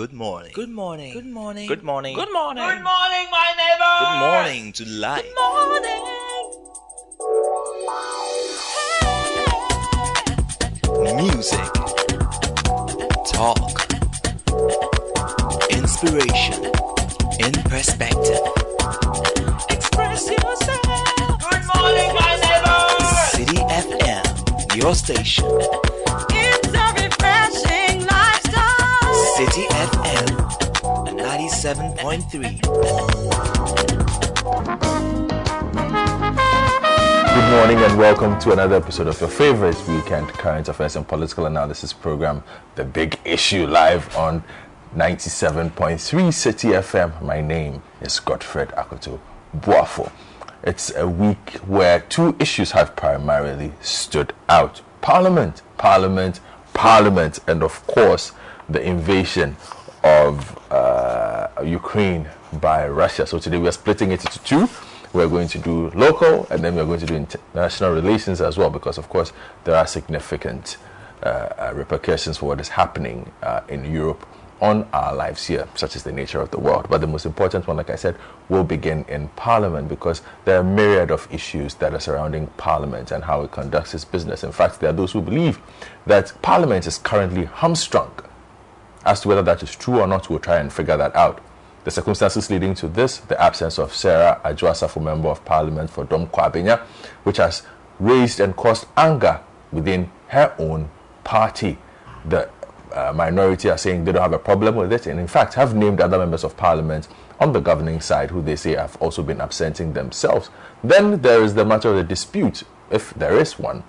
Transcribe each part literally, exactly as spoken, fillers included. Good morning. Good morning. Good morning. Good morning. Good morning. Good morning, my neighbor. Good morning to life. Good morning. Music, talk, inspiration, in perspective. Express yourself. Good morning, my neighbor. City F M, your station. It's a refreshing lifestyle. City F M, ninety-seven point three. Good morning and welcome to another episode of your favorite weekend current affairs and political analysis program, The Big Issue, live on ninety-seven point three City F M. My name is Godfred Akoto Boafo. It's a week where two issues have primarily stood out: Parliament, Parliament, Parliament, and of course the invasion of uh, Ukraine by Russia. So today we are splitting it into two. We're going to do local, and then we're going to do international relations as well, because, of course, there are significant uh, repercussions for what is happening uh, in Europe on our lives here, such as the nature of the world. But the most important one, like I said, will begin in Parliament, because there are a myriad of issues that are surrounding Parliament and how it conducts its business. In fact, there are those who believe that Parliament is currently hamstrung. As to whether that is true or not, we'll try and figure that out. The circumstances leading to this, the absence of Sarah Adwoa Safo, Member of Parliament for Domkwabenya, which has raised and caused anger within her own party. The uh, minority are saying they don't have a problem with it, and in fact have named other members of Parliament on the governing side who they say have also been absenting themselves. Then there is the matter of the dispute, if there is one,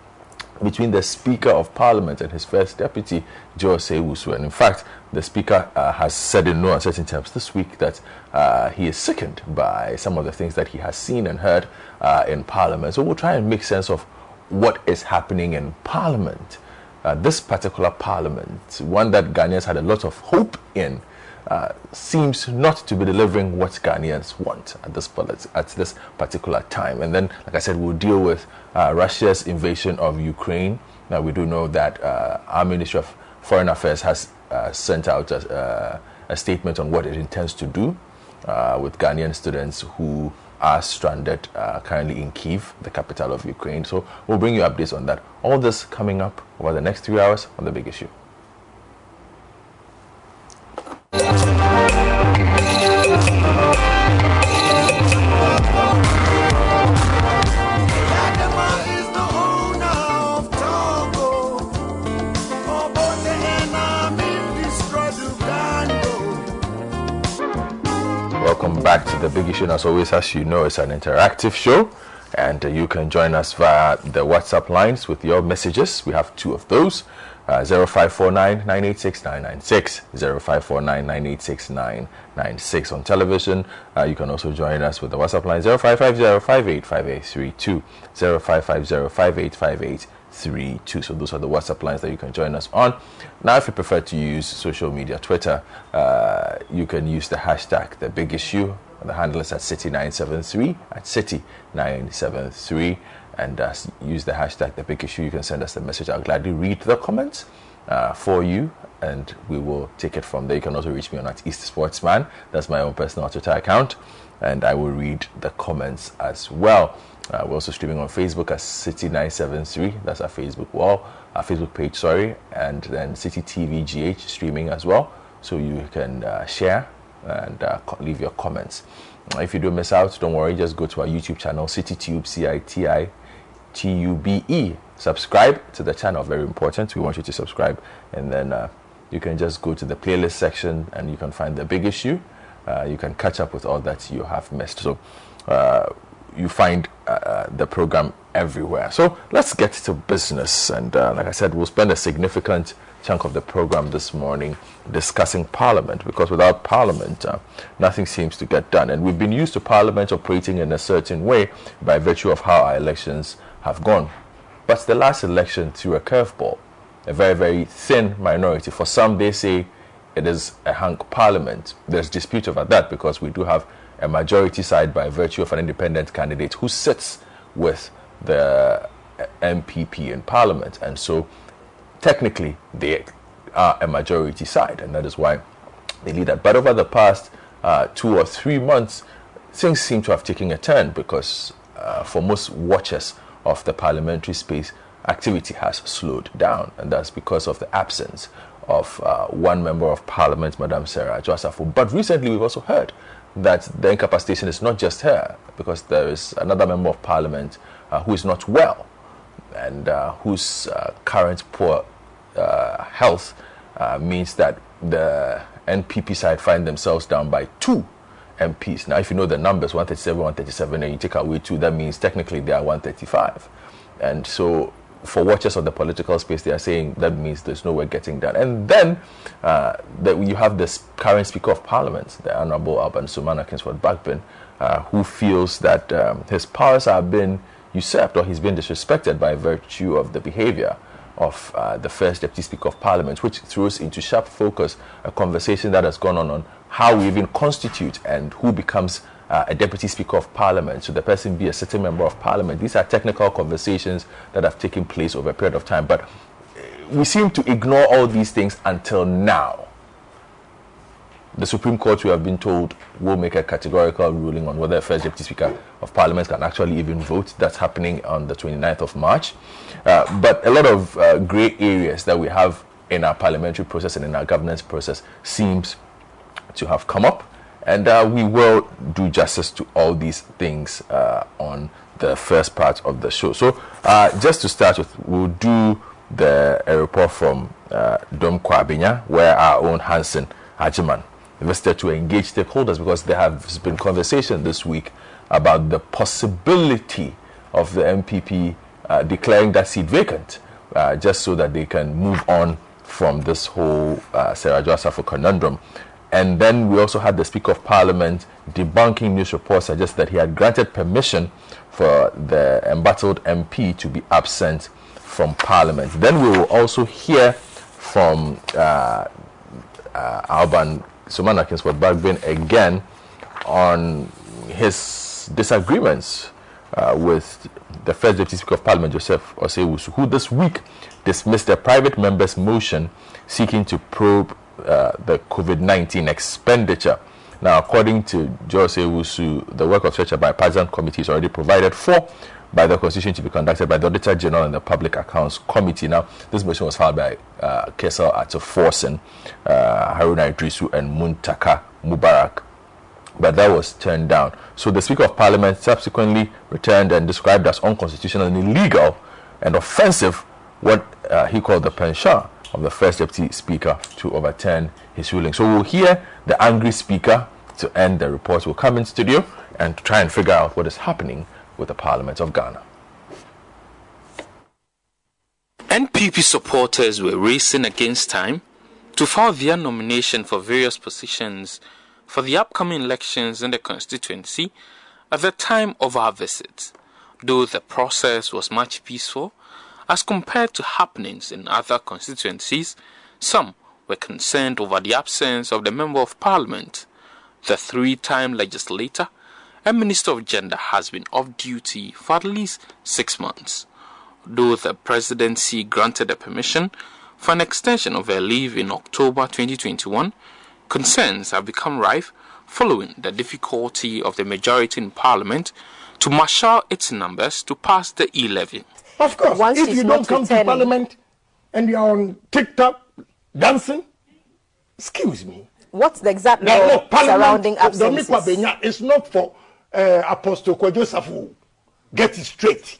between the Speaker of Parliament and his first deputy, Joseph Wusu. And in fact, the Speaker uh, has said in no uncertain terms this week that uh, he is sickened by some of the things that he has seen and heard uh, in Parliament. So we'll try and make sense of what is happening in Parliament. Uh, this particular Parliament, one that Ghanaians had a lot of hope in, uh, seems not to be delivering what Ghanaians want at this, at this particular time. And then, like I said, we'll deal with uh, Russia's invasion of Ukraine. Now, we do know that uh, our Ministry of Foreign Affairs has uh, sent out a, uh, a statement on what it intends to do uh, with Ghanaian students who are stranded uh, currently in Kyiv, the capital of Ukraine. So we'll bring you updates on that. All this coming up over the next three hours on The Big Issue. Welcome back to The Big Issue. As always, as you know, it's an interactive show, and uh, you can join us via the WhatsApp lines with your messages. We have two of those. Uh, zero five four nine, nine eight six, nine nine six, zero five four nine, nine eight six, nine nine six. On television, uh, you can also join us with the WhatsApp line zero five five zero, five eight five eight three two, zero five five zero, five eight five eight three two. So those are the WhatsApp lines that you can join us on. Now, if you prefer to use social media, Twitter, uh, you can use the hashtag The Big Issue. The handle is at City nine seven three, at City nine seven three. And uh, use the hashtag The Big Issue. You can send us the message. I'll gladly read the comments uh, for you, and we will take it from there. You can also reach me on at East Sportsman. That's my own personal Twitter account, and I will read the comments as well. Uh, we're also streaming on Facebook at City nine seven three. That's our Facebook wall, our Facebook page, sorry, and then City T V G H streaming as well. So you can uh, share and uh, leave your comments. If you do miss out, don't worry. Just go to our YouTube channel, CityTube, C I T I. T U B E. Subscribe to the channel, very important. We want you to subscribe, and then uh, you can just go to the playlist section and you can find The Big Issue. Uh, you can catch up with all that you have missed. So uh, you find uh, the program everywhere. So let's get to business, and uh, like I said, we'll spend a significant chunk of the program this morning discussing Parliament, because without Parliament, uh, nothing seems to get done. And we've been used to Parliament operating in a certain way by virtue of how our elections have gone. But the last election threw a curveball, a very, very thin minority. For some, they say it is a hung parliament. There's dispute over that, because we do have a majority side by virtue of an independent candidate who sits with the M P P in parliament. And so technically, they are a majority side, and that is why the leader. But over the past uh, two or three months, things seem to have taken a turn because uh, for most watchers of the parliamentary space, activity has slowed down, and that's because of the absence of uh, one member of parliament, Madame Sarah Adwoa Safo. But recently we've also heard that the incapacitation is not just her, because there is another member of parliament uh, who is not well and uh, whose uh, current poor uh, health uh, means that the N P P side find themselves down by two M Ps. Now, if you know the numbers, one thirty-seven, one thirty-seven, and you take away two, that means technically they are one thirty-five. And so for watchers of the political space, they are saying that means there's no way getting done. And then uh, that you have this current Speaker of Parliament, the Honourable Alban Sumana Kingsford-Bagbin, uh, who feels that um, his powers have been usurped or he's been disrespected by virtue of the behaviour of uh, the first Deputy Speaker of Parliament, which throws into sharp focus a conversation that has gone on on how we even constitute and who becomes Uh, a Deputy Speaker of Parliament. Should the person be a sitting member of Parliament? These are technical conversations that have taken place over a period of time, but we seem to ignore all these things until now. The Supreme Court, we have been told, will make a categorical ruling on whether a first Deputy Speaker of Parliament can actually even vote. That's happening on the twenty-ninth of March. Uh, but a lot of uh, grey areas that we have in our parliamentary process and in our governance process seems to have come up. And uh, we will do justice to all these things uh, on the first part of the show. So uh, just to start with, we'll do the a report from uh, Dom Kwabinya, where our own Hansen Hajiman visited to engage stakeholders, because there has been conversation this week about the possibility of the M P P uh, declaring that seat vacant, uh, just so that they can move on from this whole uh, Sarah Adwoa Safo conundrum. And then we also had the Speaker of Parliament debunking news reports suggesting that he had granted permission for the embattled M P to be absent from Parliament. Then we will also hear from uh, uh, Alban Sumana Kingsford-Bagbin again on his disagreements uh, with the first Deputy Speaker of Parliament, Joseph Osei-Owusu, who this week dismissed a private member's motion seeking to probe Uh, the COVID nineteen expenditure. Now, according to Joseph Wusu, the work of such a bipartisan committee is already provided for by the Constitution to be conducted by the Auditor General and the Public Accounts Committee. Now, this motion was filed by uh, Cassiel Ato Forson, uh, Haruna Iddrisu, and Muntaka Mubarak, but that was turned down. So the Speaker of Parliament subsequently returned and described as unconstitutional and illegal and offensive what uh, he called the penchant of the first Deputy Speaker to overturn his ruling. So we'll hear the angry Speaker to end the report. We'll come in studio and try and figure out what is happening with the Parliament of Ghana. N P P supporters were racing against time to file their nomination for various positions for the upcoming elections in the constituency at the time of our visit, though the process was much peaceful as compared to happenings in other constituencies. Some were concerned over the absence of the Member of Parliament. The three-time legislator and Minister of Gender has been off duty for at least six months, though the presidency granted a permission for an extension of her leave in October twenty twenty-one. Concerns have become rife following the difficulty of the majority in Parliament to marshal its numbers to pass the E eleven. Of course, once if you don't come returning to Parliament and you are on TikTok dancing, excuse me. What's the exact law no, no, surrounding absences? It's not for uh, Apostle Kojo Asante. Get it straight.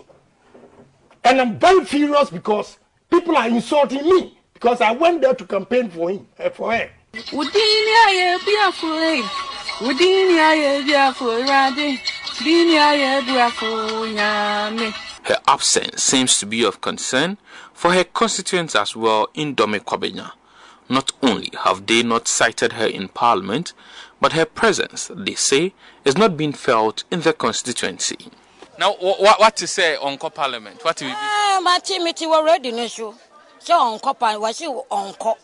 And I'm very furious because people are insulting me because I went there to campaign for him, uh, for her. Her absence seems to be of concern for her constituents as well in Dome Kwabena. Not only have they not cited her in Parliament, but her presence, they say, is not being felt in their constituency. Now, what, what to say on Parliament? What do we do? My team is already no show. So on Parliament, was you on Cop?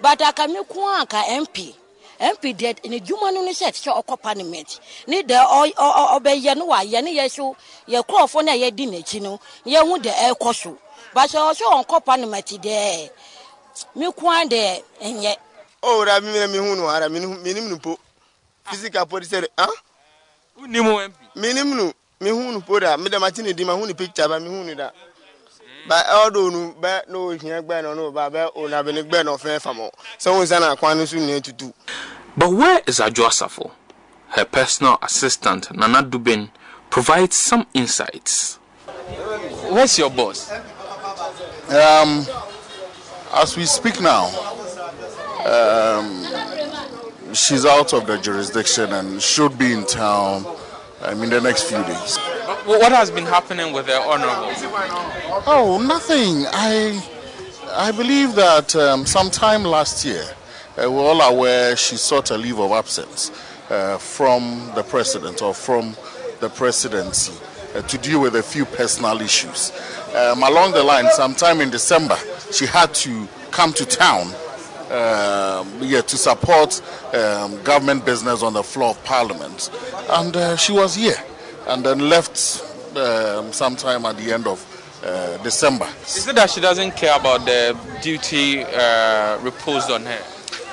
But I can make one M P. M P dead in a human unit, so a compartment. Neither or obey Yanua, Yanni Yesu, your crop on a dinner, you know, you would the air caution. But also on compartment there. Milk one there, and yet Oh, Rabbi Mihunu, I mean, Minimpo. Physical police, huh? Unimo Minimu, Mihunu Poda, Madame Martini, Dimahuni picture by Mihunida. By Aldo, but no, you can't ban or no, Baba or Labanic ban or Famo. Someone's an acquaintance you need to do. But where is Adwoa Safo? Her personal assistant, Nana Dubin, provides some insights. Where's your boss? Um, as we speak now, um, she's out of the jurisdiction and should be in town um, in the next few days. What has been happening with the honorable? Oh, nothing. I, I believe that um, sometime last year, uh, we're all aware she sought a leave of absence uh, from the president or from the presidency. Uh, to deal with a few personal issues. Um, along the line, sometime in December, she had to come to town uh, yeah, to support um, government business on the floor of Parliament. And uh, she was here and then left uh, sometime at the end of uh, December. Is it that she doesn't care about the duty uh, reposed on her?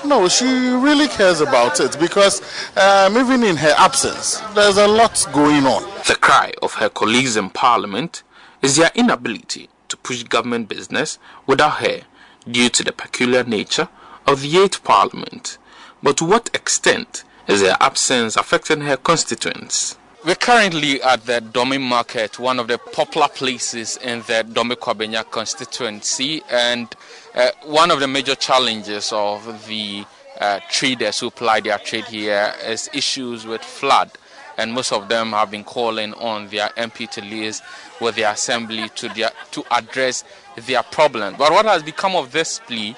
No, she really cares about it because um, even in her absence, there's a lot going on. The cry of her colleagues in Parliament is their inability to push government business without her due to the peculiar nature of the eighth Parliament. But to what extent is her absence affecting her constituents? We're currently at the Domi Market, one of the popular places in the Domi-Kwabena constituency, and uh, one of the major challenges of the uh, traders who ply their trade here is issues with flood, and most of them have been calling on their M P to liaise with the assembly to, their, to address their problem. But what has become of this plea,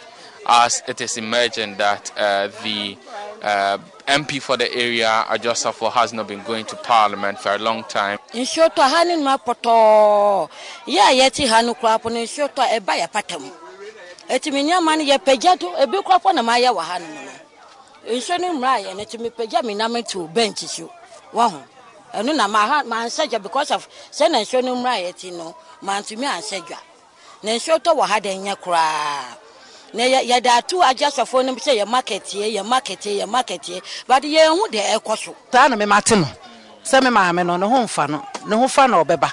as it is emerging that uh, the uh, M P for the area, Adwoa Safo, has not been going to Parliament for a long time. Because of Nay, ya there are two adjust of phone, say your market here, your market here, your market here, but ye who the air cost. Taname Martin, Sammy Maman on the home funnel, no funnel, Beba.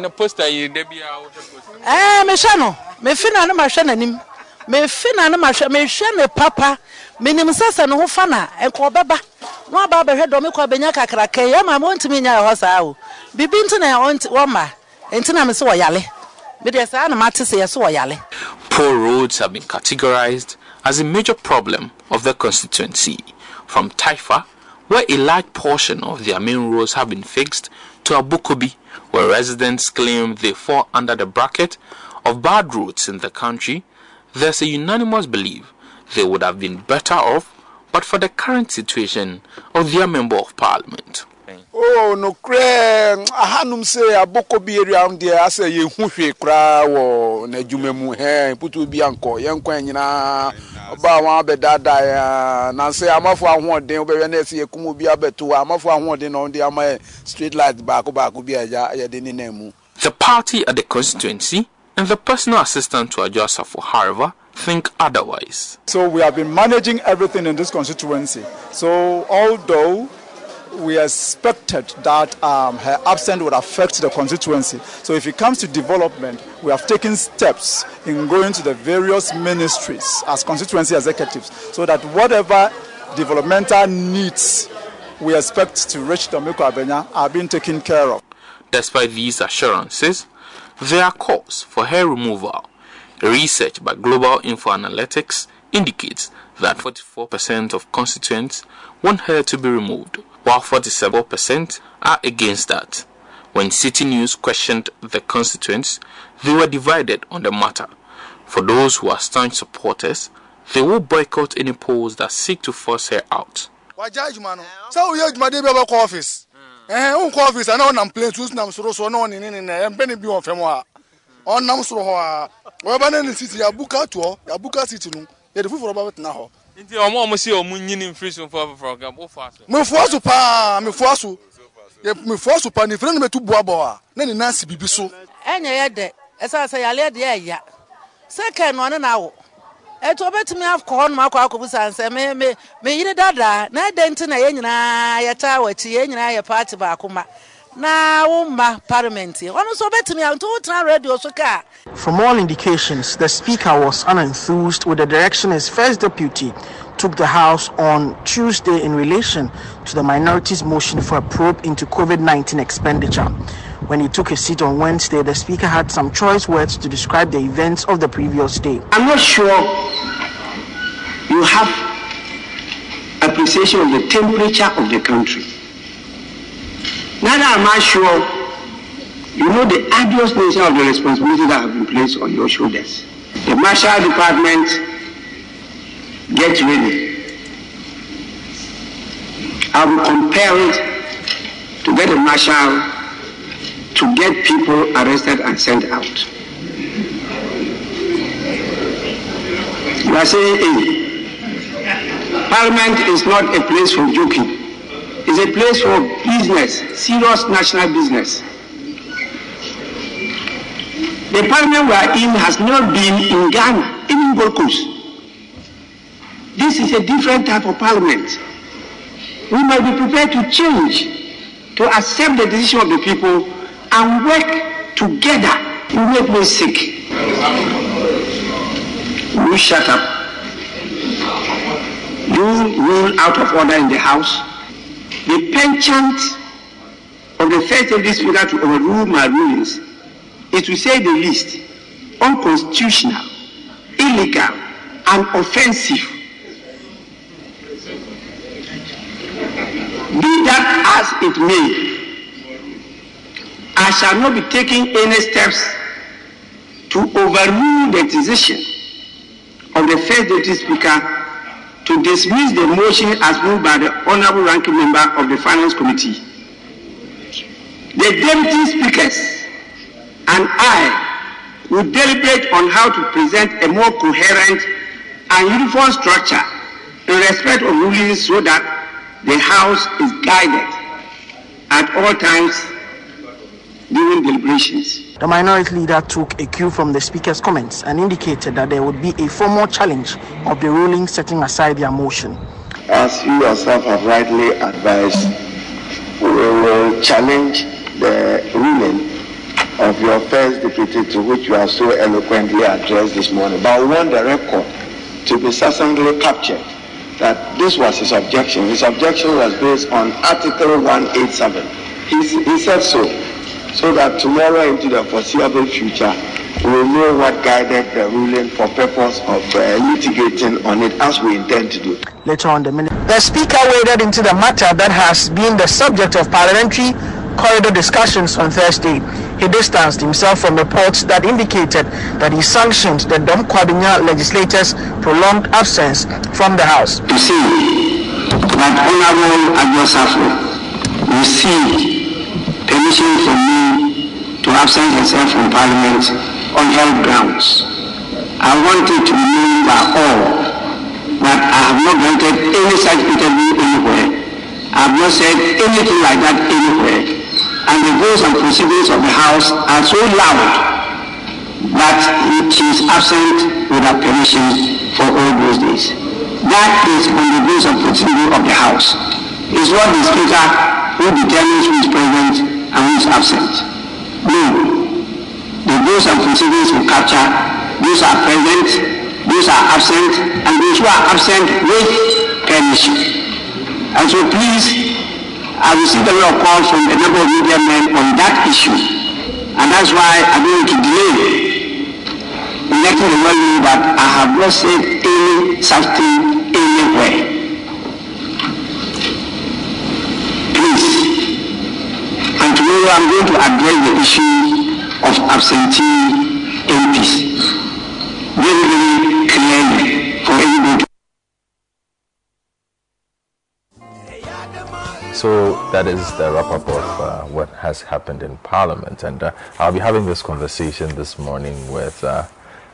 No poster, you debut out. Eh, Meshano, may fin an Martian and him, may fin an Martian, may Shanna Papa, Minim Sassa no Fana, and Corbeba. No Baba head on Mikobenyaka Krake, I want to mean your house out. Be Binton, I want Wama, and Tinam saw Yale. Poor roads have been categorized as a major problem of the constituency, from Taifa, where a large portion of their main roads have been fixed, to Abukobi, where residents claim they fall under the bracket of bad roads in the country. There's a unanimous belief they would have been better off but for the current situation of their Member of Parliament. Oh no, crane. I had say a book of beer around there. I say you who fake cry or Nejume Muhe, put to Bianco, young Quenina, Bama Bedada, and I say I'm off one day over and I see a Kumubia Betu. I'm off one day on the Ama street lights back back. The party at the constituency and the personal assistant to Adwoa Safo, however, think otherwise. So we have been managing everything in this constituency. So although we expected that um, her absence would affect the constituency. So if it comes to development, we have taken steps in going to the various ministries as constituency executives so that whatever developmental needs we expect to reach the Domi-Kwabena are being taken care of. Despite these assurances, there are calls for her removal. Research by Global Info Analytics indicates that forty-four percent of constituents want her to be removed, while forty-seven percent are against that. When City News questioned the constituents, they were divided on the matter. For those who are staunch supporters, they will boycott any polls that seek to force her out. Inti omo omo si omo nyini inflation for for example faso. Me faso pa, me faso. Me faso pa ni friend me tu boa boa. Na ni nansi bibi so. Enye ye de, esa esa yale de ya. Seke no na na wo. eto betumi afkọ no makọ akọbusa ansa me me me yire dada na denti na ye nyina ye ta wachi ye nyina ye party ba akoma na wo ma parliament ono so betumi anto wo radio so ka. From all indications, the speaker was unenthused with the direction his first deputy took the House on Tuesday in relation to the minority's motion for a probe into COVID nineteen expenditure. When he took his seat on Wednesday, the Speaker had some choice words to describe the events of the previous day. I'm not sure you have appreciation of the temperature of the country. Neither am I sure you know the arduous nature of the responsibility that have been placed on your shoulders. The Marshal Department, get ready. I will compare it to get a marshal to get people arrested and sent out. You are saying, hey, Parliament is not a place for joking. It's a place for business, serious national business. The Parliament we are in has not been in Ghana, even Gold Coast. This is a different type of parliament. We might be prepared to change, to accept the decision of the people and work together. You make me sick. You shut up. You rule out of order in the house. The penchant of the first of this figure to overrule my rulings is, to say the least, unconstitutional, illegal, and offensive. Be that as it may, I shall not be taking any steps to overrule the decision of the first deputy speaker to dismiss the motion as moved by the honourable ranking member of the Finance Committee. The deputy speakers and I will deliberate on how to present a more coherent and uniform structure in respect of rulings so that the House is guided at all times during deliberations. The minority leader took a cue from the Speaker's comments and indicated that there would be a formal challenge of the ruling setting aside their motion. As you yourself have rightly advised, we will challenge the ruling of your first deputy to which you have so eloquently addressed this morning. But we want the record to be succinctly captured that this was his objection. His objection was based on Article one eighty-seven. He, he said so, so that tomorrow into the foreseeable future, we will know what guided the ruling for purpose of uh, litigating on it as we intend to do. Later on the minute. The Speaker waded into the matter that has been the subject of parliamentary corridor discussions on Thursday. He distanced himself from reports that indicated that he sanctioned the Dom-Kwabinya legislators' prolonged absence from the House. To say that Honorable Adwoa Safo received permission from me to absent herself from Parliament on health grounds. I want it to be known by all that I have not granted any such interview anywhere. I have not said anything like that anywhere, and the voice and proceedings of the House are so loud that she is absent without permission for all those days. That is on the voice and proceedings of the House. It's not the Speaker who determines who is present and who is absent. No, the voice and proceedings will capture those are present, those are absent, and those who are absent with permission. And so please, I received a lot of calls from a number of media men on that issue. And that's why I'm going to delay letting the world know that I have not said any such thing anywhere. Please. And tomorrow I'm going to address the issue of absentee M Ps. Very, very clearly for everybody to. So that is the wrap-up of uh, what has happened in Parliament, and uh, I'll be having this conversation this morning with uh,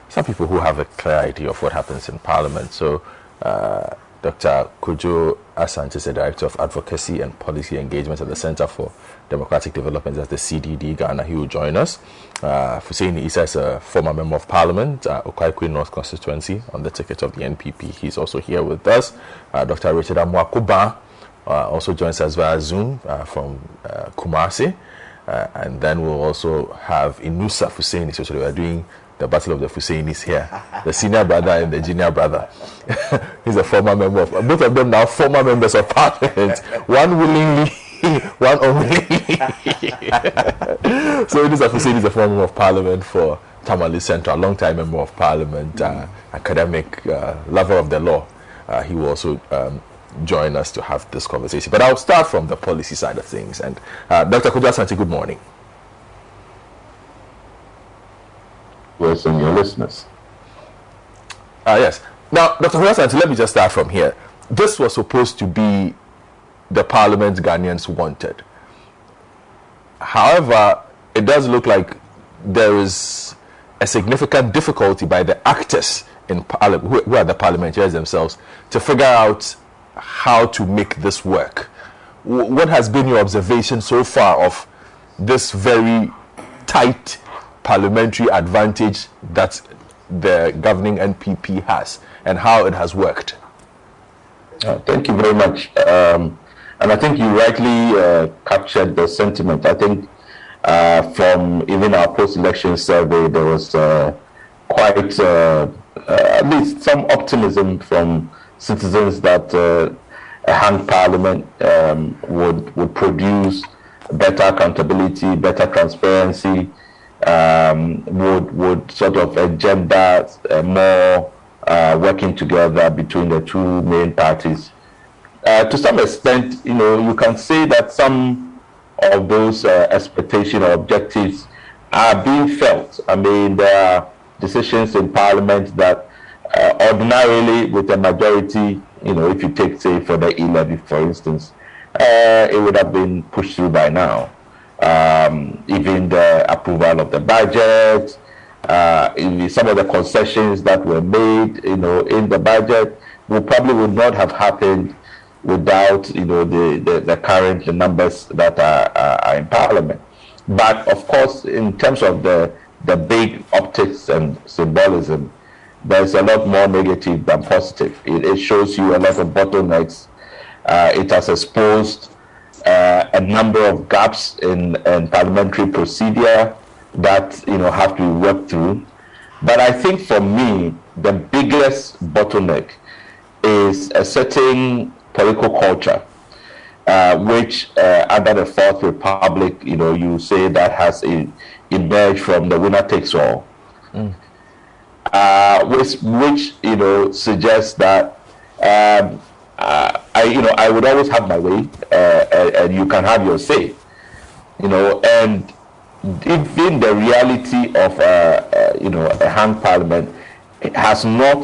some people who have a clear idea of what happens in Parliament. So uh, Doctor Kojo Asante is the Director of Advocacy and Policy Engagement at the Centre for Democratic Development, that's the C D D, Ghana. He will join us. Uh, Fuseini Issa is a former Member of Parliament, uh, Okaikwe North constituency, on the ticket of the N P P. He's also here with us. Uh, Doctor Richard Amoako-Baah uh, also joins us via Zoom uh, from uh, Kumasi. Uh, and then we'll also have Inusah Fuseini. So today we're doing the Battle of the Fuseinis here, the senior brother and the junior brother. He's a former member of, both of them now former members of parliament, one willingly, one unwillingly. So Inusah Fuseini is a former member of parliament for Tamale Central, a long time member of parliament, uh, academic, uh, lover of the law. Uh, he will also um, join us to have this conversation. But I'll start from the policy side of things. And uh, Doctor Kojo Asante, good morning. Yes, and your listeners. Ah, uh, yes. Now, Doctor Kojo Asante, let me just start from here. This was supposed to be the parliament Ghanaians wanted. However, it does look like there is a significant difficulty by the actors in parliament, who are the parliamentarians themselves, to figure out how to make this work. W- what has been your observation so far of this very tight parliamentary advantage that the governing N P P has, and how it has worked? Uh, thank you very much. Um, and I think you rightly uh, captured the sentiment. I think uh, from even our post-election survey, there was uh, quite uh, uh, at least some optimism from citizens that uh, a hanged parliament um, would, would produce better accountability, better transparency, Um, would would sort of agenda uh, more uh, working together between the two main parties. Uh, to some extent, you know, you can say that some of those uh, expectations or objectives are being felt. I mean, there are decisions in Parliament that uh, ordinarily, with a majority, you know, if you take, say, for the e-levy, for instance, uh, it would have been pushed through by now. Um, even the approval of the budget, uh, even some of the concessions that were made, you know, in the budget, will probably would not have happened without, you know, the, the, the current numbers that are, are, are in Parliament. But of course, in terms of the the big optics and symbolism, there's a lot more negative than positive. It, it shows you a lot of bottlenecks. Uh, it has exposed Uh, a number of gaps in, in parliamentary procedure that, you know, have to be worked through. But I think for me, the biggest bottleneck is a certain political culture, uh, which uh, under the Fourth Republic, you know, you say that has emerged from the winner takes all, mm. uh, which, which, you know, suggests that um, Uh, I, you know, I would always have my way, uh, and, and you can have your say, you know. And even the reality of, uh, uh, you know, a hanged parliament has not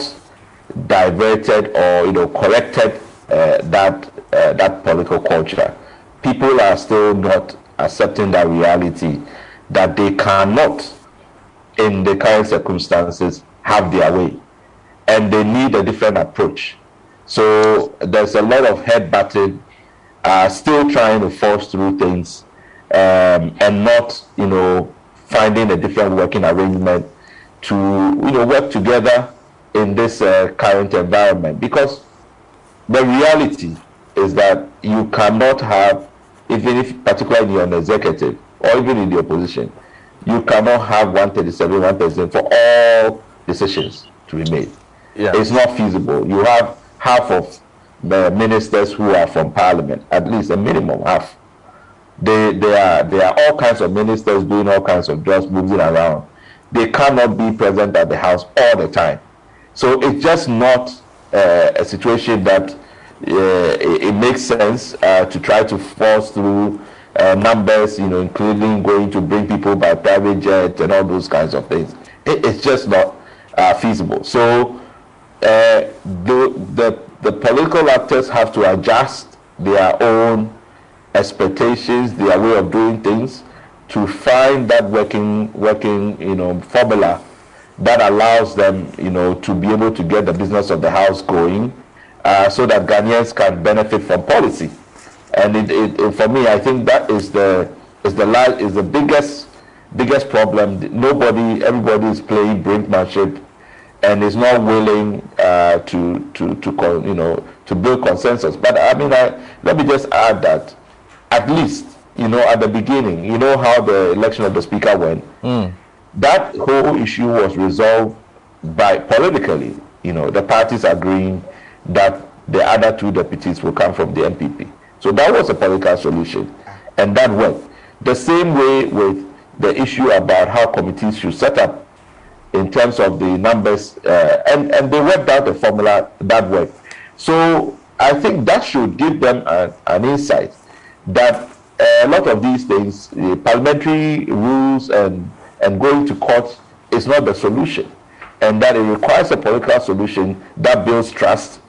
diverted or, you know, corrected uh, that uh, that political culture. People are still not accepting that reality that they cannot, in the current circumstances, have their way, and they need a different approach. So there's a lot of headbutting, uh, still trying to force through things, um, and not, you know, finding a different working arrangement to, you know, work together in this uh, current environment. Because the reality is that you cannot have, even if particularly you're an executive or even in the opposition, you cannot have one thirty-seven, one thirty-seven for all decisions to be made. Yeah. It's not feasible. You have half of the ministers who are from parliament, at least a minimum half. They, they are they are all kinds of ministers doing all kinds of jobs, moving around. They cannot be present at the house all the time. So it's just not uh, a situation that uh, it, it makes sense uh, to try to force through uh, numbers, you know, including going to bring people by private jet and all those kinds of things. It, it's just not uh, feasible. So. Uh, the, the the political actors have to adjust their own expectations, their way of doing things, to find that working working you know formula that allows them, you know, to be able to get the business of the house going, uh, so that Ghanaians can benefit from policy. And it, it, it, for me, I think that is the is the large, is the biggest biggest problem. Nobody, everybody is playing brinkmanship, and is not willing uh, to to to you know to build consensus. But I mean, I, let me just add that at least you know at the beginning, you know how the election of the speaker went. Mm. That whole issue was resolved by politically. You know, the parties agreeing that the other two deputies will come from the M P P. So that was a political solution, and that worked. The same way with the issue about how committees should set up in terms of the numbers, uh, and, and they worked out the formula that worked. So I think that should give them a, an insight that a lot of these things, the parliamentary rules and, and going to court is not the solution, and that it requires a political solution that builds trust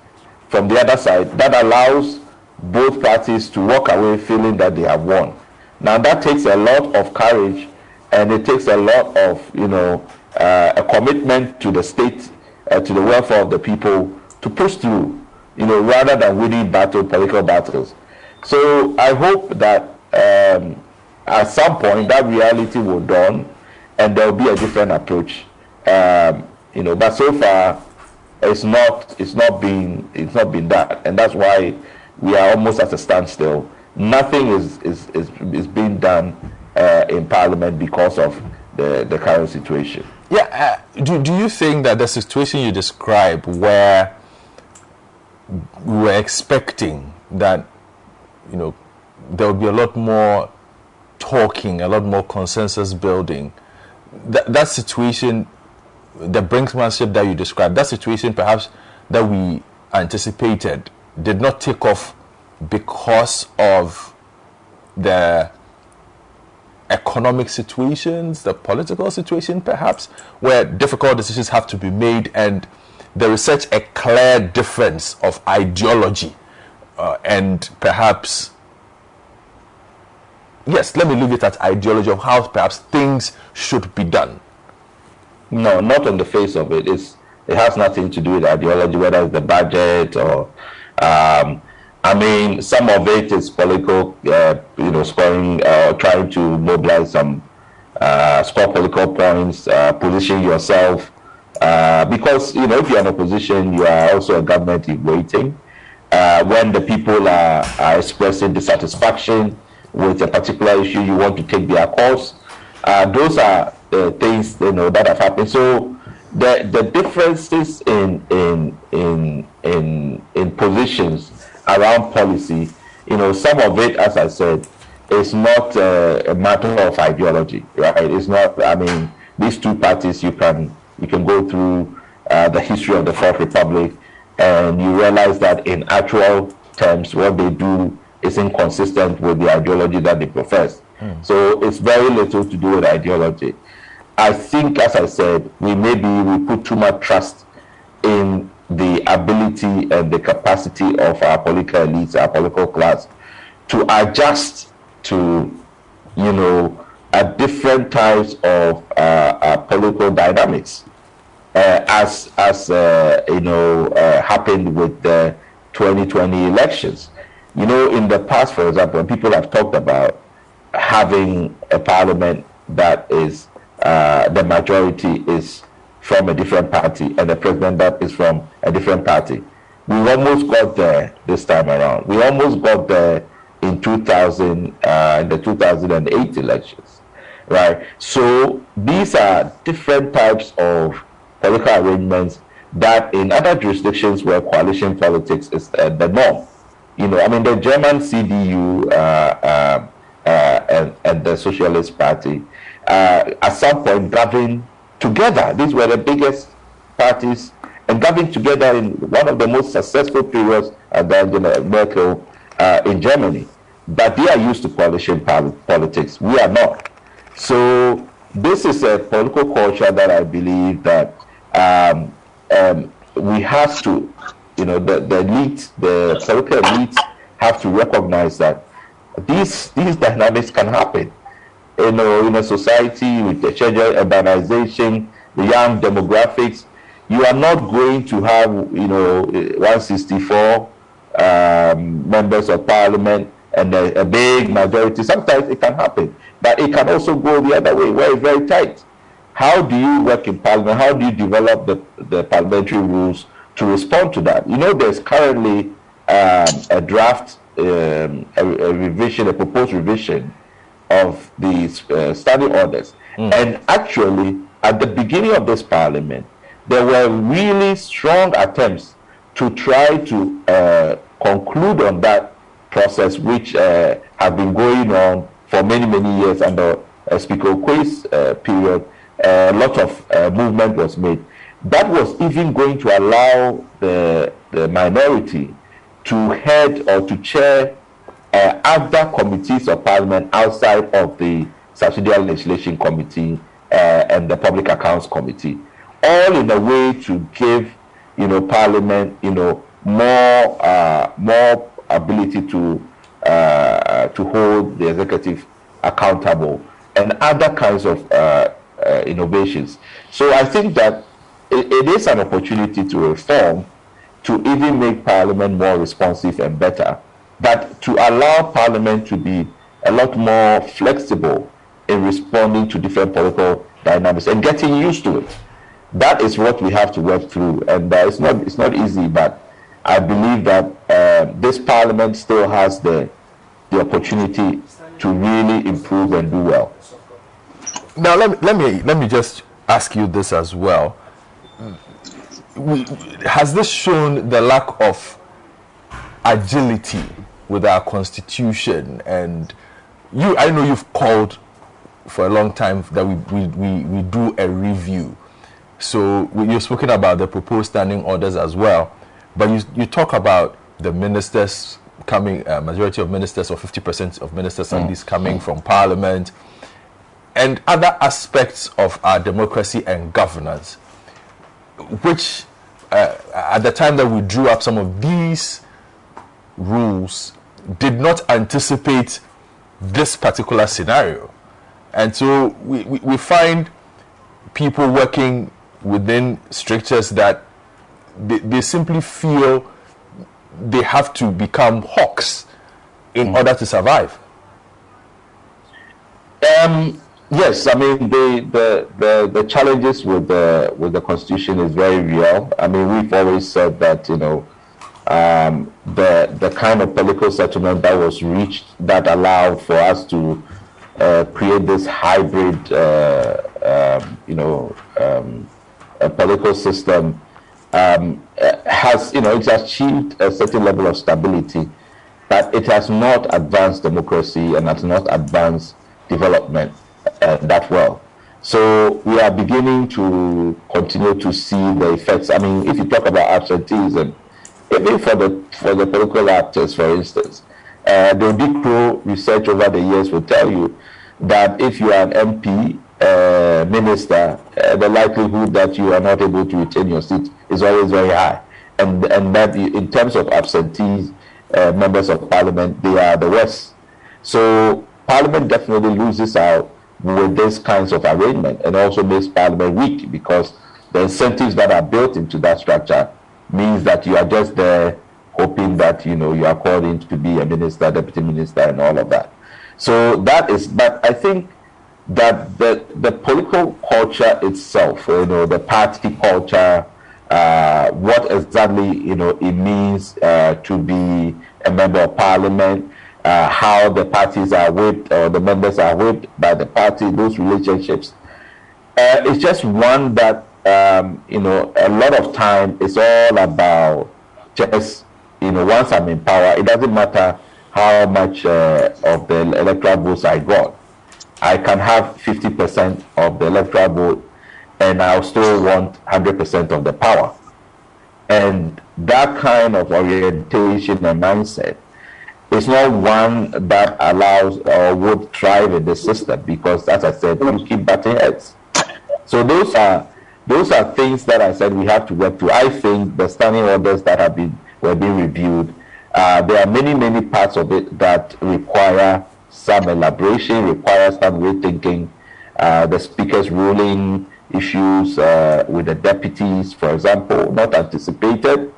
from the other side, that allows both parties to walk away feeling that they have won. Now that takes a lot of courage, and it takes a lot of, you know, uh, a commitment to the state, uh, to the welfare of the people, to push through, you know, rather than winning battle, political battles. So I hope that um, at some point that reality will dawn, and there will be a different approach, um, you know. But so far, it's not, it's not been, it's not been that, and that's why we are almost at a standstill. Nothing is is is, is being done uh, in Parliament because of the the current situation. Yeah, uh, do do you think that the situation you describe, where we were expecting that, you know, there would be a lot more talking, a lot more consensus building, that that situation, the brinksmanship that you described, that situation perhaps that we anticipated did not take off because of the economic situations, the political situation perhaps, where difficult decisions have to be made, and there is such a clear difference of ideology uh, and perhaps, yes, let me leave it at ideology of how perhaps things should be done. No, not on the face of it. It's, it has nothing to do with ideology, whether it's the budget or... Um, I mean, some of it is political, uh, you know, scoring, uh, trying to mobilize some, uh, score political points, uh, position yourself. Uh, because, you know, if you're in opposition, you are also a government in waiting. Uh, when the people are, are expressing dissatisfaction with a particular issue, you want to take their course. Uh, those are uh, things, you know, that have happened. So the, the differences in, in, in, in, in positions around policy, you know, some of it, as I said, is not uh, a matter of ideology, right? It's not. I mean, these two parties, you can you can go through uh, the history of the Fourth Republic, and you realize that in actual terms, what they do is inconsistent with the ideology that they profess. Mm. So it's very little to do with ideology. I think, as I said, we maybe we put too much trust in the ability and the capacity of our political elites, our political class, to adjust to, you know, at different types of uh, uh, political dynamics, uh, as as uh, you know uh, happened with the twenty twenty elections. You know, in the past, for example, people have talked about having a parliament that is uh, the majority is from a different party, and the president that is from a different party. We almost got there this time around. We almost got there in two thousand, uh, in the two thousand eight elections, right? So these are different types of political arrangements that in other jurisdictions where coalition politics is uh, the norm. You know, I mean, the German C D U uh, uh, uh, and, and the Socialist Party uh, at some point governed together. These were the biggest parties, and gathering together in one of the most successful periods under uh, Merkel uh, in Germany. But they are used to coalition politics. We are not. So this is a political culture that I believe that um, um, we have to, you know, the, the elite, the political elites have to recognize that these these dynamics can happen. You know, in a society with the urbanization, the young demographics, you are not going to have, you know, one hundred sixty-four um, members of parliament and a, a big majority. Sometimes it can happen, but it can also go the other way, where it's very tight. How do you work in parliament? How do you develop the, the parliamentary rules to respond to that? You know, there's currently um, a draft, um, a, a revision, a proposed revision of these uh, standing orders. Mm. And actually, at the beginning of this parliament, there were really strong attempts to try to uh, conclude on that process, which uh, have been going on for many, many years under uh, Speaker Oquaye's uh, period. A uh, lot of uh, movement was made. That was even going to allow the, the minority to head or to chair uh, other committees of parliament outside of the Subsidiary Legislation Committee uh, and the Public Accounts Committee, all in a way to give, you know, parliament, you know, more uh, more ability to uh, to hold the executive accountable and other kinds of uh, uh, innovations. So I think that it, it is an opportunity to reform, to even make parliament more responsive and better, but to allow parliament to be a lot more flexible in responding to different political dynamics and getting used to it. That is what we have to work through, and uh, it's not it's not easy. But I believe that uh, this parliament still has the the opportunity to really improve and do well. Now, let me let me let me just ask you this as well. Has this shown the lack of agility with our constitution? And you, I know you've called for a long time that we we we, we do a review. So you've spoken about the proposed standing orders as well, but you, you talk about the ministers coming, uh, majority of ministers or fifty percent of ministers mm. at least coming mm. from parliament, and other aspects of our democracy and governance, which uh, at the time that we drew up some of these rules did not anticipate this particular scenario. And so we, we, we find people working within structures that they, they simply feel they have to become hawks in mm. order to survive. Um, yes, I mean the, the the the challenges with the with the constitution is very real. I mean, we've always said that, you know, um, the the kind of political settlement that was reached that allowed for us to uh, create this hybrid, uh, um, you know, um, a political system um, has, you know, it's achieved a certain level of stability, but it has not advanced democracy and has not advanced development uh, that well. So we are beginning to continue to see the effects. I mean, if you talk about absenteeism, even for the for the political actors, for instance, uh, the D C R O research over the years will tell you that if you are an M P, Uh, minister, uh, the likelihood that you are not able to retain your seat is always very high, and and that in terms of absentee uh, members of parliament, they are the worst. So parliament definitely loses out with these kinds of arrangement, and also makes parliament weak, because the incentives that are built into that structure means that you are just there hoping that, you know, you are called in to be a minister, deputy minister, and all of that. So that is, but I think that the, the political culture itself, you know, the party culture, uh, what exactly, you know, it means uh, to be a member of parliament, uh, how the parties are whipped, or the members are whipped by the party, those relationships. Uh, it's just one that, um, you know, a lot of time is all about just, you know, once I'm in power, it doesn't matter how much uh, of the electoral votes I got. I can have fifty percent of the electoral vote, and I'll still want one hundred percent of the power. And that kind of orientation and mindset is not one that allows or would thrive in the system, because, as I said, you keep batting heads. So those are those are things that I said we have to work through. I think the standing orders that have been were being reviewed, uh, there are many many parts of it that require some elaboration, requires some rethinking. Uh, the speaker's ruling issues uh, with the deputies, for example, not anticipated,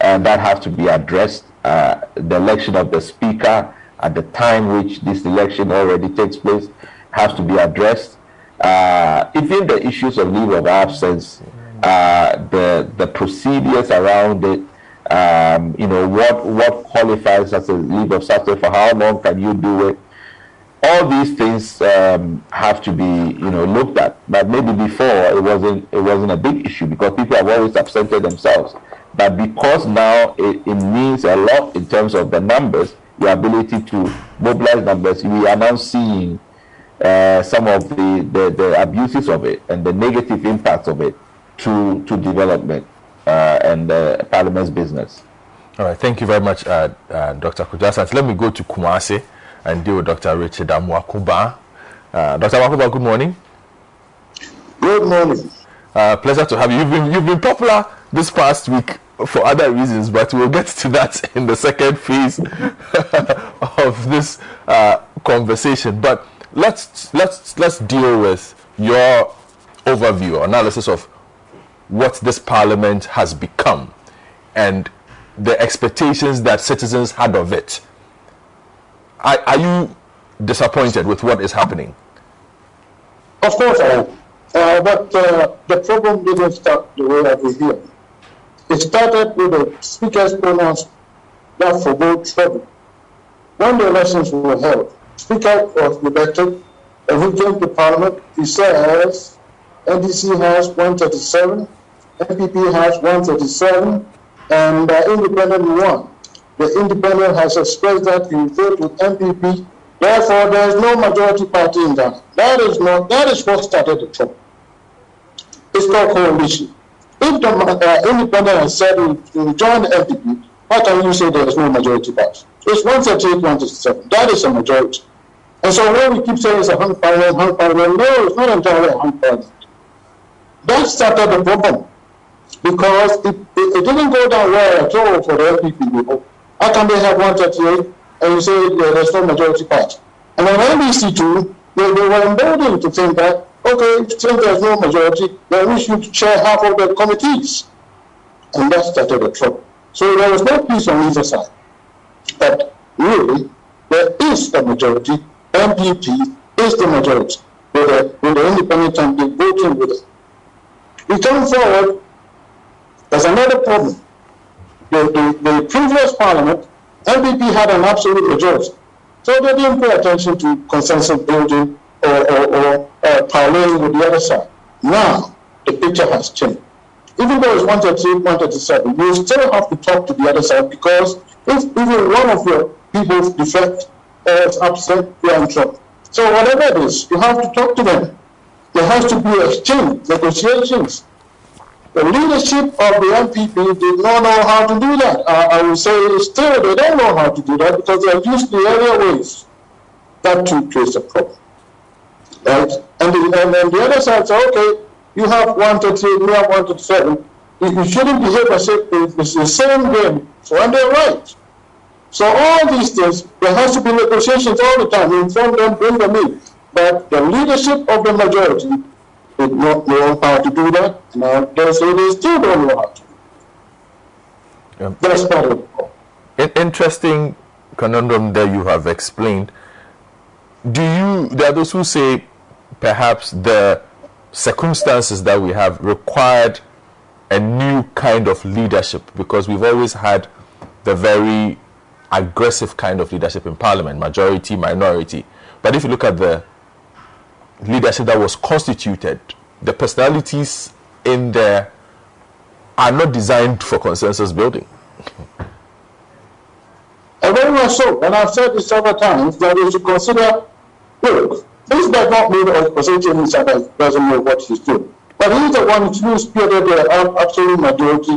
and that have to be addressed. Uh, the election of the speaker at the time which this election already takes place has to be addressed. Uh, even the issues of leave of absence, uh, the the procedures around it, um, you know, what what qualifies as a leave of absence, for how long can you do it? All these things um, have to be, you know, looked at. But maybe before it wasn't it wasn't a big issue because people have always absented themselves. But because now it, it means a lot in terms of the numbers, the ability to mobilize numbers, we are now seeing uh, some of the, the, the abuses of it and the negative impacts of it to to development uh, and the Parliament's business. All right, thank you very much, uh, uh, Doctor Kojo Asante. Let me go to Kumasi and deal with Doctor Richard Amoako-Baah. Uh, Doctor Amoako-Baah, good morning. Good morning. Uh, pleasure to have you. You've been, you've been popular this past week for other reasons, but we'll get to that in the second phase of this uh, conversation. But let's let's let's deal with your overview, or analysis of what this Parliament has become and the expectations that citizens had of it. Are, are you disappointed with what is happening? Of course I am. Uh, but uh, the problem didn't start the way I was here. It started with the speaker's pronounced that forbade trouble. When the elections were held, Speaker was elected, and he came to Parliament. He said has, N D C has one thirty-seven, N P P has one thirty-seven, and uh, Independent won. The Independent has expressed that he will vote with N P P. Therefore, there is no majority party in that. That is not. That is what started the trouble. It's not coalition. If the uh, Independent has said we will join the N P P, how can you say there is no majority party? It's one thirty-eight, one thirty-seven. That is a majority. And so when we keep saying it's one hundred percent, one hundred percent, no, it's not entirely one hundred percent. That started the problem because it, it, it didn't go down well at all for the N P P people. How can they have one thirty-eight and you say yeah, there's no majority party? And on N B C too, they, they were emboldened to think that, okay, since there's no majority, then we should share half of the committees. And that started the trouble. So there was no peace on either side. But really, there is a majority. N P P is the majority. With the, with the Independent and the voting with it. We come forward, there's another problem. The, the, the previous Parliament, N P P had an absolute majority, so they didn't pay attention to consensus building or, or, or uh, paralleling with the other side. Now, the picture has changed. Even though it's one thirty-eight, one thirty-seven, you still have to talk to the other side because if even one of your people defect or is upset, you're in trouble. So whatever it is, you have to talk to them. There has to be exchange, negotiations. The leadership of the N P P did not know how to do that. I, I would say still they don't know how to do that because they are used to the earlier ways. That too creates a problem. Right? And the, and, and the other side says, okay, you have one thirty-eight, you have one thirty-seven. You shouldn't behave as if it's the same game, so and they're right. So all these things, there has to be negotiations all the time. Inform them, bring them in. But the leadership of the majority did not know how to do that. Now, those leaders still don't know how to do that. Um, That's part of it. Interesting conundrum that you have explained. Do you, there are those who say perhaps the circumstances that we have required a new kind of leadership because we've always had the very aggressive kind of leadership in Parliament, majority, minority. But if you look at the leadership that was constituted, the personalities in there are not designed for consensus building. And very much so, and I've said this several times, that we should consider, look, this does not mean that Osei-Owusu doesn't know what he's doing, but he's the one who spearheaded the absolute majority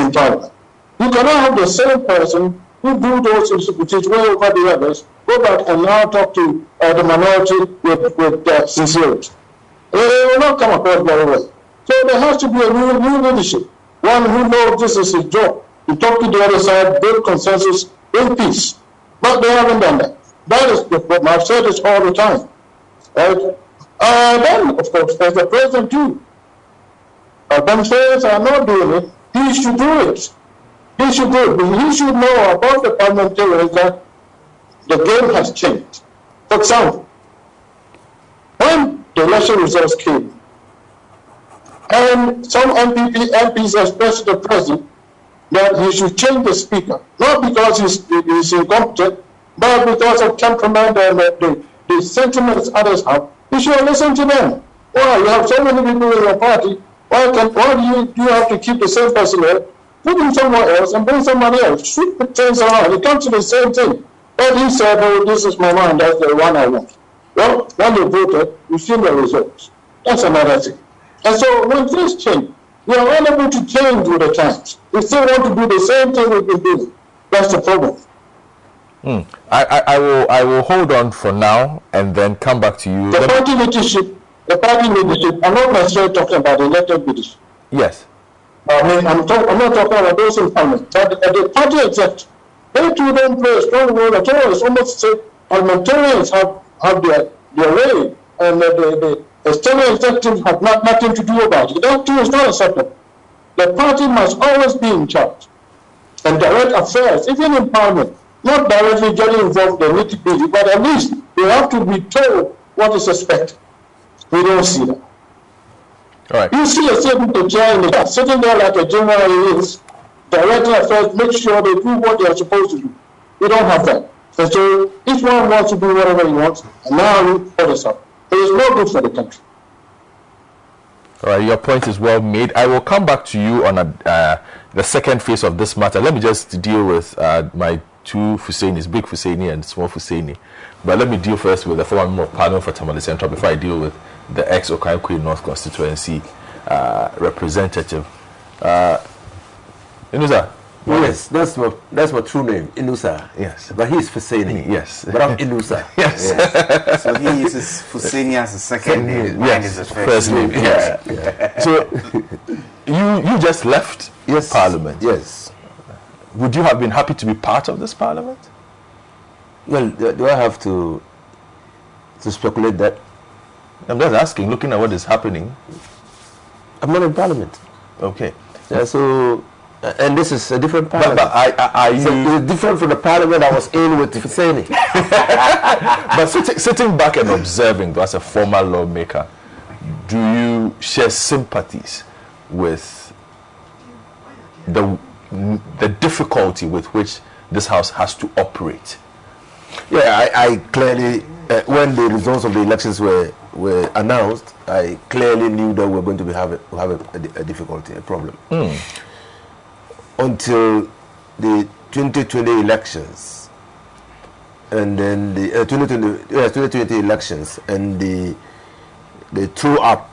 in Parliament. You cannot have the same person who do those institutions way over the others, go back and now talk to uh, the minority with, with uh, sincerity. They will not come across very well. So there has to be a new, new leadership, one who knows this is his job, to talk to the other side, build consensus, build peace. But they haven't done that. That is the problem. I've said this all the time. Right? Uh, then, of course, there's the president too. But themselves are not doing it. He should do it. He should do it. He should know about the parliamentarians that the game has changed. For example, when the election results came, and some M P P, M Ps expressed to the president that he should change the speaker, not because he's, he's incompetent, but because of temperament and uh, the, the sentiments others have. You should listen to them. Why? You have so many people in your party. Why, can, why do, you, do you have to keep the same person here? Put him somewhere else and bring somebody else. Shoot the things around. It comes to the same thing. But he said, oh, this is my one, that's the one I want. Well, when you voted, you've seen the results. That's another thing. And so when things change, we are unable to change with the times. We still want to do the same thing we've been doing. That's the problem. Mm. I, I, I will I will hold on for now and then come back to you. The party leadership, the party leadership, I'm not necessarily talking about the elected leadership. Yes. I mean, I'm, talk, I'm not talking about those in parliament. The, the party except, they too don't play a strong role at all. It's almost say parliamentarians have, have their, their way, and the, the, the external executives have not, nothing to do about it. That too is not acceptable. The party must always be in charge and direct affairs, even in parliament. Not directly getting involved in the nitty-gritty, but at least we have to be told what is expected. We don't see that. All right. You see a certain chair in the class, sitting there like a general is, directing affairs, make sure they do what they are supposed to do. We don't have that. And so each one wants to do whatever he wants, and now we put us up. It is no good for the country. All right, your point is well made. I will come back to you on a, uh, the second phase of this matter. Let me just deal with uh, my two Fuseinis, Big Fuseini and Small Fuseini. But let me deal first with the former member of Parliament for Tamale Central before I deal with the ex-Okaikwe North Constituency uh, representative. Uh, Inusah? Yes, that's my, that's my true name, Inusah. Yes. But he's Fuseini. Yes. But I'm Inusah. Yes. Yes. So he uses Fuseini as a second name. Yes, is his first, first name. name. Yes. Yeah. So you, you just left yes. Parliament. Yes. Would you have been happy to be part of this parliament? Well, do I have to to speculate that? I'm just asking, looking at what is happening. I'm not in parliament. Okay. Yeah, so, and this is a different parliament. But, but I, I, are you... So it's different from the parliament I was in with Fuseini. But sitting, sitting back and observing, though, as a former lawmaker, do you share sympathies with the... the difficulty with which this house has to operate? Yeah, I, I clearly, uh, when the results of the elections were, were announced, I clearly knew that we were going to be have a, have a, a difficulty, a problem. Mm. Until the twenty twenty elections, and then the uh, twenty twenty, uh, twenty twenty elections, and the the throw up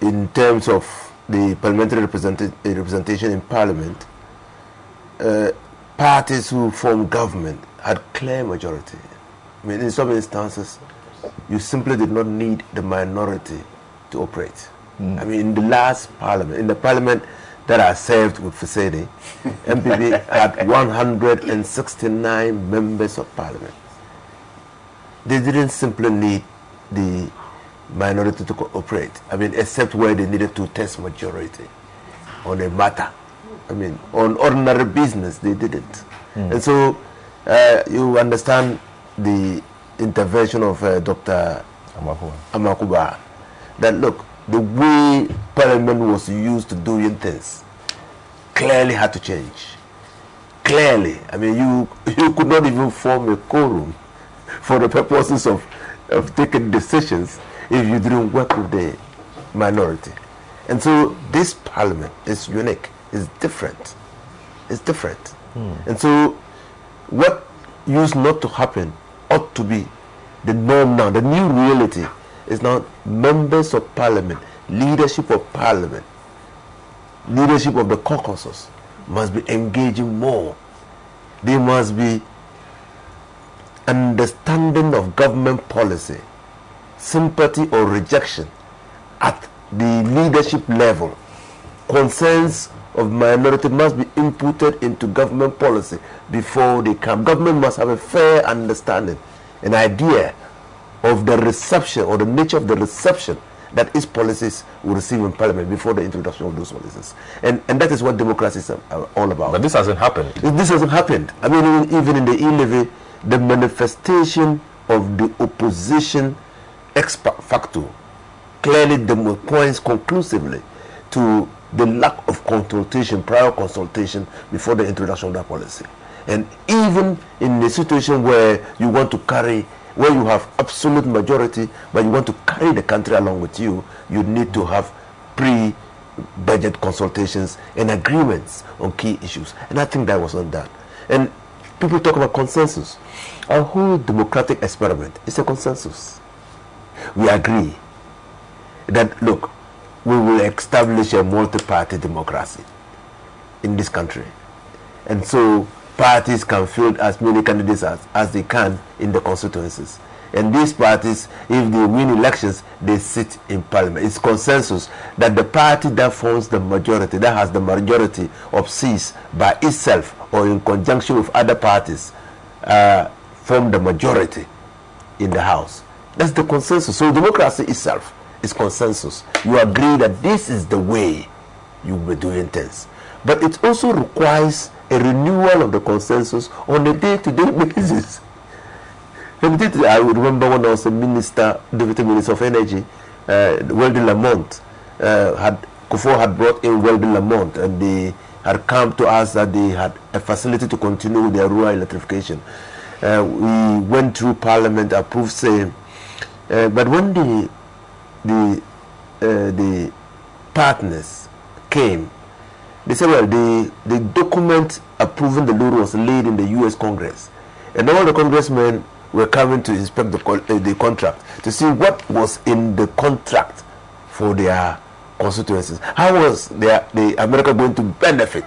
in terms of the parliamentary represent representation in parliament, uh, parties who form government had clear majority. I mean, in some instances, you simply did not need the minority to operate. Mm. I mean, in the last parliament, in the parliament that I served with Fuseini, M P P had one hundred sixty-nine members of parliament. They didn't simply need the minority to cooperate. I mean, except where they needed to test majority on a matter. I mean, on ordinary business, they didn't. Mm. And so uh, you understand the intervention of uh, Doctor Amoako-Baah. That look, the way Parliament was used to doing things clearly had to change. Clearly, I mean, you you could not even form a quorum for the purposes of of taking decisions if you didn't work with the minority. And so this parliament is unique, it's different. It's different. Mm. And so what used not to happen ought to be the norm now. The new reality is now members of parliament, leadership of parliament, leadership of the caucuses must be engaging more. They must be understanding of government policy, sympathy or rejection at the leadership level. Concerns of minority must be inputted into government policy before they come. Government must have a fair understanding, an idea of the reception or the nature of the reception that its policies will receive in Parliament before the introduction of those policies. And and that is what democracies are, are all about. But this hasn't happened. This hasn't happened. I mean, even in the e-levy, the manifestation of the opposition ex facto clearly demo points conclusively to the lack of consultation, prior consultation before the introduction of that policy. And even in a situation where you want to carry, where you have absolute majority, but you want to carry the country along with you, you need to have pre-budget consultations and agreements on key issues. And I think that was not done. And people talk about consensus. Our whole democratic experiment is a consensus. We agree that, look, we will establish a multi-party democracy in this country. And so parties can field as many candidates as, as they can in the constituencies. And these parties, if they win elections, they sit in Parliament. It's consensus that the party that forms the majority, that has the majority of seats by itself or in conjunction with other parties, uh, form the majority in the House. That's the consensus. So democracy itself is consensus. You agree that this is the way you will be doing things. But it also requires a renewal of the consensus on a day-to-day basis. I remember when I was a minister, deputy minister of energy, uh, Weldon Lamont, uh, had, Kufuor had brought in Weldon Lamont, and they had come to us that they had a facility to continue with their rural electrification. Uh, we went through Parliament, approved same, uh, but when the the uh, the partners came, they said, well, the the document approving the law was laid in the U S Congress, and all the congressmen were coming to inspect the, uh, the contract to see what was in the contract for their constituencies. How was their, the America going to benefit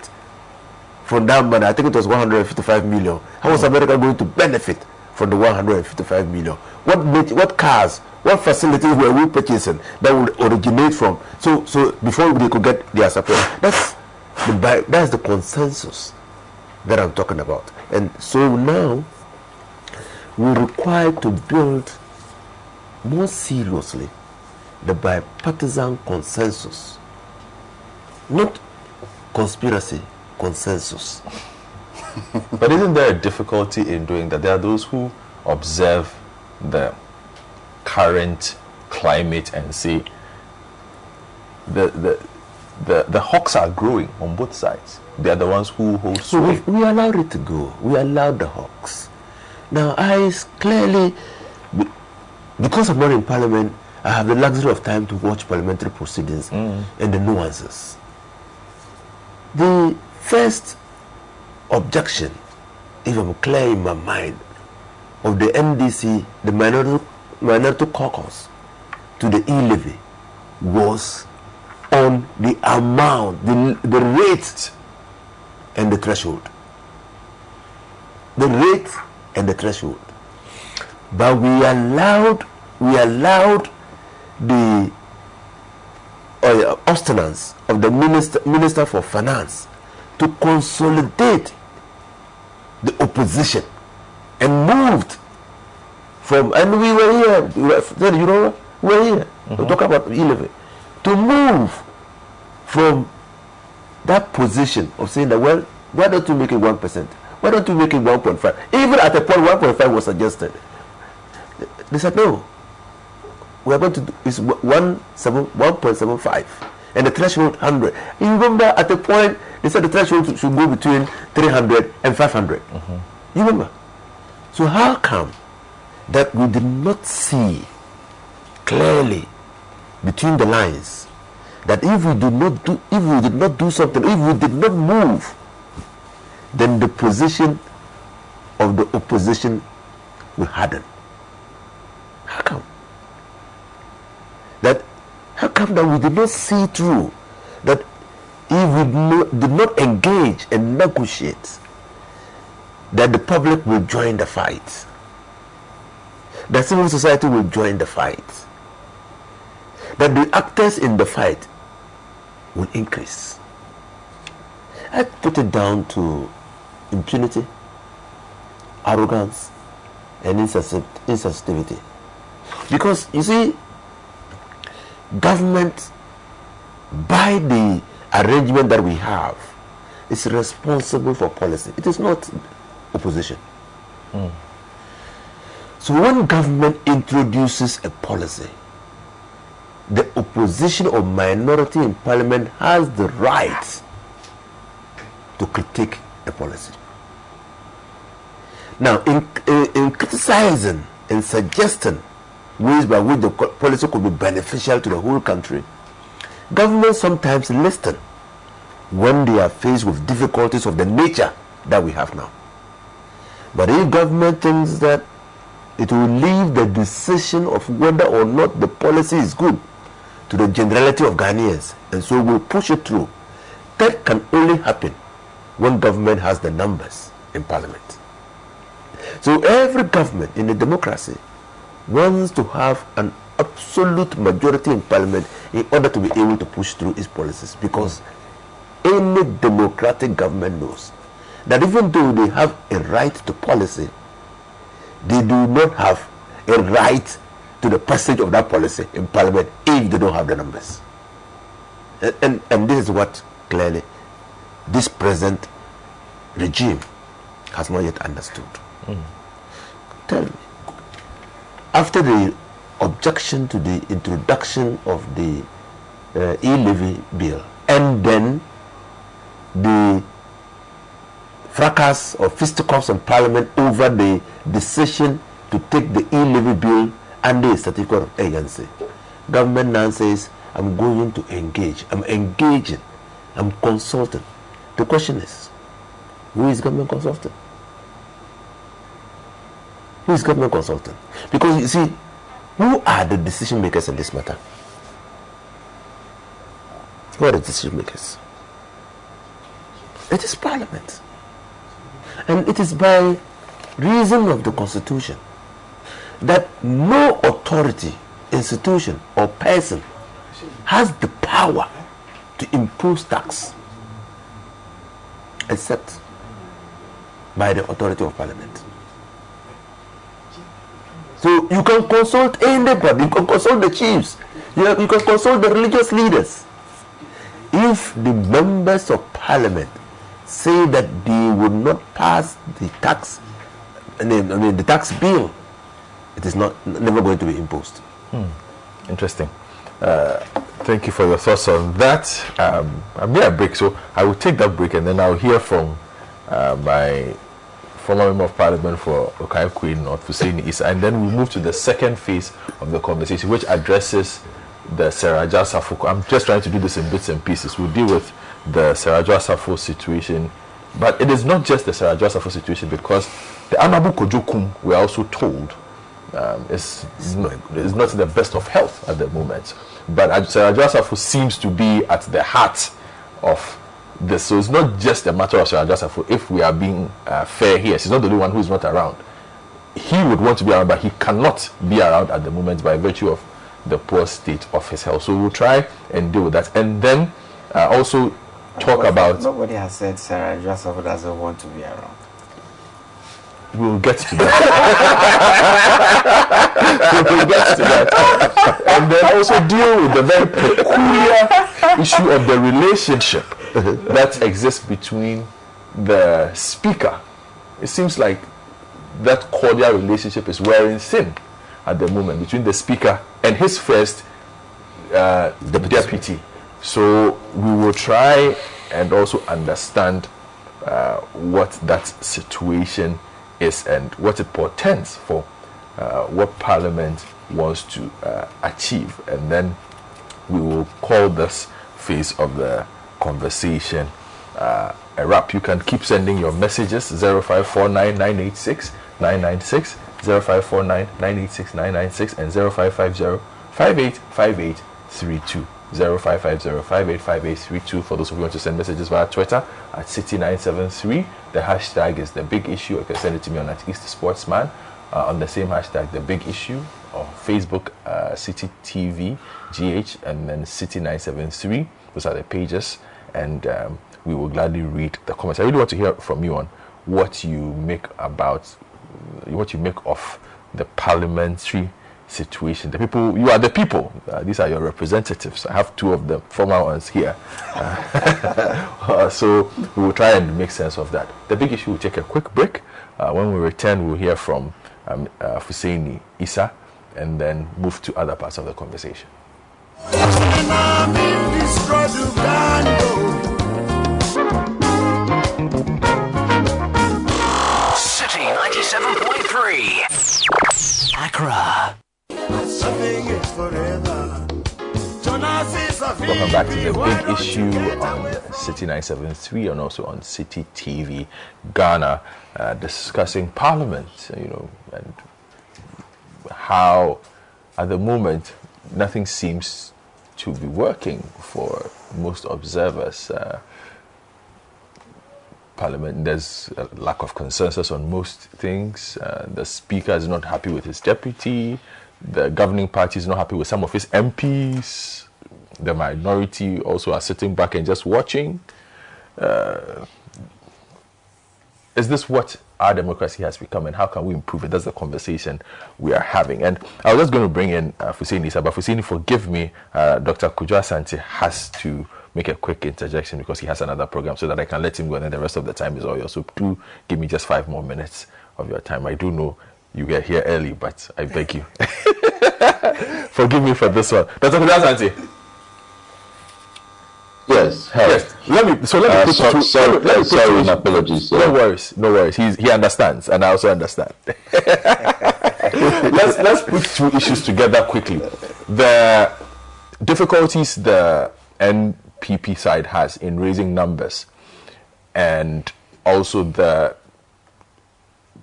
from that money? I think it was one hundred fifty-five million. How was America going to benefit from the one hundred fifty-five million? What what cars, what facilities were we purchasing that would originate from? So so before they could get their support. That's the that's the consensus that I'm talking about. And so now we're required to build more seriously the bipartisan consensus, not conspiracy, consensus. But isn't there a difficulty in doing that? There are those who observe the current climate and say the the the, the hawks are growing on both sides. They are the ones who hold sway. So we, we allowed it to go. We allowed the hawks. Now, I clearly, because I'm not in Parliament, I have the luxury of time to watch parliamentary proceedings mm. and the nuances. The first objection, if I'm clear in my mind, of the M D C, the minority, minority caucus, to the e-levy was on the amount, the, the rate and the threshold. The rate and the threshold. But we allowed, we allowed the uh, obstinance of the minister, minister for finance to consolidate the opposition and moved from, and we were here, we were, you know, we were here, mm-hmm. we talk about eleven, to move from that position of saying that, well, why don't you make it one percent? Why don't you make it one point five? Even at a point, one point five was suggested. They said, no, we are going to do is one point seven five and the threshold one hundred. You remember at a point, they said the threshold should go between three hundred and five hundred. Mm-hmm. You remember? So how come that we did not see clearly between the lines that if we did not do, if we did not do something, if we did not move, then the position of the opposition will harden. How come? That, how come that we did not see through that if we not, did not engage and negotiate, that the public will join the fight, that civil society will join the fight, that the actors in the fight will increase? I put it down to impunity, arrogance, and insensitivity. Because, you see, government, by the arrangement that we have, is responsible for policy. It is not opposition. Mm. So when government introduces a policy, the opposition or minority in parliament has the right to critique a policy. Now, in, in, in criticizing and suggesting ways by which the policy could be beneficial to the whole country, governments sometimes listen when they are faced with difficulties of the nature that we have now. But if government thinks that it will leave the decision of whether or not the policy is good to the generality of Ghanaians, and so will push it through, that can only happen when government has the numbers in parliament. So every government in a democracy wants to have an absolute majority in parliament in order to be able to push through its policies, because any democratic government knows that even though they have a right to policy, they do not have a right to the passage of that policy in parliament if they don't have the numbers. And, and, and this is what clearly this present regime has not yet understood. Mm. Tell me, after the objection to the introduction of the uh, e-levy bill, and then the fracas or fisticuffs in parliament over the decision to take the e-levy bill and the certificate of agency, government now says, I'm going to engage, I'm engaging, I'm consulting. The question is, who is government consulting? Who is government consultant? Because you see, who are the decision makers in this matter? Who are the decision makers? It is Parliament. And it is by reason of the Constitution that no authority, institution, or person has the power to impose tax except by the authority of Parliament. So you can consult anybody, you can consult the chiefs, you, you can consult the religious leaders. If the members of parliament say that they would not pass the tax, I mean the tax bill, it is not never going to be imposed. Hmm. Interesting. Uh, thank you for your thoughts on that. Um, I'm going to break, so I will take that break and then I'll hear from uh, my former member of parliament for Oquaye North, Fuseini Issa, and then we move to the second phase of the conversation, which addresses the Adwoa Safo. I'm just trying to do this in bits and pieces. We'll deal with the Adwoa Safo situation, but it is not just the Adwoa Safo situation, because the Honorable Kojo Kum, we're also told, um, is, not, is not in the best of health at the moment. But Adwoa Safo seems to be at the heart of this. So it's not just a matter of Adwoa Safo, if we are being uh, fair here. She's not the only one who is not around. He would want to be around, but he cannot be around at the moment by virtue of the poor state of his health. So we'll try and deal with that. And then uh, also talk nobody, about... Nobody has said Adwoa Safo doesn't want to be around. We'll get to that. We'll get to that. And then also deal with the very peculiar issue of the relationship that exists between the speaker. It seems like that cordial relationship is wearing thin at the moment between the speaker and his first uh, deputy. deputy. So we will try and also understand uh, what that situation is and what it portends for uh, what Parliament wants to uh, achieve. And then we will call this phase of the conversation uh, a wrap. You can keep sending your messages, zero five four nine, nine eight six, nine nine six, zero five four nine, nine eight six, nine nine six, and zero five five zero, five eight five eight three two, zero five five zero, five eight five eight three two, for those who want to send messages via Twitter at City nine seven three. The hashtag is The Big Issue. You can send it to me on at East Sportsman uh, on the same hashtag, The Big Issue, on Facebook, uh, City T V G H, and then City nine seven three. Those are the pages, and um, we will gladly read the comments. I really want to hear from you on what you make about what you make of the parliamentary situation. The people, you are the people. Uh, these are your representatives. I have two of the former ones here. Uh, so we will try and make sense of that. The big issue, we'll take a quick break. Uh, when we return, we'll hear from um, uh, Fuseini Issa and then move to other parts of the conversation. City ninety-seven point three Accra. Welcome back to The Big Issue on City ninety-seven point three and also on City T V Ghana, uh, discussing Parliament, you know, and how at the moment nothing seems to be working for most observers. Uh, Parliament, there's a lack of consensus on most things. Uh, the Speaker is not happy with his deputy. The governing party is not happy with some of his M Ps. The minority also are sitting back and just watching. Uh, is this what our democracy has become, and how can we improve it? That's the conversation we are having. And I was just going to bring in uh, Fuseini Issa, but Fuseini, forgive me, uh, Doctor Kojo Asante has to make a quick interjection because he has another program, so that I can let him go, and then the rest of the time is all yours. So do give me just five more minutes of your time. I do know you get here early, but I beg you. Forgive me for this one. Doctor Kojo Asante. Yes, yes. Let me. So let me. Uh, put so, through, so, let me, let me sorry, sorry, apologies. Yeah. No worries, no worries. He's, he understands, and I also understand. let's let's put two issues together quickly. The difficulties the N P P side has in raising numbers, and also the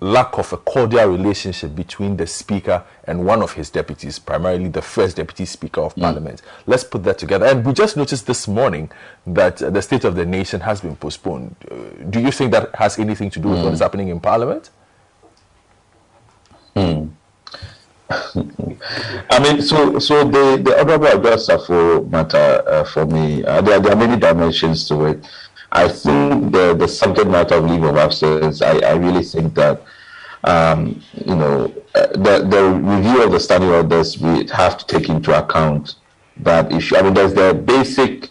lack of a cordial relationship between the Speaker and one of his deputies, primarily the first Deputy Speaker of mm. Parliament. Let's put that together. And we just noticed this morning that uh, the State of the Nation has been postponed. Uh, do you think that has anything to do with mm. what is happening in Parliament? Mm. I mean, so so the, the Honourable Adwoa Safo matter, uh, for me, uh, there, there are many dimensions to it. I think the, the subject matter of leave of absence, I, I really think that, um, you know, the, the review of the standing orders, we have to take into account that issue. I mean, there's the basic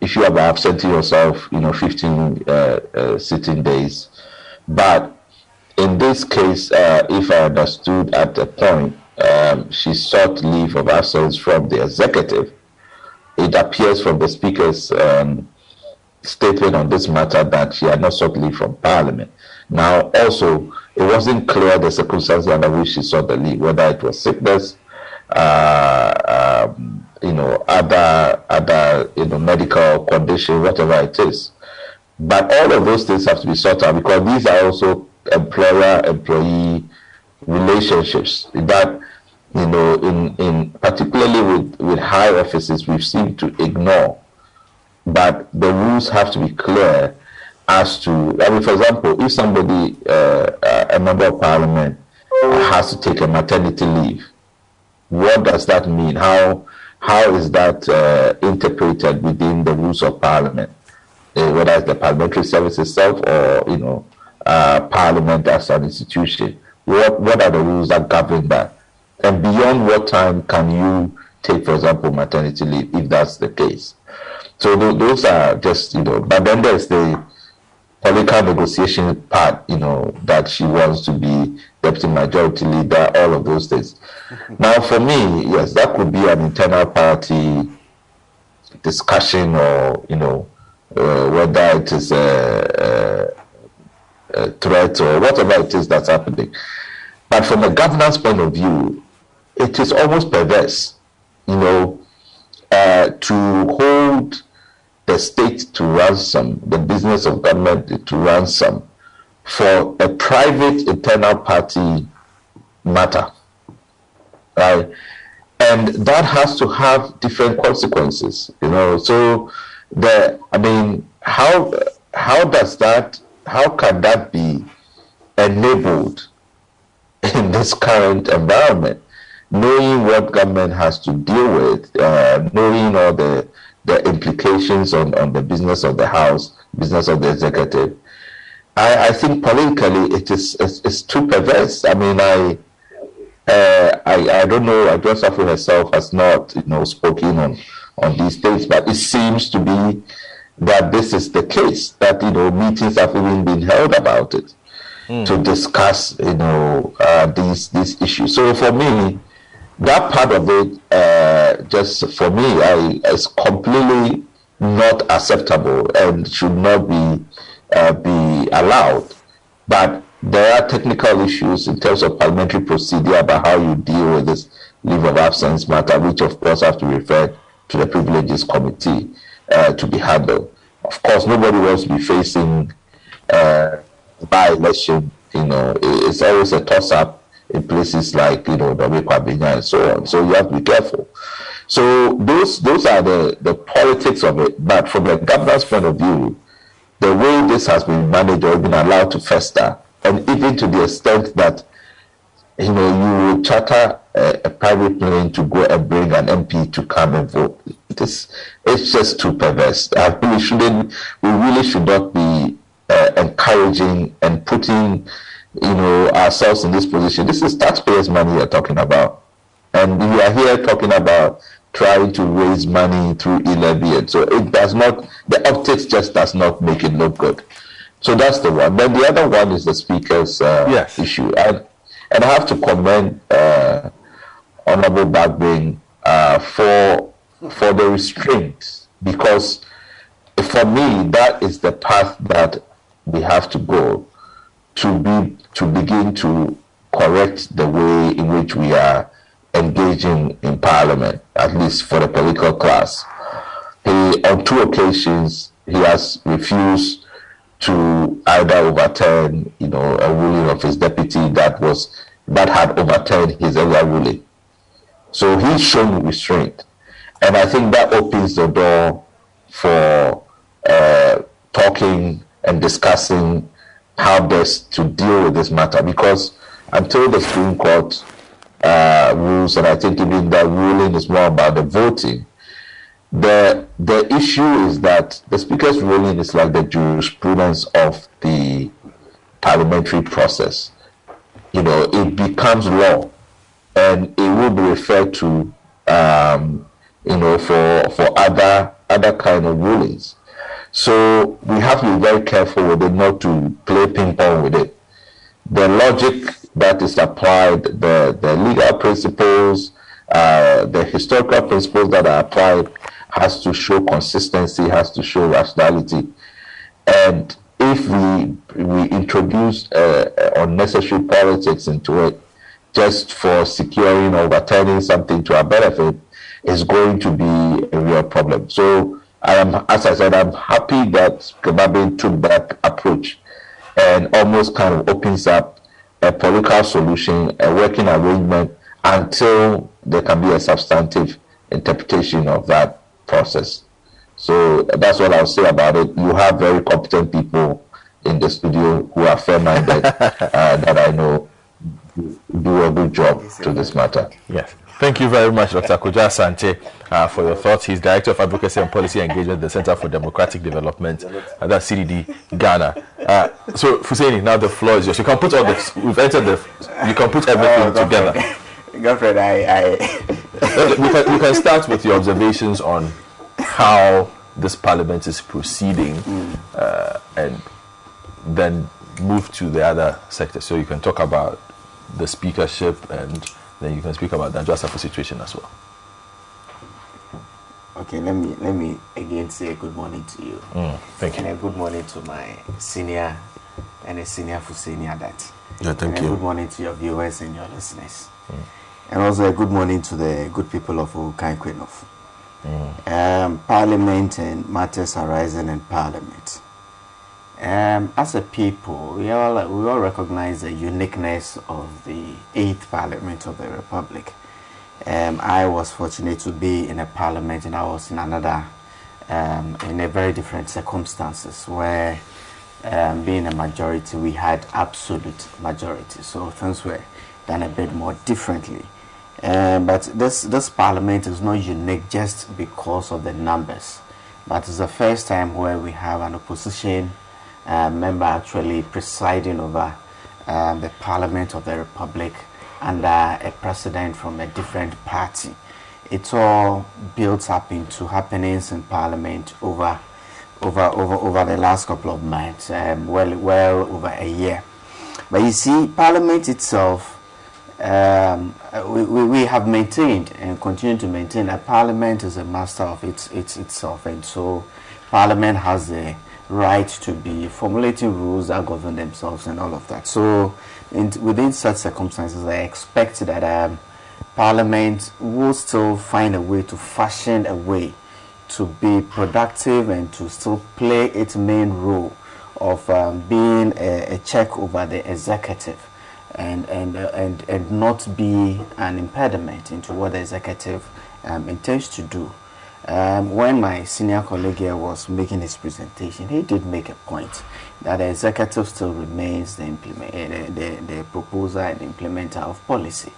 issue about absenting yourself, you know, fifteen uh, uh, sitting days. But in this case, uh, if I understood at the point, um, she sought leave of absence from the executive. It appears from the Speaker's Um, statement on this matter that she had not sought leave from Parliament. Now, also, it wasn't clear the circumstances under which she sought the leave, whether it was sickness, uh, um, you know, other, other, you know, medical condition, whatever it is. But all of those things have to be sought out because these are also employer-employee relationships that, you know, in, in particularly with, with high offices, we've seemed to ignore. But the rules have to be clear as to, I mean, for example, if somebody, uh, a member of Parliament, has to take a maternity leave, what does that mean? How how is that uh, interpreted within the rules of Parliament, uh, whether it's the parliamentary service itself or, you know, uh, Parliament as an institution? What what are the rules that govern that? And beyond what time can you take, for example, maternity leave, if that's the case? So those are just, you know, but then there's the political negotiation part, you know, that she wants to be deputy majority leader, all of those things. Now, for me, yes, that could be an internal party discussion or, you know, uh, whether it is a, a, a threat or whatever it is that's happening. But from a governance point of view, it is almost perverse, you know, uh, to hold the state to ransom, the business of government to ransom, for a private internal party matter, right? And that has to have different consequences, you know. So, the I mean, how how does that, how can that be enabled in this current environment? Knowing what government has to deal with, uh, knowing all the the implications on, on the business of the House, business of the executive, I, I think politically it is it's, it's too perverse. I mean, I uh, I, I don't know, Adwoa Safo herself has not, you know, spoken on, on these things, but it seems to be that this is the case, that, you know, meetings have even been held about it mm. to discuss, you know, uh, these, these issues. So for me, that part of it, uh, just for me, I, is completely not acceptable and should not be uh, be allowed. But there are technical issues in terms of parliamentary procedure about how you deal with this leave of absence matter, which of course have to refer to the Privileges Committee uh, to be handled. Of course, nobody wants to be facing uh, by-election. You know, it's always a toss-up in places like, you know, Kwabena and so on. So you have to be careful. So those those are the, the politics of it. But from the governance point of view, the way this has been managed or been allowed to fester, and even to the extent that, you know, you charter a, a private plane to go and bring an M P to come and vote, this it's just too perverse. I really shouldn't. We really should not be uh, encouraging and putting, you know, ourselves in this position. This is taxpayers' money we are talking about, and we are here talking about trying to raise money through e-levy. So it does not, the optics just does not make it look good. So that's the one. Then the other one is the speaker's uh, yes. issue. And, and I have to commend uh, Honorable Bagbin uh, for, for the restraint, because for me, that is the path that we have to go to be to begin to correct the way in which we are engaging in Parliament, at least for the political class. He, on two occasions, he has refused to either overturn, you know, a ruling of his deputy that was that had overturned his earlier ruling. So he's shown restraint, and I think that opens the door for uh, talking and discussing how best to deal with this matter. Because until the Supreme Court uh, rules, and I think even that ruling is more about the voting. The the issue is that the Speaker's ruling is like the jurisprudence of the parliamentary process. You know, it becomes law, and it will be referred to, um, you know, for for other other kind of rulings. So we have to be very careful with it, not to play ping pong with it. The logic that is applied, the the legal principles, uh, the historical principles that are applied, has to show consistency, has to show rationality. And if we we introduce uh, unnecessary politics into it, just for securing or overturning something to our benefit, is going to be a real problem. So I am, as I said, I'm happy that Bagbin took that approach and almost kind of opens up a political solution, a working arrangement, until there can be a substantive interpretation of that process. So that's what I'll say about it. You have very competent people in the studio who are fair-minded uh, that I know do a good job to this matter. Yes. Thank you very much, Doctor Kojo Asante, uh, for your thoughts. He's Director of Advocacy and Policy Engagement at the Centre for Democratic Development, uh, that's C D D, Ghana. Uh, so, Fuseini, now the floor is yours. You can put all the, we've entered the, you can put everything oh, together. Godfred, I... I... we, can, we can start with your observations on how this Parliament is proceeding mm. uh, and then move to the other sector. So you can talk about the speakership, and then you can speak about the Adwoa Safo situation as well. Okay, let me let me again say good morning to you. Mm, thank you. And a good morning to my senior and a senior Fuseini that. Yeah, thank and you. A good morning to your viewers and your listeners. Mm. And also a good morning to the good people of Okankwenov. Mm. Um, Parliament and matters arising in Parliament. Um, as a people, we all, we all recognize the uniqueness of the eighth Parliament of the Republic. Um, I was fortunate to be in a Parliament, and I was in another, um, in a very different circumstances, where um, being a majority, we had absolute majority. So things were done a bit more differently. Um, but this, this Parliament is not unique just because of the numbers, but it's the first time where we have an opposition Uh, member actually presiding over um, the Parliament of the Republic under a president from a different party. It all built up into happenings in Parliament over over over over the last couple of months, um, well well over a year. But you see, Parliament itself, um, we, we, we have maintained and continue to maintain that Parliament is a master of its, its itself, and so Parliament has the right to be formulating rules that govern themselves and all of that. So in, within such circumstances, I expect that um, Parliament will still find a way to fashion a way to be productive and to still play its main role of um, being a, a check over the executive, and and uh, and and not be an impediment into what the executive um, intends to do. Um, when my senior colleague here was making his presentation, he did make a point that the executive still remains the implement uh, the, the, the proposer and implementer of policy,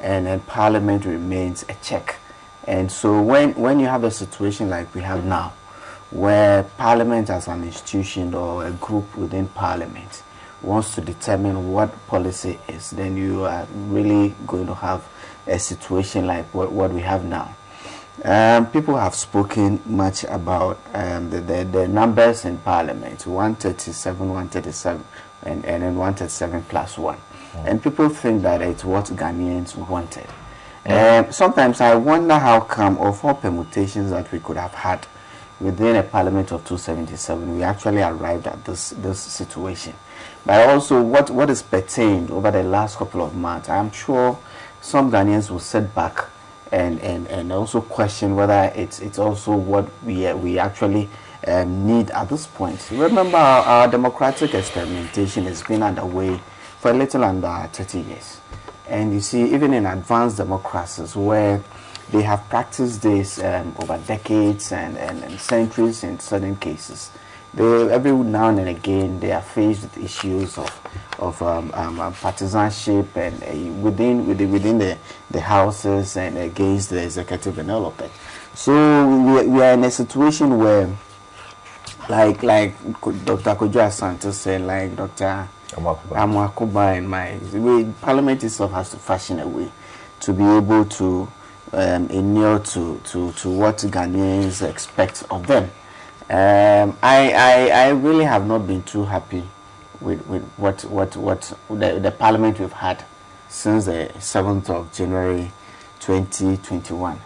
and then Parliament remains a check. And so when when you have a situation like we have now, where Parliament as an institution or a group within Parliament wants to determine what policy is, then you are really going to have a situation like what, what we have now. Um, people have spoken much about um, the, the, the numbers in Parliament, one thirty-seven, one thirty-seven, and, and then one thirty-seven plus one. Mm. And people think that it's what Ghanaians wanted. Mm. Um, sometimes I wonder how come of all permutations that we could have had within a Parliament of two seventy-seven, we actually arrived at this this situation. But also, what what is pertained over the last couple of months, I'm sure some Ghanaians will sit back and and and also question whether it's it's also what we uh, we actually um, need at this point. Remember, our, our democratic experimentation has been underway for a little under thirty years, and you see, even in advanced democracies where they have practiced this um, over decades and, and, and centuries in certain cases, They, every now and again, they are faced with issues of, of um, um, partisanship and uh, within, within, within the, the houses and against the executive and all of that. So we, we are in a situation where, like, like Doctor Kojo Asante said, like Doctor Amoako-Baah and my, we, Parliament itself has to fashion a way to be able to Um, inured to, to, to what Ghanaians expect of them. Um, I, I, I really have not been too happy with, with what, what, what the, the Parliament we've had since the seventh of January twenty twenty-one.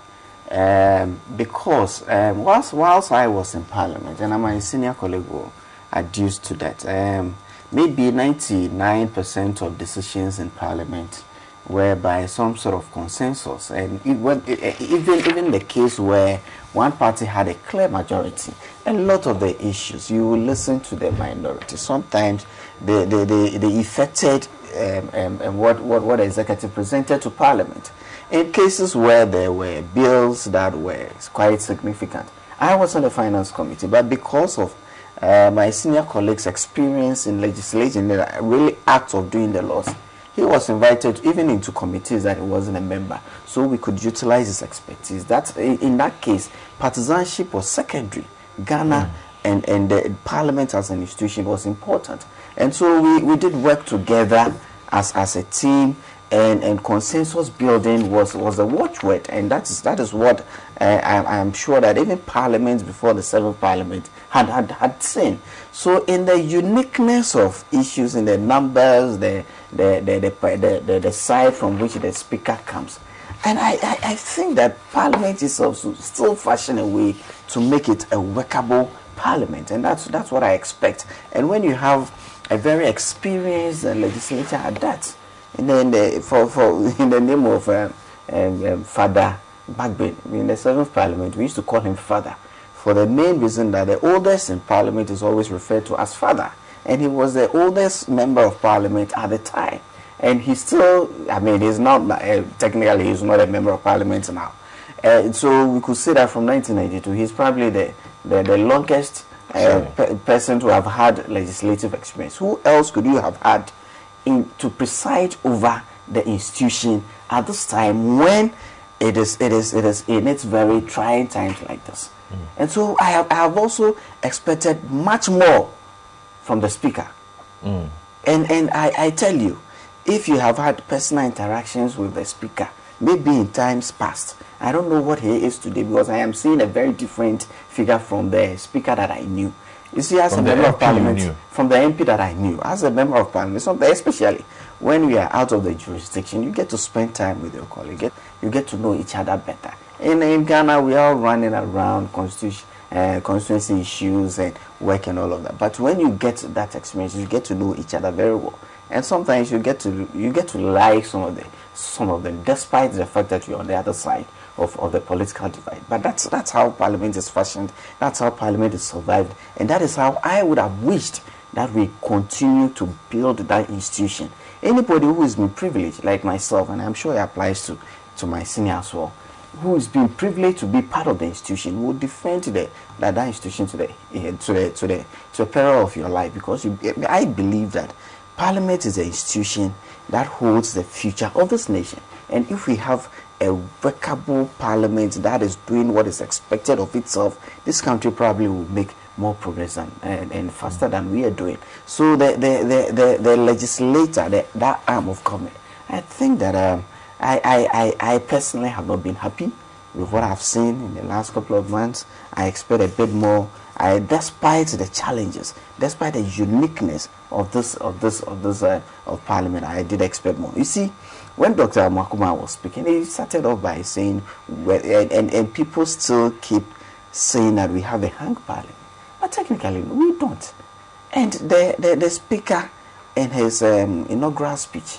Um, because um, whilst, whilst I was in Parliament, and my senior colleague will adduce to that, um, maybe ninety-nine percent of decisions in Parliament whereby some sort of consensus, and it went, it, even even the case where one party had a clear majority, a lot of the issues you will listen to the minority. Sometimes they they they, they effected um, um, and what what what the executive presented to Parliament. In cases where there were bills that were quite significant, I was on the Finance Committee, but because of uh, my senior colleagues' experience in legislation, the really act of doing the laws, he was invited even into committees that he wasn't a member, so we could utilize his expertise. That, in that case, partisanship was secondary. Ghana mm. and, and the Parliament as an institution was important. And so we, we did work together as, as a team, and, and consensus building was, was a watchword. And that is, that is what uh, I, I'm sure that even Parliaments before the seventh Parliament had, had, had seen. So in the uniqueness of issues, in the numbers, the The the, the, the, the the side from which the speaker comes. And I, I, I think that Parliament is also still fashion a way to make it a workable Parliament. And that's, that's what I expect. And when you have a very experienced uh, legislator at that, and then the, for, for, in the name of uh, um, um, Father Bagbin, in the seventh Parliament, we used to call him Father, for the main reason that the oldest in Parliament is always referred to as Father. And he was the oldest member of Parliament at the time. And he still, I mean, he's not, uh, technically he's not a member of Parliament now. Uh, so we could say that from nineteen ninety-two, he's probably the, the, the longest uh, pe person to have had legislative experience. Who else could you have had in, to preside over the institution at this time when it is, it is, it is in its very trying times like this? Mm. And so I have, I have also expected much more from the speaker. Mm. And and I, I tell you, if you have had personal interactions with the speaker, maybe in times past, I don't know what he is today, because I am seeing a very different figure from the speaker that I knew. You see, as from a member of parliament, from the M P that I knew, as a member of parliament, especially when we are out of the jurisdiction, you get to spend time with your colleague, you get to know each other better. In, in Ghana, we are all running around constitution, uh, constituency issues and work and all of that. But when you get that experience, you get to know each other very well, and sometimes you get to you get to like some of the some of them, despite the fact that you're on the other side Of, of the political divide. But that's that's how Parliament is fashioned, that's how Parliament is survived, and that is how I would have wished that we continue to build that institution. Anybody who has been privileged, like myself, and I'm sure it applies to, to my senior as well, who has been privileged to be part of the institution, will defend today that, that institution to the, to the, to the, to the peril of your life, because you, I believe that Parliament is an institution that holds the future of this nation. And if we have a workable parliament that is doing what is expected of itself, this country probably will make more progress and, and, and faster than we are doing. So the the the, the, the legislator, the, that arm of government, I think that um, I, I, I personally have not been happy with what I've seen in the last couple of months. I expect a bit more. I, despite the challenges, despite the uniqueness of this of this of this uh, of parliament, I did expect more. You see, when Doctor Amoako-Baah was speaking, he started off by saying, well, and, and, and people still keep saying that we have a hung parliament. But technically, we don't. And the, the, the speaker, in his um, inaugural speech,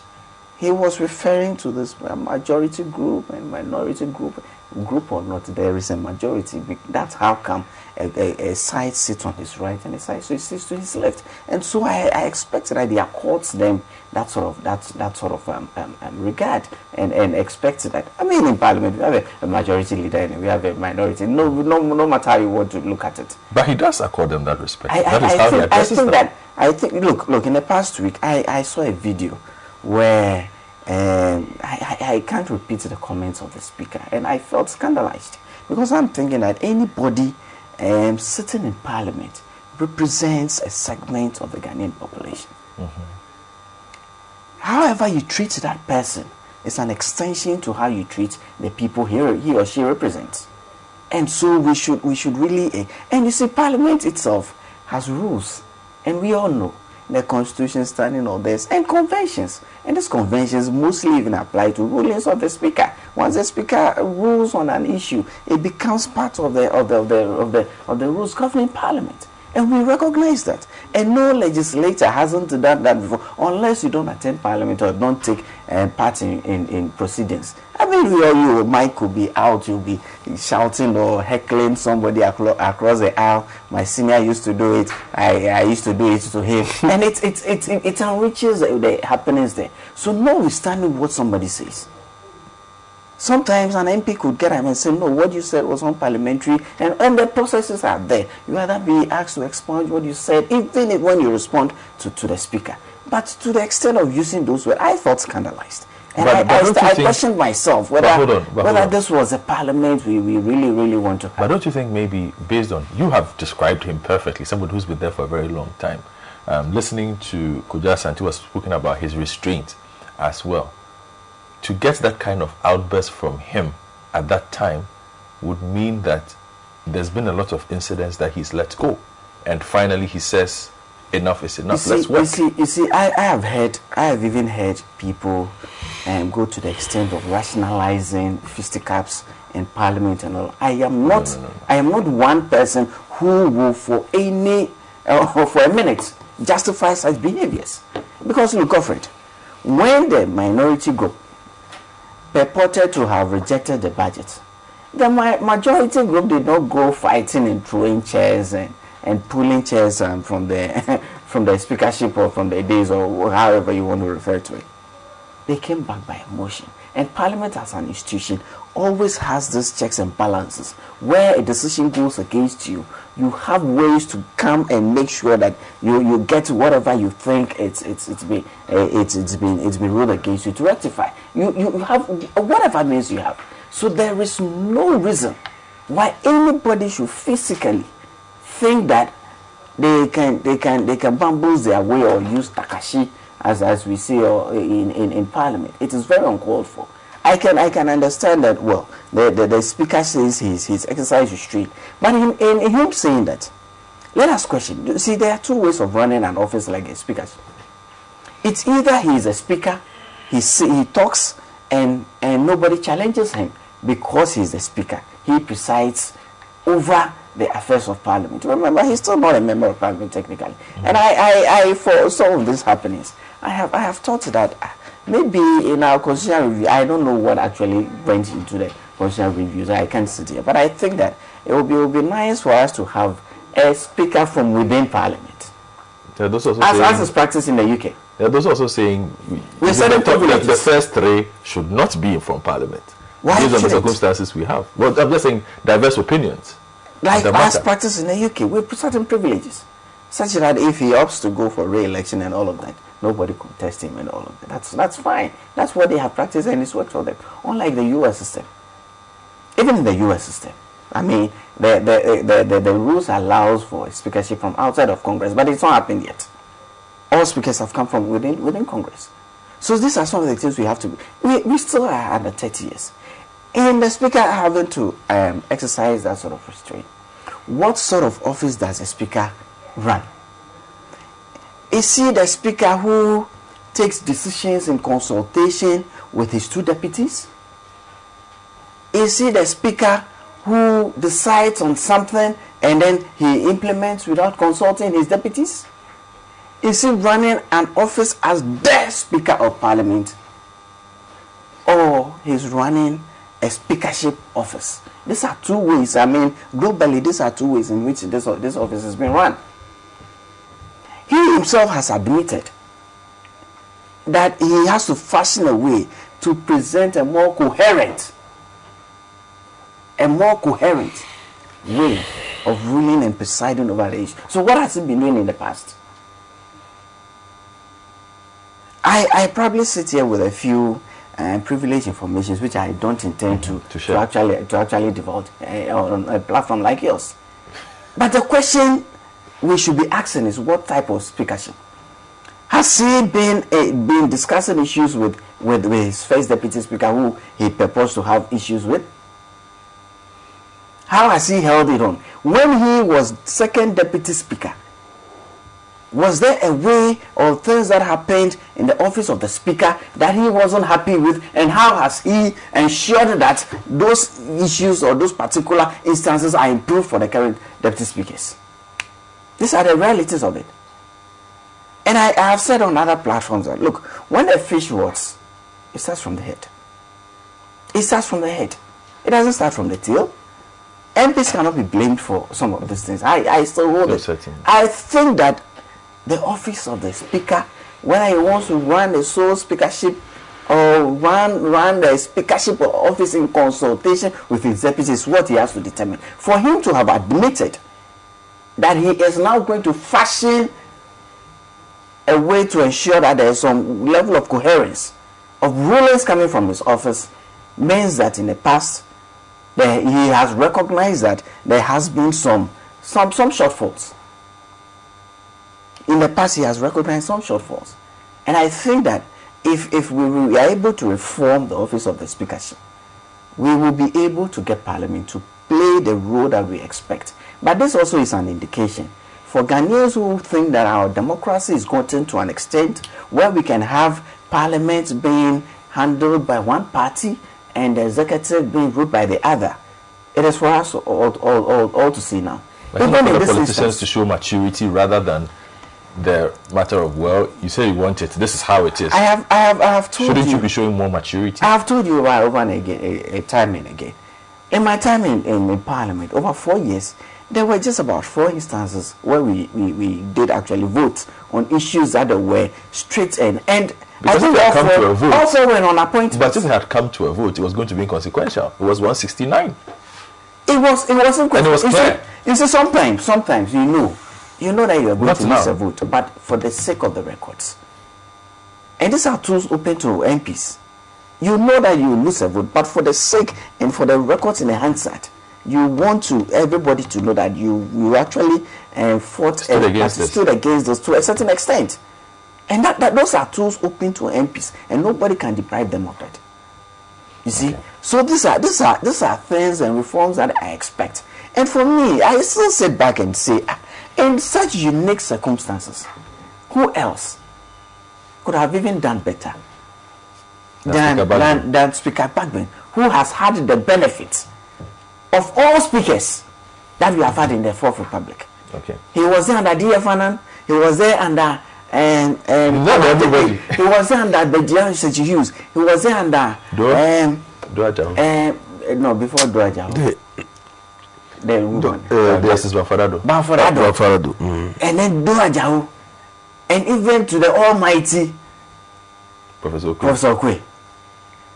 he was referring to this majority group and minority group. Group or not, there is a majority. That's how come a, a, a side sits on his right and a side so sits to his left. And so I, I expect that they accords them that sort of that that sort of um, um, regard and and expect that. I mean, in Parliament we have a, a majority leader and we have a minority. No, no, no matter how you want to look at it. But he does accord them that respect. I, I, that is I how think, he addresses I think them. that I think. Look, look. In the past week, I I saw a video where. Um, I, I, I can't repeat the comments of the speaker, and I felt scandalized, because I'm thinking that anybody um, sitting in parliament represents a segment of the Ghanaian population. Mm-hmm. However you treat that person is an extension to how you treat the people he or, he or she represents. And so we should, we should really... Uh, and you see, parliament itself has rules, and we all know. The constitution standing on this, and conventions, and these conventions mostly even apply to rulings of the speaker. Once the speaker rules on an issue, it becomes part of the of the of the of the, of the rules governing parliament, and we recognize that. And no legislator hasn't done that before, unless you don't attend parliament or don't take uh, part in, in in proceedings. I mean, you you might could be out, you'll be shouting or heckling somebody aclo across the aisle. My senior used to do it. I, I used to do it to him, and it it it it, it enriches the, the happenings there. So notwithstanding what somebody says, sometimes an M P could get up and say, no, what you said was unparliamentary, and all the processes are there. You either be asked to expunge what you said, even if when you respond to to the speaker. But to the extent of using those words, I felt scandalized. And but, I, but I, st I think, questioned myself whether, but hold on, but whether hold on. this was a parliament we, we really, really want to have. But don't you think maybe based on, you have described him perfectly, somebody who's been there for a very long time. Um, listening to Kojo Asante was speaking about his restraint as well. To get that kind of outburst from him at that time would mean that there's been a lot of incidents that he's let go. And finally he says, enough is enough. You see, Let's work. You see, you see I, I have heard, I have even heard people um, go to the extent of rationalizing fisticuffs in parliament and all. I am not, no, no, no. I am not one person who will, for any, uh, for a minute, justify such behaviors. Because look, Godfred, when the minority group purported to have rejected the budget, the ma majority group did not go fighting and throwing chairs and. and pulling chairs um, from the from the speakership or from the days or however you want to refer to it. They came back by emotion. And Parliament as an institution always has these checks and balances. Where a decision goes against you, you have ways to come and make sure that you, you get whatever you think it's it's it's been uh, it's it's been it's been ruled against you to rectify. You you have whatever means you have. So there is no reason why anybody should physically think that they can they can they can bamboozle their way or use Takashi as as we see in in, in Parliament. It is very uncalled for. I can I can understand that. Well, the the, the speaker says he's he's exercising restraint, but in, in in him saying that, let us question. You see, there are two ways of running an office like a speaker. It's either he is a speaker, he he talks, and and nobody challenges him because he is a speaker. He presides over the affairs of Parliament. Remember, he's still not a member of Parliament technically. Mm-hmm. And I, I, I, for some of these happenings, I have I have thought that. Maybe in our constitutional review, I don't know what actually went into the constitutional reviews. I can't sit here, but I think that it will be, it will be nice for us to have a speaker from within Parliament, yeah, those also as, saying, as is practiced in the U K. Yeah, those also saying we the, the first three should not be from Parliament. Why These are the circumstances we have. Well, I'm just saying diverse opinions. Like as practiced in the U K, we have certain privileges, such that if he opts to go for re-election and all of that, nobody contests him and all of that. That's, that's fine. That's what they have practiced and it's worked for them. Unlike the U S system. Even in the U S system, I mean, the, the, the, the, the rules allows for speakership from outside of Congress, but it's not happened yet. All speakers have come from within, within Congress. So these are some of the things we have to do. We, we still are under thirty years. And the speaker having to um, exercise that sort of restraint. What sort of office does a speaker run? Is he the speaker who takes decisions in consultation with his two deputies? Is he the speaker who decides on something and then he implements without consulting his deputies? Is he running an office as the Speaker of Parliament? Or he's running a speakership office? These are two ways. I mean, globally, these are two ways in which this, this office has been run. He himself has admitted that he has to fashion a way to present a more coherent, a more coherent way of ruling and presiding over the issue. So what has he been doing in the past? I, I probably sit here with a few uh, privileged informations which I don't intend to, to, to actually to actually divulge uh, on a platform like yours. But the question we should be asking is, what type of speakership? Has he been uh, been discussing issues with, with, with his first deputy speaker who he purports to have issues with? How has he held it on? When he was second deputy speaker, was there a way or things that happened in the office of the speaker that he wasn't happy with? And how has he ensured that those issues or those particular instances are improved for the current deputy speakers? These are the realities of it. And I, I have said on other platforms that, look, when a fish rots, it starts from the head. It starts from the head. It doesn't start from the tail. M Ps cannot be blamed for some of these things. I, I still hold it. I think that the office of the speaker, whether he wants to run the sole speakership or run, run the speakership office in consultation with his deputies, is what he has to determine. For him to have admitted that he is now going to fashion a way to ensure that there is some level of coherence of rulings coming from his office means that in the past that he has recognized that there has been some, some, some shortfalls. In the past, he has recognized some shortfalls. And I think that if, if we are able to reform the office of the speakership, we will be able to get Parliament to play the role that we expect. But this also is an indication for Ghanaians who think that our democracy is gotten to an extent where we can have Parliament being handled by one party and the executive being ruled by the other. It is for us all, all, all, all to see now. Even in this instance, politicians to show maturity rather than the matter of, well, you say you want it, this is how it is. I have, I have, I have told you. Shouldn't you be showing more maturity? I have told you over and again, time and again. In my time in, in, in Parliament, over four years, there were just about four instances where we, we, we did actually vote on issues that were straight and and because I think it had also, come to a vote. Also when on appointment. But if it had come to a vote, it was going to be inconsequential. It was one sixty-nine. It was it wasn't and it was clear. You see, sometimes sometimes you know you know that you are going to miss a vote, but for the sake of the records. And these are tools open to M Ps. You know that you lose a vote, but for the sake and for the records in the handset, you want to everybody to know that you you actually uh, fought and stood against those to a certain extent. And that, that those are tools open to M Ps, and nobody can deprive them of that. You see, okay. So these are these are these are things and reforms that I expect. And for me, I still sit back and say, in such unique circumstances, who else could have even done better than Speaker, than, than Speaker Bagbin, who has had the benefits of all speakers that we have had in the Fourth Republic? Okay, he was there under D F N N, he was there under. And, and not everybody. He, he was under the Joseph Hughes. He was under um, um, no before Duajao. The the woman. Uh, the assistant uh, Bafarado. Bafarado. Bafarado. Mm. And then Duajao, and even to the Almighty Professor Oquaye. Professor Oquaye.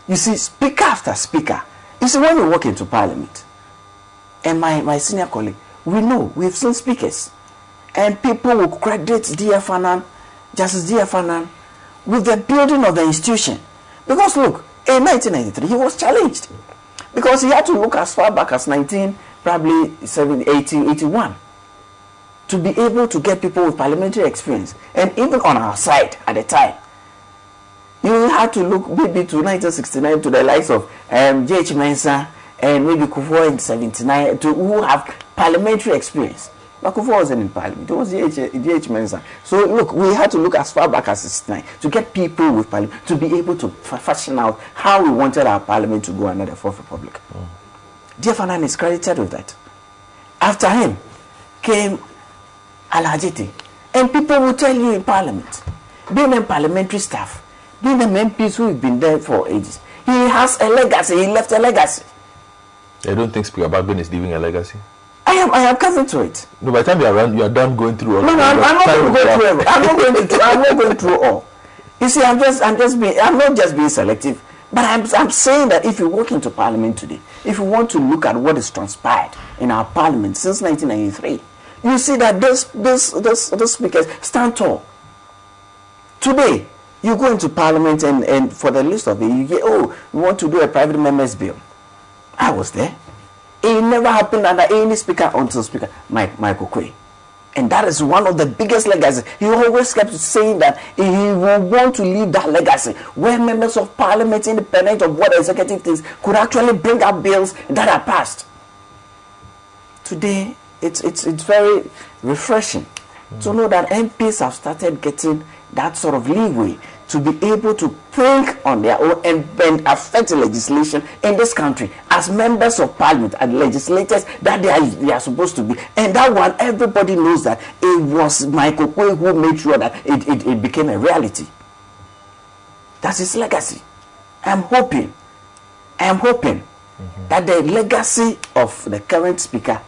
You see, speaker after speaker. You see, when we walk into Parliament, and my my senior colleague, we know we've seen speakers, and people will credit D F N N. Justice D F N N with the building of the institution. Because look, in nineteen ninety-three, he was challenged. Because he had to look as far back as nineteen, probably seventeen, eighteen, eighty-one to be able to get people with parliamentary experience. And even on our side at the time, you had to look maybe to nineteen sixty-nine, to the likes of um, J H Mensah and maybe Kufuor in seventy-nine, to who have parliamentary experience. But Kufuor wasn't in parliament. It was D H Mensah. So look, we had to look as far back as sixty-nine to get people with parliament, to be able to fashion out how we wanted our parliament to go under the Fourth Republic. Oh. D F N N is credited with that. After him came Alhajiti. And people will tell you in parliament, being a parliamentary staff, being the M Ps who have been there for ages, he has a legacy, he left a legacy. I don't think Speaker Bagbin is leaving a legacy. I am, I am coming to it. No, by the time you are around, you are done going through all. No, no, I'm, I'm not going to go through. I'm not going to. I'm not going through all. You see, I'm just, I'm just being, I'm not just being selective, but I'm, I'm saying that if you walk into Parliament today, if you want to look at what has transpired in our Parliament since nineteen ninety-three, you see that this, this, this, this speakers stand tall. Today, you go into Parliament and, and for the list of it, you get, oh, we want to do a private member's bill. I was there. It never happened under any speaker until Speaker Mike, Michael Oquaye. And that is one of the biggest legacies. He always kept saying that he will want to leave that legacy where members of parliament, independent of what the executive thinks, could actually bring up bills that are passed. Today, it's, it's, it's very refreshing mm. to know that M Ps have started getting that sort of leeway to be able to think on their own and, and affect legislation in this country as members of parliament and legislators that they are, they are supposed to be. And that one, everybody knows that it was Michael Oquaye who made sure that it, it, it became a reality. That's his legacy. I'm hoping, I'm hoping mm-hmm. that the legacy of the current speaker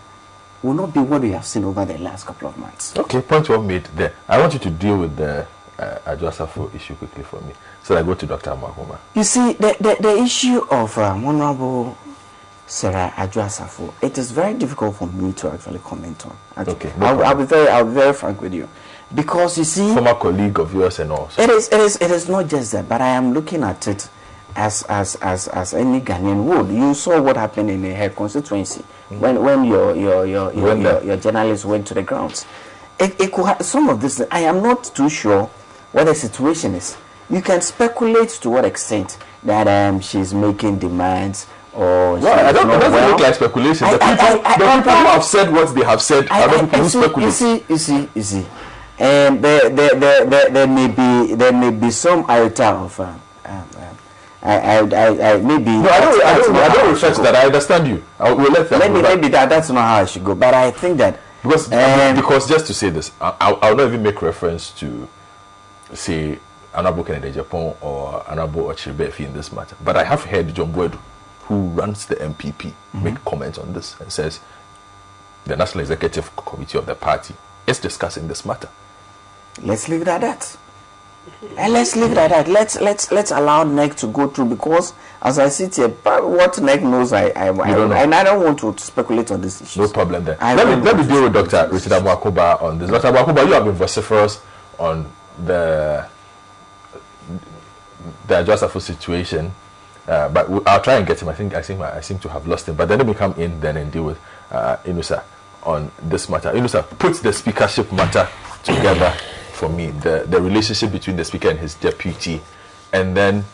will not be what we have seen over the last couple of months. Okay, point well made there. I want you to deal with the Uh, Adwoa Safo issue quickly for me, so I go to Doctor Amoako-Baah. You see, the, the, the issue of um, Honorable Sarah Adwoa Safo, it is very difficult for me to actually comment on. Actually. Okay, no I'll, I'll be very, I'll be very frank with you, because you see, former colleague of yours and all. So. It is, it is, it is not just that, but I am looking at it as as as as any Ghanaian would. You saw what happened in her constituency mm. when when your your your your, when your, your, your journalists went to the grounds. It, it could have, some of this, I am not too sure what the situation is. You can speculate to what extent that um, she's making demands or... Well, I don't think well. Look like speculation. I, the I, people, I, I, the I, people I, who have said what they have said I, I, are not people who speculate. You see, you see, you see. Um, there, there, there, there, there, may be, there may be some iota of... Um, um, um, I, I, I, I, maybe... No, I don't, I don't, I don't reflect that. I understand you. I will let that maybe, maybe that, that's not how I should go. But I think that... Because, um, because just to say this, I, I, I'll not even make reference to... say Honorable Kennedy Japan or Honorable Ochibefi in this matter. But I have heard John Boedu, who runs the M P P, mm-hmm. make comments on this and says the National Executive Committee of the party is discussing this matter. Let's leave it at that. And let's leave it at that. Let's let's let's allow N E C to go through, because as I sit here, what N E C knows, I I, I don't know. And I don't want to speculate on this issue. No problem there. I let me let me deal with Doctor Richard Amoako-Baah on this. Doctor Amoako-Baah, you have been vociferous on the the Adwoa Safo situation, uh, but I'll try and get him. I think I seem I seem to have lost him. But then we come in then and deal with uh, Inusah on this matter. Inusah, put the speakership matter together for me, the, the relationship between the speaker and his deputy, and then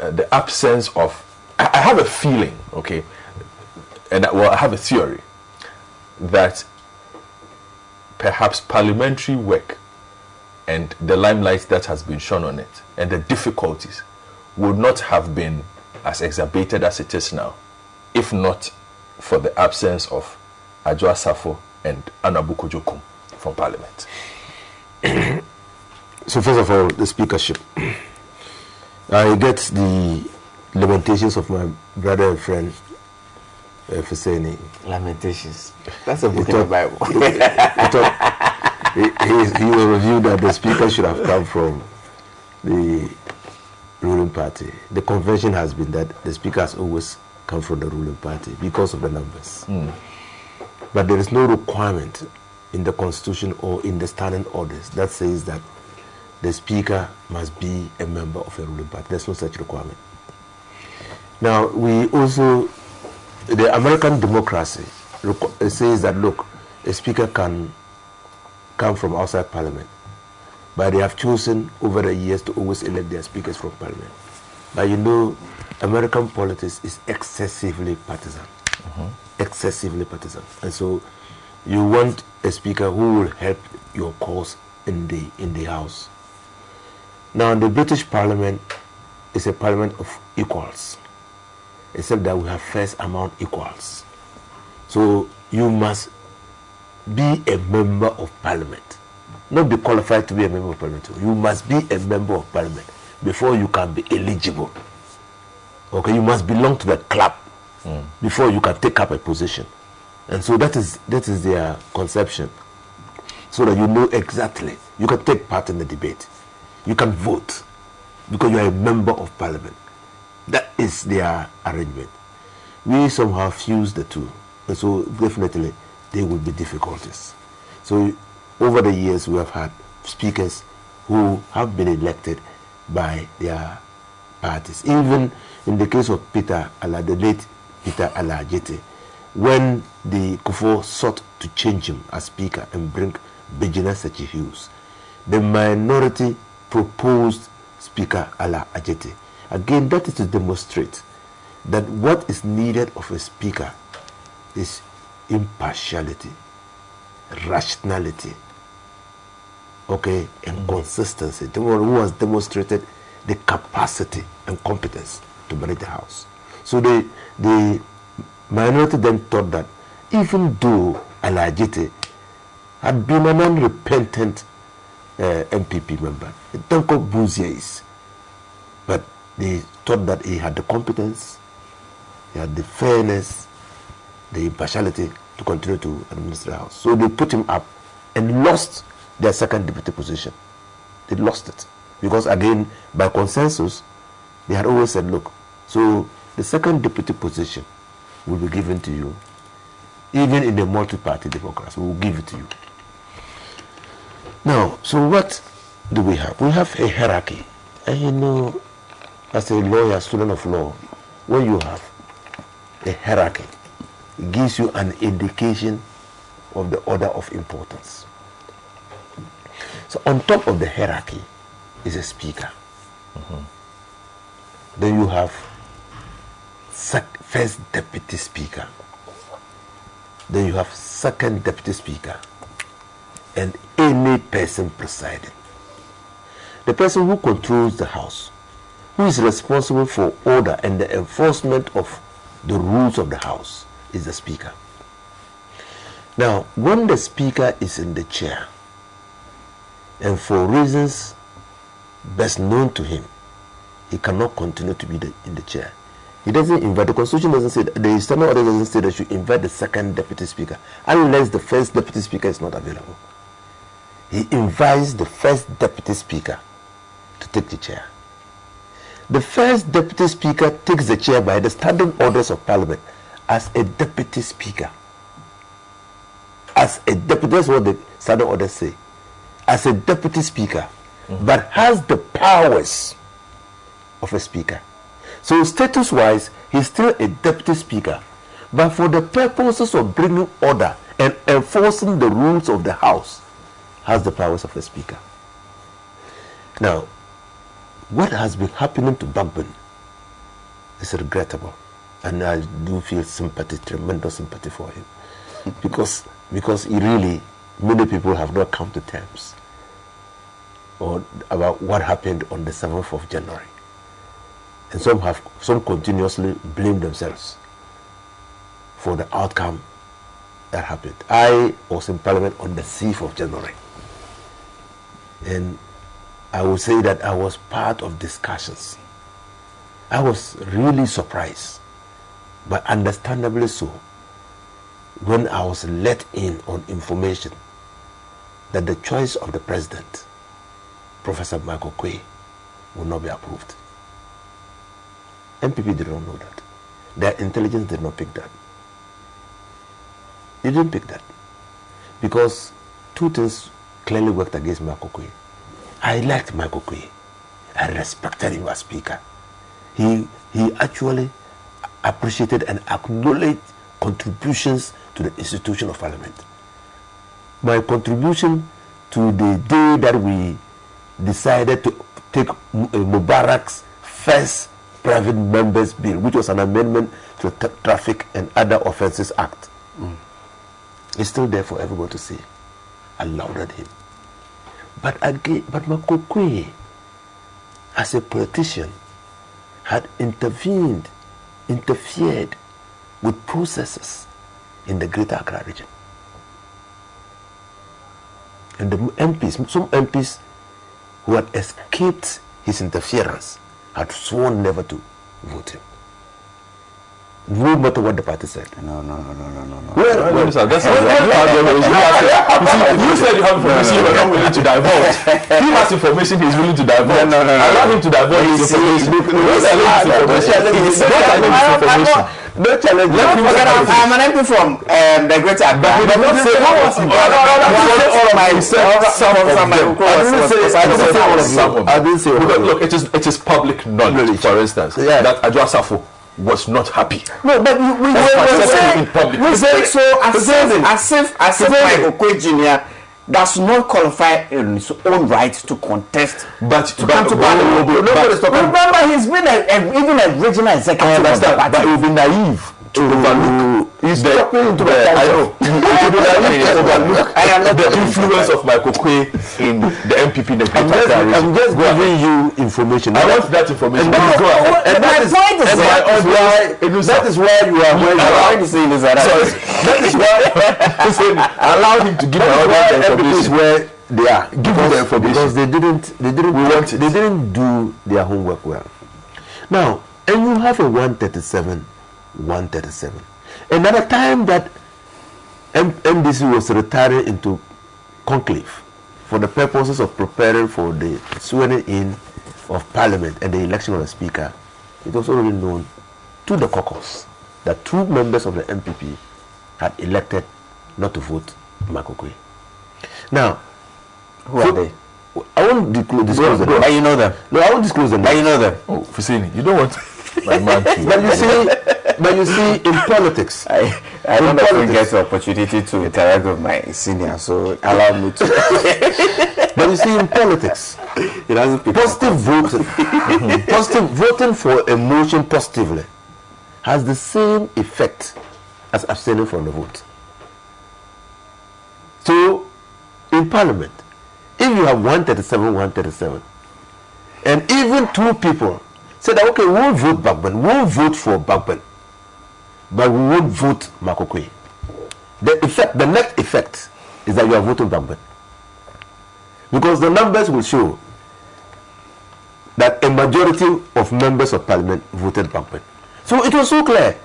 uh, the absence of, I, I have a feeling, okay, and well, I have a theory that perhaps parliamentary work and the limelight that has been shone on it and the difficulties would not have been as exacerbated as it is now, if not for the absence of Adwoa Safo and Honorable Kojo Kum from Parliament. So first of all, the speakership. I get the lamentations of my brother and friend, uh, Fuseini. Lamentations. That's a book in the Bible. he, he, he, he will review that the speaker should have come from the ruling party. The convention has been that the speaker has always come from the ruling party because of the numbers. Mm. But there is no requirement in the constitution or in the standing orders that says that the speaker must be a member of a ruling party. There's no such requirement. Now, we also, the American democracy says that, look, a speaker can come from outside parliament, but they have chosen over the years to always elect their speakers from parliament. But you know, American politics is excessively partisan. Mm-hmm. Excessively partisan. And so you want a speaker who will help your cause in the in the house. Now, the British Parliament is a parliament of equals, except that we have first among equals. So you must be a member of parliament, not be qualified to be a member of parliament. You must be a member of parliament before you can be eligible. Okay, you must belong to the club mm. before you can take up a position. And so that is that is their conception. So that you know exactly, you can take part in the debate, you can vote, because you are a member of parliament. That is their arrangement. We somehow fuse the two, and so definitely there will be difficulties. So over the years we have had speakers who have been elected by their parties. Even in the case of Peter Ala, the late Peter Ala Jete, when the Kufuor sought to change him as speaker and bring Benjamin Sachi Hughes, the minority proposed Speaker Ala Ajete. Again, that is to demonstrate that what is needed of a speaker is impartiality, rationality, okay, and mm-hmm. consistency. The one who has demonstrated the capacity and competence to manage the house. So the the minority then thought that even though Ala Ajete had been an unrepentant uh, M P P member, a Tanko Buziais, but they thought that he had the competence, he had the fairness, the impartiality to continue to administer the house. So they put him up and lost their second deputy position. They lost it. Because again, by consensus, they had always said, look, so the second deputy position will be given to you. Even in the multi-party democracy, we will give it to you. Now, so what do we have? We have a hierarchy. And you know, as a lawyer, student of law, when you have a hierarchy, it gives you an indication of the order of importance. So on top of the hierarchy is a speaker. Mm-hmm. Then you have first deputy speaker. Then you have second deputy speaker and any person presiding. The person who controls the house, who is responsible for order and the enforcement of the rules of the house, is the speaker. Now, when the speaker is in the chair, and for reasons best known to him, he cannot continue to be the, in the chair. He doesn't invite, the constitution doesn't say, the standard order doesn't say that you invite the second deputy speaker, unless the first deputy speaker is not available. He invites the first deputy speaker to take the chair. The first deputy speaker takes the chair by the standing orders of parliament as a deputy speaker. As a deputy, that's what the standing orders say. As a deputy speaker, mm-hmm. but has the powers of a speaker. So status-wise, he's still a deputy speaker, but for the purposes of bringing order and enforcing the rules of the house, has the powers of a speaker. Now, what has been happening to Bagbin is regrettable, and I do feel sympathy, tremendous sympathy for him, because because he really, many people have not come to terms or about what happened on the seventh of January, and some have some continuously blame themselves for the outcome that happened. I was in Parliament on the sixth of January, and I would say that I was part of discussions. I was really surprised, but understandably so, when I was let in on information that the choice of the president, Professor Michael Oquaye, would not be approved. M P P did not know that. Their intelligence did not pick that. They didn't pick that. Because two things clearly worked against Michael Oquaye. I liked Michael Oquaye. I respected him as speaker. He, he actually appreciated and acknowledged contributions to the institution of Parliament. My contribution to the day that we decided to take Mubarak's first private members bill, which was an amendment to the Traffic and Other Offences Act, mm. is still there for everyone to see. I lauded him. But again, but Oquaye, as a politician, had intervened, interfered with processes in the Greater Accra region. And the M Ps, some M Ps who had escaped his interference, had sworn never to vote him, no matter what the party said. No, no, no, no, no, no. Well, well, that's not the argument. You said you have information, you are not willing to divulge. He has information, he is willing to divulge. No, no, no. Allow him to divulge his information. No challenge. No challenge. I'm an M P from the Greater Accra. But he did not say all of my research. I didn't say all of my Look, it is it is public knowledge, for instance, that Adwoa Safo was not happy. No, but we, we, we, we, we say so as if, as if, as if Michael Oquaye Junior does not qualify in his own right to contest. But to but, come to Parliament, remember he's been a, a, even a regional executive of the party. But it would be naive to overlook. He's dropping into the I know. It would be naive to overlook the influence of Michael Oquaye in the M P P. The I'm, just, I'm just giving you information. I want that information. And that is why that is why you are where you are. Sorry, that is why. Allow him to give the information where they are. Give them the information because they didn't. They didn't. We want it. They didn't do their homework well. Now, and you have a one thirty-seven. And at the time that M D C was retiring into conclave for the purposes of preparing for the swearing in of Parliament and the election of the Speaker, it was already known to the caucus that two members of the M P P had elected not to vote Michael Oquaye. Now, who are they? I won't disclose them. But you know them. No, I won't disclose them. But you know them. Oh, Fuseini, you don't want my man to. But you see. But you see, in politics, I, I don't often get the opportunity to interact with my senior, so allow me to. But you see, in politics, it hasn't positive voting, positive voting for a motion positively, has the same effect as abstaining from the vote. So, in Parliament, if you have one thirty-seven, one thirty-seven, and even two people say that okay, we'll vote Bagbin, we'll vote for Bagbin, but we won't vote Michael Oquaye. The effect, the net effect, is that you are voting Bagbin, because the numbers will show that a majority of members of Parliament voted Bagbin. So it was so clear.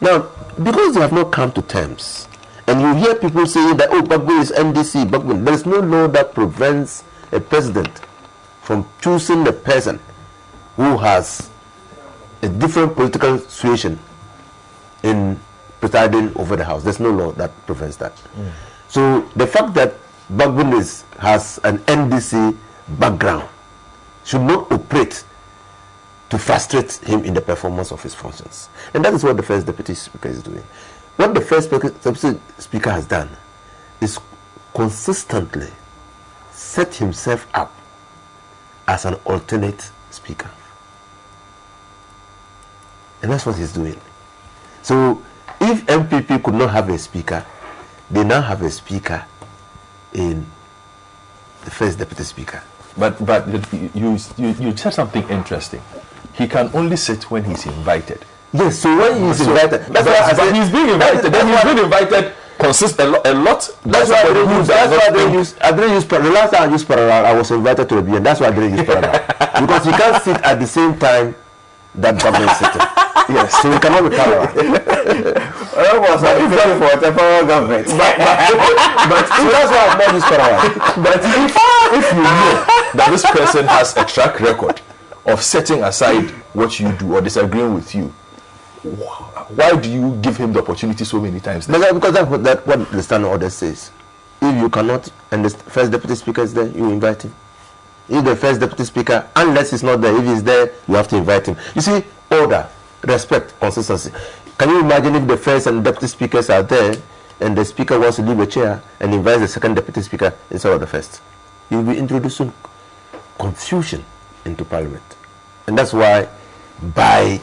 Now, because they have not come to terms, and you hear people saying that oh, Bagbin is M D C, Bagbin. There is no law that prevents a president from choosing the person who has a different political situation in presiding over the House. There's no law that prevents that. Mm. So the fact that Bagbin has an M D C background should not operate to frustrate him in the performance of his functions. And that is what the first deputy speaker is doing. What the first deputy speaker has done is consistently set himself up as an alternate speaker. And that's what he's doing. So if M P P could not have a speaker, they now have a speaker in the first deputy speaker. But but you you, you said something interesting. He can only sit when he's invited. Yes, so when he's so, invited. That's why I said he's being invited. Then he's being invited consists a lot. A lot that's why I didn't use. That's why I didn't use. I didn't use. The last time I used parallel, I was invited to a B N. That's why I didn't use parallel because he can't sit at the same time that government sitting. Yes, so we cannot be parallel. I was invited for a parallel government. But, but, but so that's why I've not used parallel. But if if you know that this person has a track record of setting aside what you do or disagreeing with you, why do you give him the opportunity so many times? Because that's what, that, what the standing order says. If you cannot, and the first deputy speaker is there, you invite him. If the first deputy speaker, unless he's not there, if he's there, you have to invite him. You see, order, respect, consistency. Can you imagine if the first and deputy speakers are there, and the speaker wants to leave a chair and invites the second deputy speaker instead of the first? You'll be introducing confusion into parliament. And that's why, by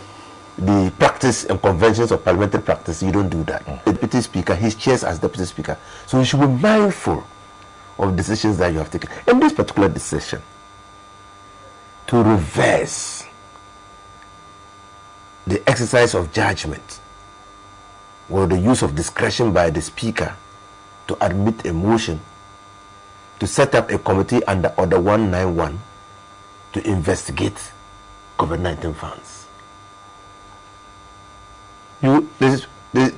the practice and conventions of parliamentary practice, you don't do that. Mm. The deputy speaker, he chairs as deputy speaker. So you should be mindful of decisions that you have taken. In this particular decision, to reverse the exercise of judgment or the use of discretion by the speaker to admit a motion to set up a committee under Order one ninety-one to investigate COVID nineteen funds. You, the, the,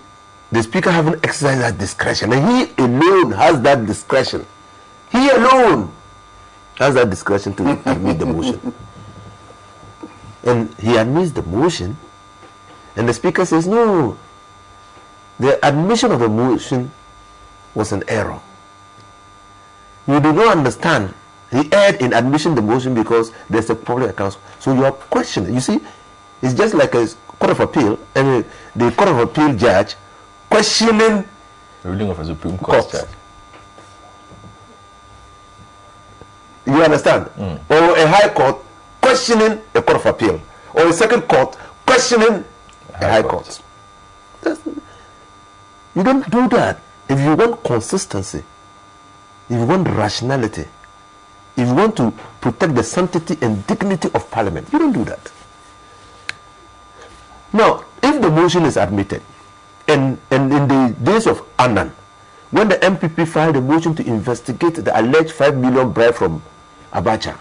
the speaker haven't exercised that discretion, and he alone has that discretion. He alone has that discretion to admit the motion. And he admits the motion, and the speaker says, no, the admission of the motion was an error. You do not understand. He erred in admission the motion because there's a problem at council. So you are questioning. You see, it's just like a Court of Appeal, and the Court of Appeal judge questioning the ruling of a Supreme Court judge. You understand? Mm. Or a High Court questioning a Court of Appeal, or a Second Court questioning a High, high Court. court. You don't do that. If you want consistency, if you want rationality, if you want to protect the sanctity and dignity of Parliament, you don't do that. Now, if the motion is admitted, and, and in the days of Annan, when the M P P filed a motion to investigate the alleged five million bribe from Abacha.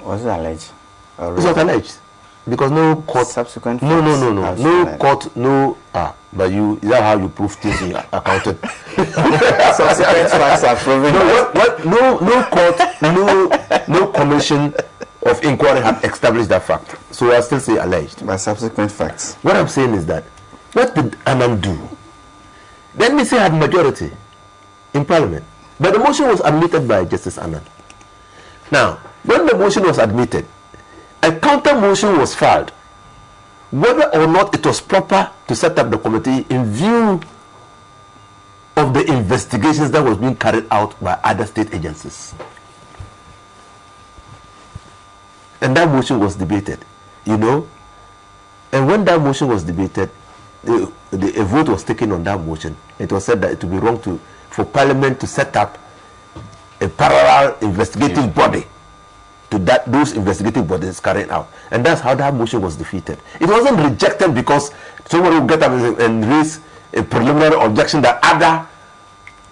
Was it alleged? It's not alleged. Because no court... Subsequent... No, no, no, no. No court, no... Ah, but you... Is that how you prove things in accounting? Subsequent facts are proven. No, what, what, no, no court, no, no commission of inquiry had established that fact. So I still say alleged. By subsequent facts. What I'm saying is that, what did Annan do? Then we say had majority in Parliament. But the motion was admitted by Justice Annan. Now, when the motion was admitted, a counter motion was filed, whether or not it was proper to set up the committee in view of the investigations that was being carried out by other state agencies. And that motion was debated, you know. And when that motion was debated, the, the, a vote was taken on that motion. It was said that it would be wrong to, for Parliament to set up a parallel investigative yeah. body to that those investigative bodies carrying out. And that's how that motion was defeated. It wasn't rejected because someone would get up and, and raise a preliminary objection that other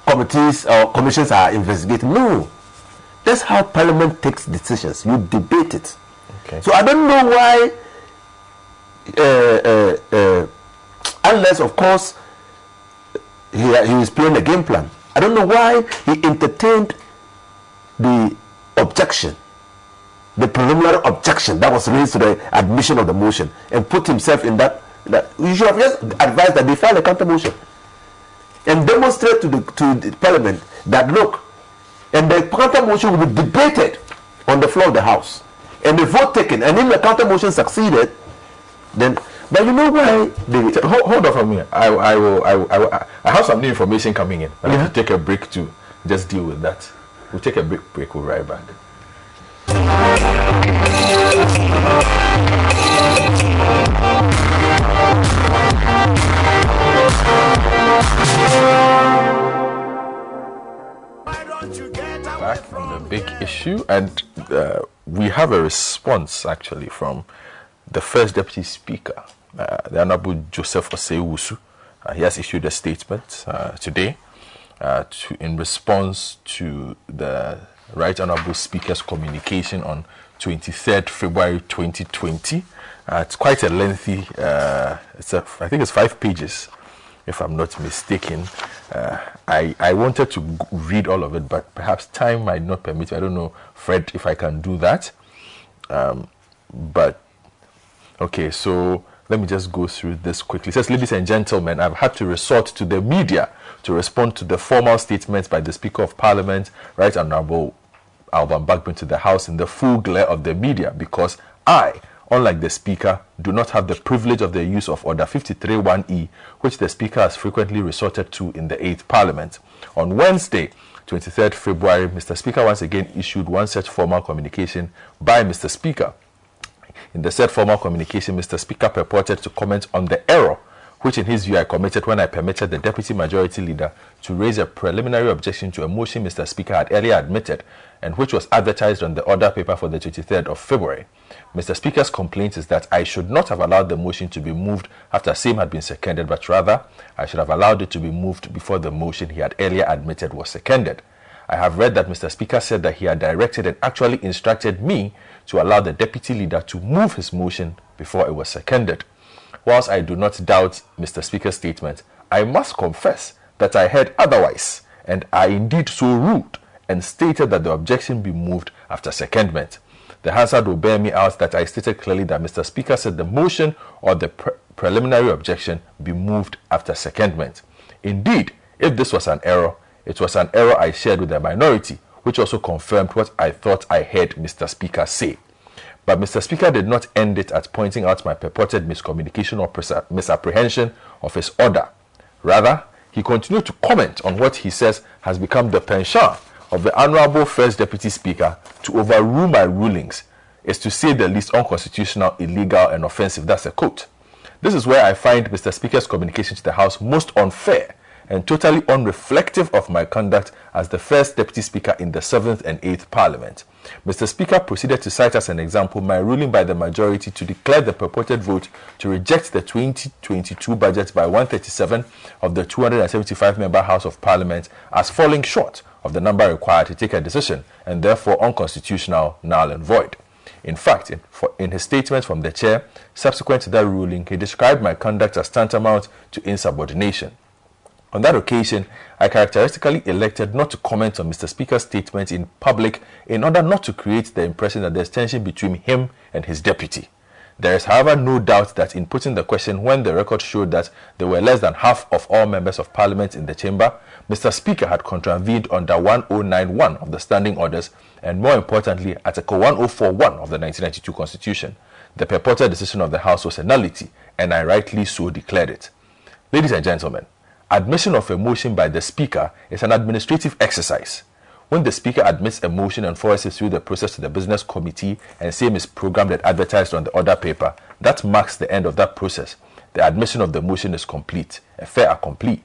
committees or commissions are investigating. No. That's how Parliament takes decisions. You debate it. Okay. So I don't know why, uh, uh, uh, unless of course he, he was playing a game plan. I don't know why he entertained the objection, the preliminary objection that was raised to the admission of the motion, and put himself in that. that you should have just advised that they file a counter motion and demonstrate to the, to the Parliament that look. And the counter motion will be debated on the floor of the House, and the vote taken. And if the counter motion succeeded, then but you know why? The, hold, hold on for me. I, I will. I will, I, will, I have some new information coming in. I have to take a break to just deal with that. We'll take a break. Break. We'll be right back. Back on the big issue, and uh, we have a response actually from the first deputy speaker, uh, the Honorable Joseph Osei-Owusu. Uh, he has issued a statement uh, today uh, to, in response to the Right Honorable Speaker's communication on the twenty-third of February twenty twenty. Uh, it's quite a lengthy, uh, it's a, I think it's five pages, if I'm not mistaken. Uh, I, I wanted to read all of it, but perhaps time might not permit. I don't know, Fred, if I can do that. Um, but, okay, so let me just go through this quickly. It says, ladies and gentlemen, I've had to resort to the media to respond to the formal statements by the Speaker of Parliament, Right Honourable Alban Bagbin, to the House in the full glare of the media, because I, unlike the Speaker, do not have the privilege of the use of Order fifty-three one E, which the Speaker has frequently resorted to in the eighth Parliament. On Wednesday, the twenty-third of February, Mister Speaker once again issued one such formal communication by Mister Speaker. In the said formal communication, Mister Speaker purported to comment on the error, which in his view I committed when I permitted the Deputy Majority Leader to raise a preliminary objection to a motion Mister Speaker had earlier admitted, and which was advertised on the order paper for the twenty-third of February. Mister Speaker's complaint is that I should not have allowed the motion to be moved after same had been seconded, but rather I should have allowed it to be moved before the motion he had earlier admitted was seconded. I have read that Mister Speaker said that he had directed and actually instructed me to allow the Deputy Leader to move his motion before it was seconded. Whilst I do not doubt Mister Speaker's statement, I must confess that I heard otherwise, and I indeed so ruled and stated that the objection be moved after secondment. The hazard will bear me out that I stated clearly that Mister Speaker said the motion or the pre- preliminary objection be moved after secondment. Indeed, if this was an error, it was an error I shared with the minority, which also confirmed what I thought I heard Mister Speaker say. But Mister Speaker did not end it at pointing out my purported miscommunication or pres- misapprehension of his order. Rather, he continued to comment on what he says has become the penchant of the Honourable First Deputy Speaker to overrule my rulings, is to say the least unconstitutional, illegal and offensive. That's a quote. This is where I find Mister Speaker's communication to the House most unfair and totally unreflective of my conduct as the First Deputy Speaker in the seventh and eighth Parliament. Mister Speaker proceeded to cite as an example my ruling by the majority to declare the purported vote to reject the twenty twenty-two budget by one hundred thirty-seven of the two hundred seventy-five member House of Parliament as falling short of the number required to take a decision and therefore unconstitutional, null and void. In fact, in, for, in his statement from the chair, subsequent to that ruling, he described my conduct as tantamount to insubordination. On that occasion, I characteristically elected not to comment on Mister Speaker's statement in public in order not to create the impression that there is tension between him and his deputy. There is, however, no doubt that in putting the question when the record showed that there were less than half of all members of Parliament in the chamber, Mister Speaker had contravened under one oh nine one of the Standing Orders and, more importantly, Article one oh four one of the nineteen ninety-two Constitution. The purported decision of the House was a nullity, and I rightly so declared it. Ladies and gentlemen, admission of a motion by the Speaker is an administrative exercise. When the Speaker admits a motion and forwards it through the process to the Business Committee and same is programmed and advertised on the order paper, that marks the end of that process. The admission of the motion is complete, a fait accompli.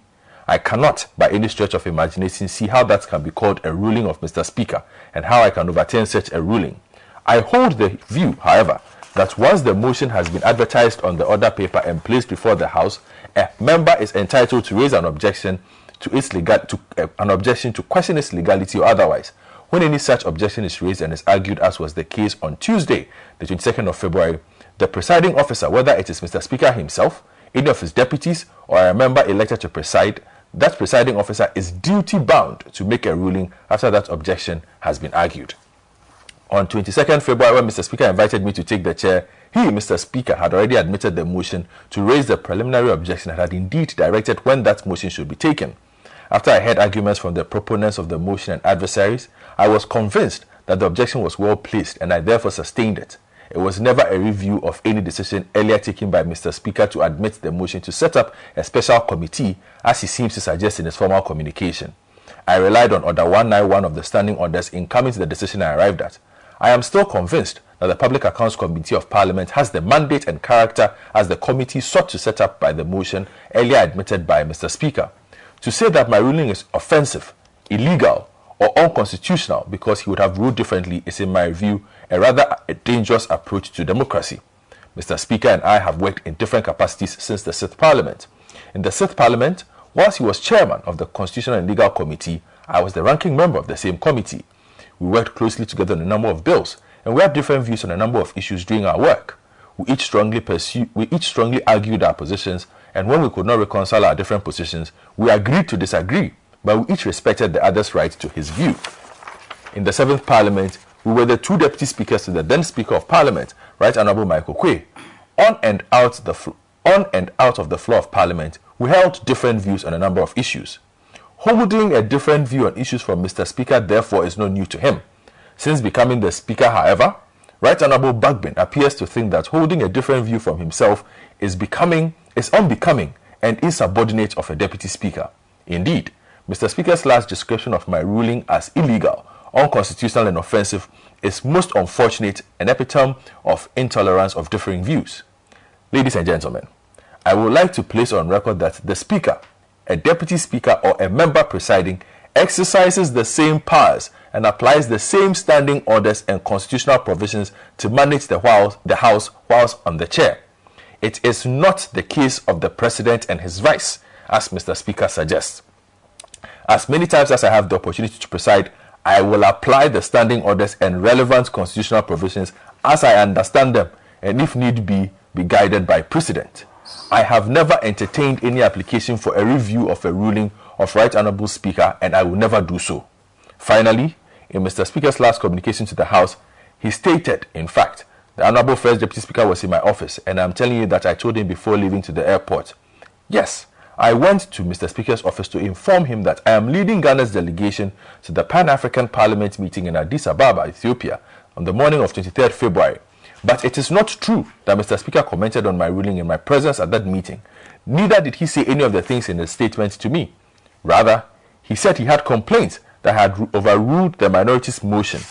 I cannot, by any stretch of imagination, see how that can be called a ruling of Mister Speaker and how I can overturn such a ruling. I hold the view, however, that once the motion has been advertised on the order paper and placed before the House, a member is entitled to raise an objection to its legal to uh, an objection to question its legality or otherwise. When any such objection is raised and is argued, as was the case on Tuesday, the twenty-second of February, the presiding officer, whether it is Mister Speaker himself, any of his deputies, or a member elected to preside, that presiding officer is duty bound to make a ruling after that objection has been argued. On the twenty-second of February, when Mister Speaker invited me to take the chair, he, Mister Speaker, had already admitted the motion to raise the preliminary objection and had indeed directed when that motion should be taken. After I heard arguments from the proponents of the motion and adversaries, I was convinced that the objection was well placed and I therefore sustained it. It was never a review of any decision earlier taken by Mister Speaker to admit the motion to set up a special committee, as he seems to suggest in his formal communication. I relied on Order one ninety-one of the Standing Orders in coming to the decision I arrived at. I am still convinced that the Public Accounts Committee of Parliament has the mandate and character as the committee sought to set up by the motion earlier admitted by Mister Speaker. To say that my ruling is offensive, illegal, or unconstitutional because he would have ruled differently is, in my view, a rather a dangerous approach to democracy. Mister Speaker and I have worked in different capacities since the sixth Parliament. In the sixth Parliament, whilst he was chairman of the Constitutional and Legal Committee, I was the ranking member of the same committee. We worked closely together on a number of bills, and we had different views on a number of issues during our work. We each strongly pursued, we each strongly argued our positions, and when we could not reconcile our different positions, we agreed to disagree, but we each respected the other's right to his view. In the seventh Parliament, we were the two deputy speakers to the then Speaker of Parliament, Right Honourable Michael Oquaye. On and out the fl- on and out of the floor of Parliament, we held different views on a number of issues. Holding a different view on issues from Mister Speaker, therefore, is no new to him. Since becoming the Speaker, however, Right Honourable Bagbin appears to think that holding a different view from himself is becoming, is unbecoming and insubordinate of a Deputy Speaker. Indeed, Mister Speaker's last description of my ruling as illegal, unconstitutional and offensive is most unfortunate, an epitome of intolerance of differing views. Ladies and gentlemen, I would like to place on record that the Speaker, a Deputy Speaker or a member presiding exercises the same powers and applies the same standing orders and constitutional provisions to manage the house, the house whilst on the chair. It is not the case of the President and his Vice, as Mister Speaker suggests. As many times as I have the opportunity to preside, I will apply the standing orders and relevant constitutional provisions as I understand them, and if need be, be guided by precedent. I have never entertained any application for a review of a ruling of Right Honourable Speaker, and I will never do so. Finally, in Mister Speaker's last communication to the House, he stated, in fact, the Honourable First Deputy Speaker was in my office, and I'm telling you that I told him before leaving to the airport. Yes, I went to Mister Speaker's office to inform him that I am leading Ghana's delegation to the Pan-African Parliament meeting in Addis Ababa, Ethiopia, on the morning of the twenty-third of February. But it is not true that Mister Speaker commented on my ruling in my presence at that meeting. Neither did he say any of the things in his statement to me. Rather, he said he had complaints that had overruled the minority's motion,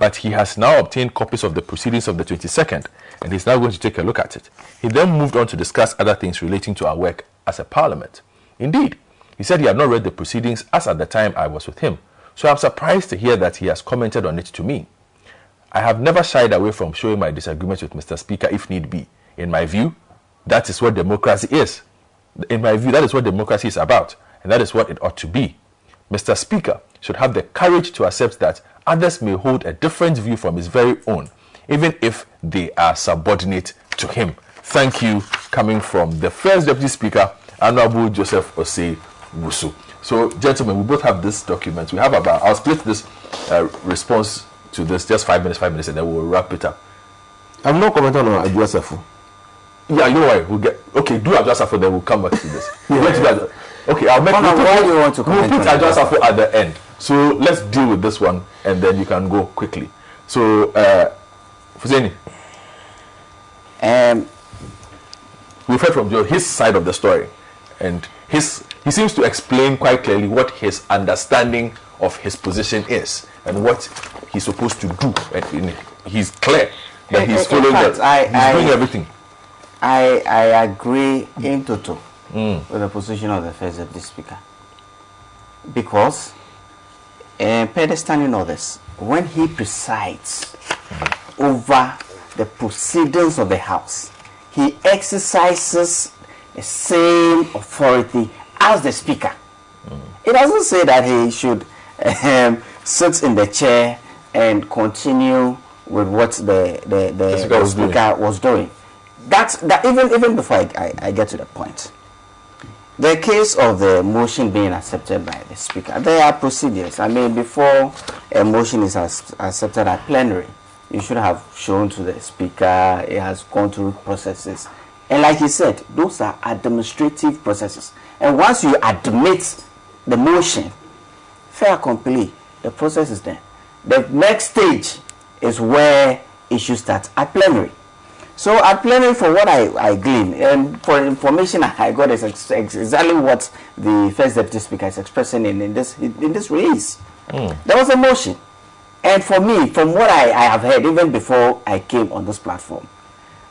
but he has now obtained copies of the proceedings of the twenty-second, and he's now going to take a look at it. He then moved on to discuss other things relating to our work as a parliament. Indeed, he said he had not read the proceedings as at the time I was with him, so I'm surprised to hear that he has commented on it to me. I have never shied away from showing my disagreement with Mister Speaker if need be. In my view, that is what democracy is. In my view, that is what democracy is about, and that is what it ought to be. Mister Speaker should have the courage to accept that others may hold a different view from his very own, even if they are subordinate to him. Thank you, coming from the First Deputy Speaker, Honorable Joseph Osei-Owusu. So, gentlemen, we both have this document. We have about, I'll split this uh, response to this, just five minutes, five minutes, and then we'll wrap it up. I'm not commenting on Adwoa Safo. Yeah, you know why? We'll get okay. Do Adwoa Safo, then we'll come back to this. yeah, yeah, yeah. Okay, I'll make. We'll put, you want to we'll put Adwoa Safo at the end. So let's deal with this one, and then you can go quickly. So, uh, Fuseini, um, we've heard from Joe his side of the story, and his he seems to explain quite clearly what his understanding of his position is and what he's supposed to do, and he's clear that he's following that. He's doing everything. I, I agree in toto mm. with the position of the First Deputy Speaker, because uh, pedestal in others, when he presides mm. over the proceedings of the House, he exercises the same authority as the Speaker. Mm. It doesn't say that he should um, sit in the chair and continue with what the, the, the, the Speaker, the was, speaker doing. was doing. That's that even even before I, I, I get to the point. The case of the motion being accepted by the Speaker, there are procedures. I mean, before a motion is as, accepted at plenary, you should have shown to the Speaker, it has gone through processes. And like he said, those are administrative processes. And once you admit the motion, fair complete, the process is done. The next stage is where issues start at plenary. So I'm planning for what I, I glean, and for information I got is ex- exactly what the First Deputy Speaker is expressing in, in this in this release. Mm. There was a motion. And for me, from what I, I have heard, even before I came on this platform,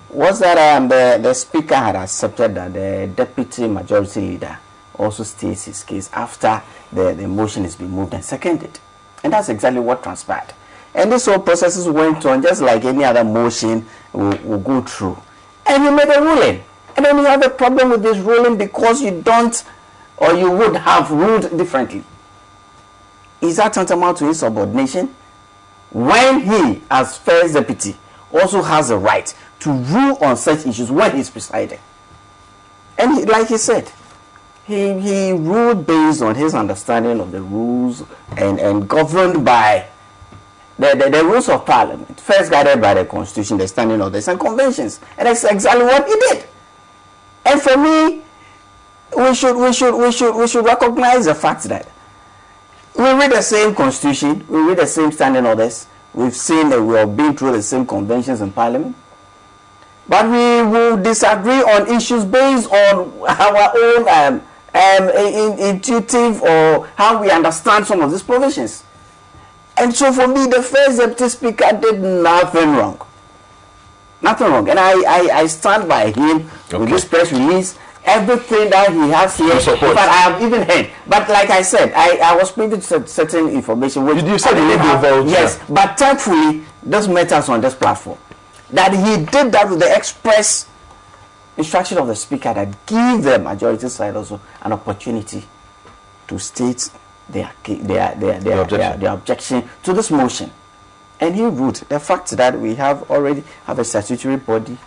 was that um, the, the Speaker had accepted that the Deputy Majority Leader also states his case after the, the motion has been moved and seconded. And that's exactly what transpired. And this whole process went on just like any other motion will, will go through. And you made a ruling. And then you have a problem with this ruling because you don't, or you would have ruled differently. Is that tantamount to insubordination? When he, as first deputy, also has a right to rule on such issues when he's presiding. And he, like he said, he, he ruled based on his understanding of the rules and, and governed by the, the, the rules of parliament, first guided by the constitution, the standing orders and conventions. And that's exactly what he did. And for me, we should, we should, we should, we should recognize the fact that we read the same constitution, we read the same standing orders, we've seen that we have been through the same conventions in parliament, but we will disagree on issues based on our own um, um, in, intuitive or how we understand some of these provisions. And so for me, the first deputy speaker did nothing wrong. Nothing wrong. And I, I, I stand by him okay. with this press release. Everything that he has here, in fact, I have even heard. But like I said, I, I was privy to certain information. Which you said he did divulge. Yes, but thankfully, this matters on this platform. That he did that with the express instruction of the speaker that give the majority side also an opportunity to state their their their, their, their, objection. their, their objection to this motion. And he ruled the fact that we have already have a statutory body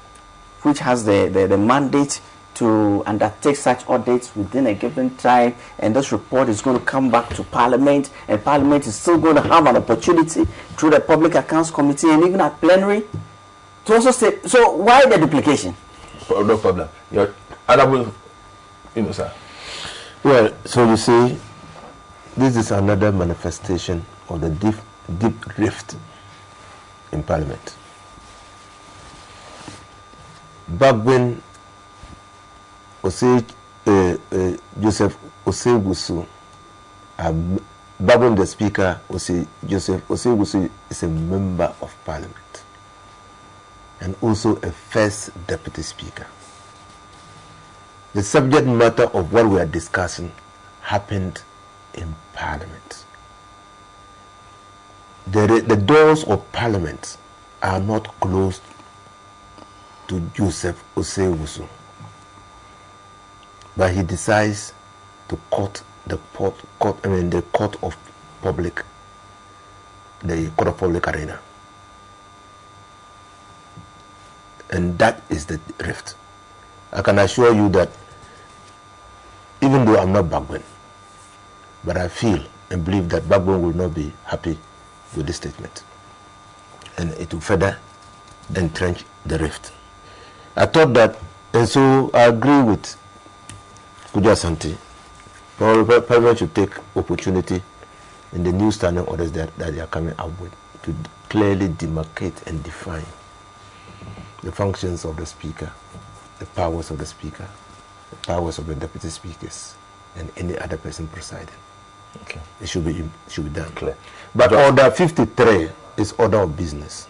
which has the, the, the mandate to undertake such audits within a given time, and this report is going to come back to Parliament, and Parliament is still going to have an opportunity through the Public Accounts Committee and even at plenary to also say. So why the duplication? No problem. Your Honourable Inusah. Well, so you see, this is another manifestation of the deep, deep rift in Parliament. Bagbin, Osei, uh, uh, Joseph Osei-Owusu, uh, Bagbin the Speaker, Osei, Joseph Osei-Owusu is a member of Parliament and also a first Deputy Speaker. The subject matter of what we are discussing happened in Parliament. The, the doors of Parliament are not closed to Joseph Osei-Owusu, but he decides to cut the court, court, I mean the court of public, the court of public arena, and that is the rift. I can assure you that, even though I'm not Bagbin, but I feel and believe that Bagbin will not be happy with this statement, and it will further entrench the rift. I thought that, and so I agree with Kojo Asante. Parliament should take opportunity in the new standing orders that, that they are coming up with to clearly demarcate and define the functions of the speaker, the powers of the speaker, the powers of the deputy speakers, and any other person presiding. Okay. It should be, it should be done. Clear. But Just, order fifty-three is order of business.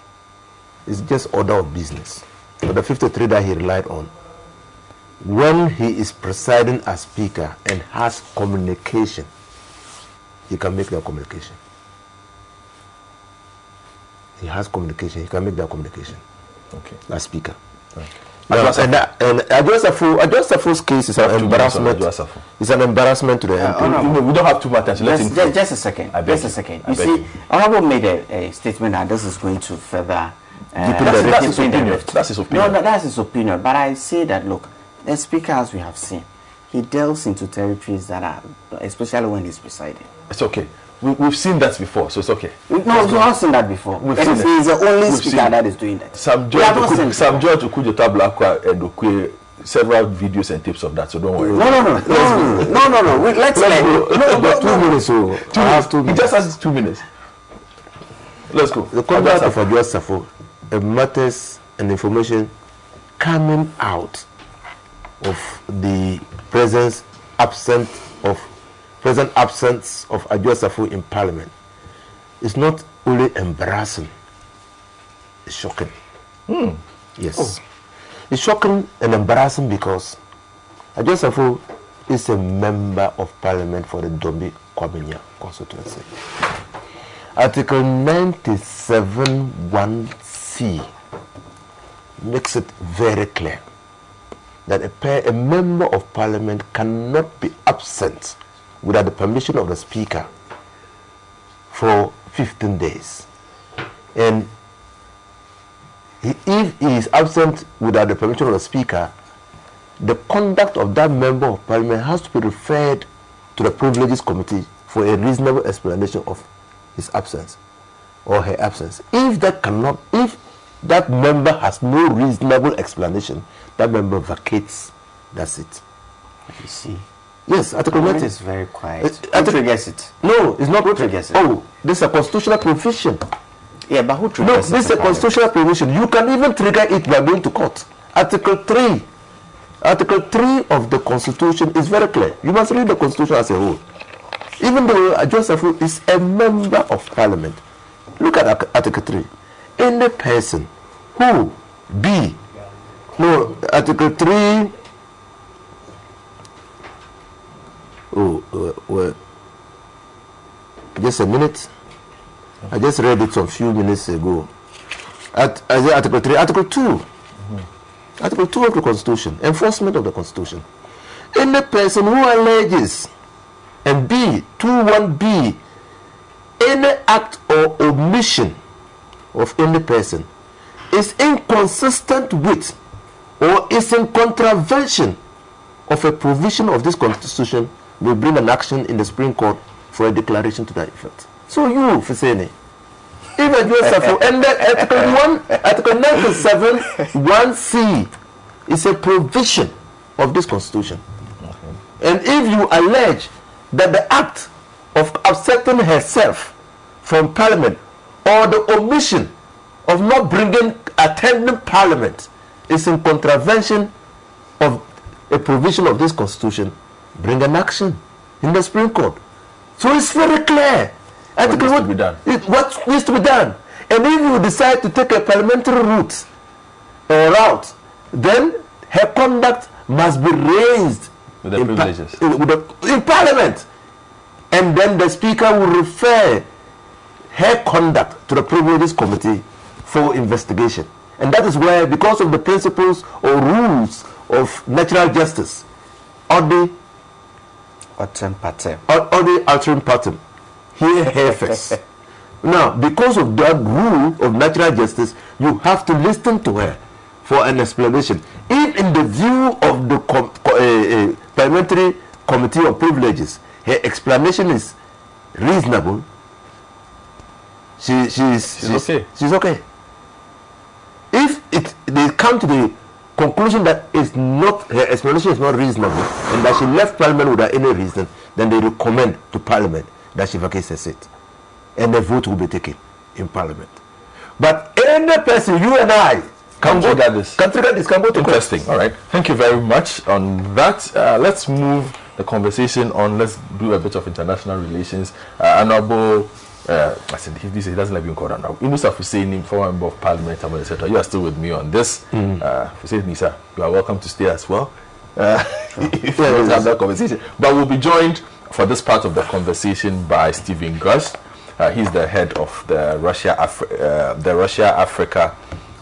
It's just order of business. Order fifty-three that he relied on. When he is presiding as speaker and has communication, he can make that communication. He has communication, he can make that communication. Okay. As speaker. Okay. Now, and and Adwoa Safo, Adwoa Safo's case is an embarrassment. It's an embarrassment to the M P. Uh, no, no, we don't have too much attention. Just, just, just a second. I just a second. You see, Honorable made a, a statement that this is going to further. Uh, that's, that's his opinion. That's his opinion. No, no, that's his opinion. But I say that look, the speaker, as we have seen, he delves into territories that are, especially when he's presiding. It's okay. We, we've seen that before, so it's okay. No, we've not seen that before. We've seen it. He's the only we've speaker that is doing that. Sam George Okujo Tabla and Okuye, several videos and tips of that, so don't worry. No, no, no. No, no, no, no. Wait, let's let go. No, no, no, two no. minutes. So two I minutes. Two minutes. He just has two minutes. Let's go. The conduct of Adwoa Safo, the matters and information coming out of the presence absent of present absence of Adwoa Safo in Parliament is not only embarrassing. It's shocking. Mm. Yes. Oh. It's shocking and embarrassing because Adwoa Safo is a member of parliament for the Dobi Kwabinya constituency. Article ninety-seven one C makes it very clear that a, a member of parliament cannot be absent without the permission of the speaker for fifteen days. And he, if he is absent without the permission of the speaker, the conduct of that member of parliament has to be referred to the privileges committee for a reasonable explanation of his absence or her absence. If that cannot, if that member has no reasonable explanation, that member vacates. That's it. You see. Yes, Article ninety is very quiet. Uh, who triggers it? No, it's not. Who triggers it? Oh, this is a constitutional provision. Yeah, but who triggers it? No, this is a constitutional provision. You can even trigger it by going to court. Article three. Article three of the Constitution is very clear. You must read the Constitution as a whole. Even though Adwoa Safo is a member of parliament, look at Article three. Any person who be no Article three. Oh, uh, well, just a minute. I just read it some few minutes ago. At, at Article three, Article two, mm-hmm. Article two of the Constitution, enforcement of the Constitution. Any person who alleges and B two one B any act or omission of any person is inconsistent with or is in contravention of a provision of this Constitution will bring an action in the Supreme Court for a declaration to that effect. So you, Fuseini, even yourself, and then Article one, Article ninety-seven, one C is a provision of this Constitution. Okay. And if you allege that the act of absenting herself from Parliament or the omission of not bringing attending Parliament is in contravention of a provision of this Constitution, bring an action in the Supreme Court. So it's very clear. I what needs what, to be done? It, what needs to be done? And if you decide to take a parliamentary route or route, then her conduct must be raised with the in, privileges. Pa in, with the, in Parliament, and then the Speaker will refer her conduct to the Privileges Committee for investigation. And that is where, because of the principles or rules of natural justice, Odi Alterum Partem. Odi Alterum Partem. Here, Hefes. Now, because of that rule of natural justice, you have to listen to her for an explanation. If, in the view of the com co uh, uh, Parliamentary Committee of Privileges, her explanation is reasonable, she, she's, she's, okay. she's okay. If it, they come to the conclusion that it's not, her explanation is not reasonable and that she left Parliament without any reason, then they recommend to Parliament that she vacates her seat. And the vote will be taken in Parliament. But any person, you and I, can go trigger this. Can trigger this. Can go to interesting. Court. All right. Thank you very much on that. Uh, let's move the conversation on. Let's do a bit of international relations. Uh, Honorable, uh, I said he, he doesn't like being called now. Inusah Fuseini, former member of Parliament, et cetera. You are still with me on this. Mm. Uh, Fuseini, sir, you are welcome to stay as well. Uh, oh. If you want to have that conversation, but we'll be joined for this part of the conversation by Stephen Gress. Uh, he's the head of the Russia, Afri uh, the Russia Africa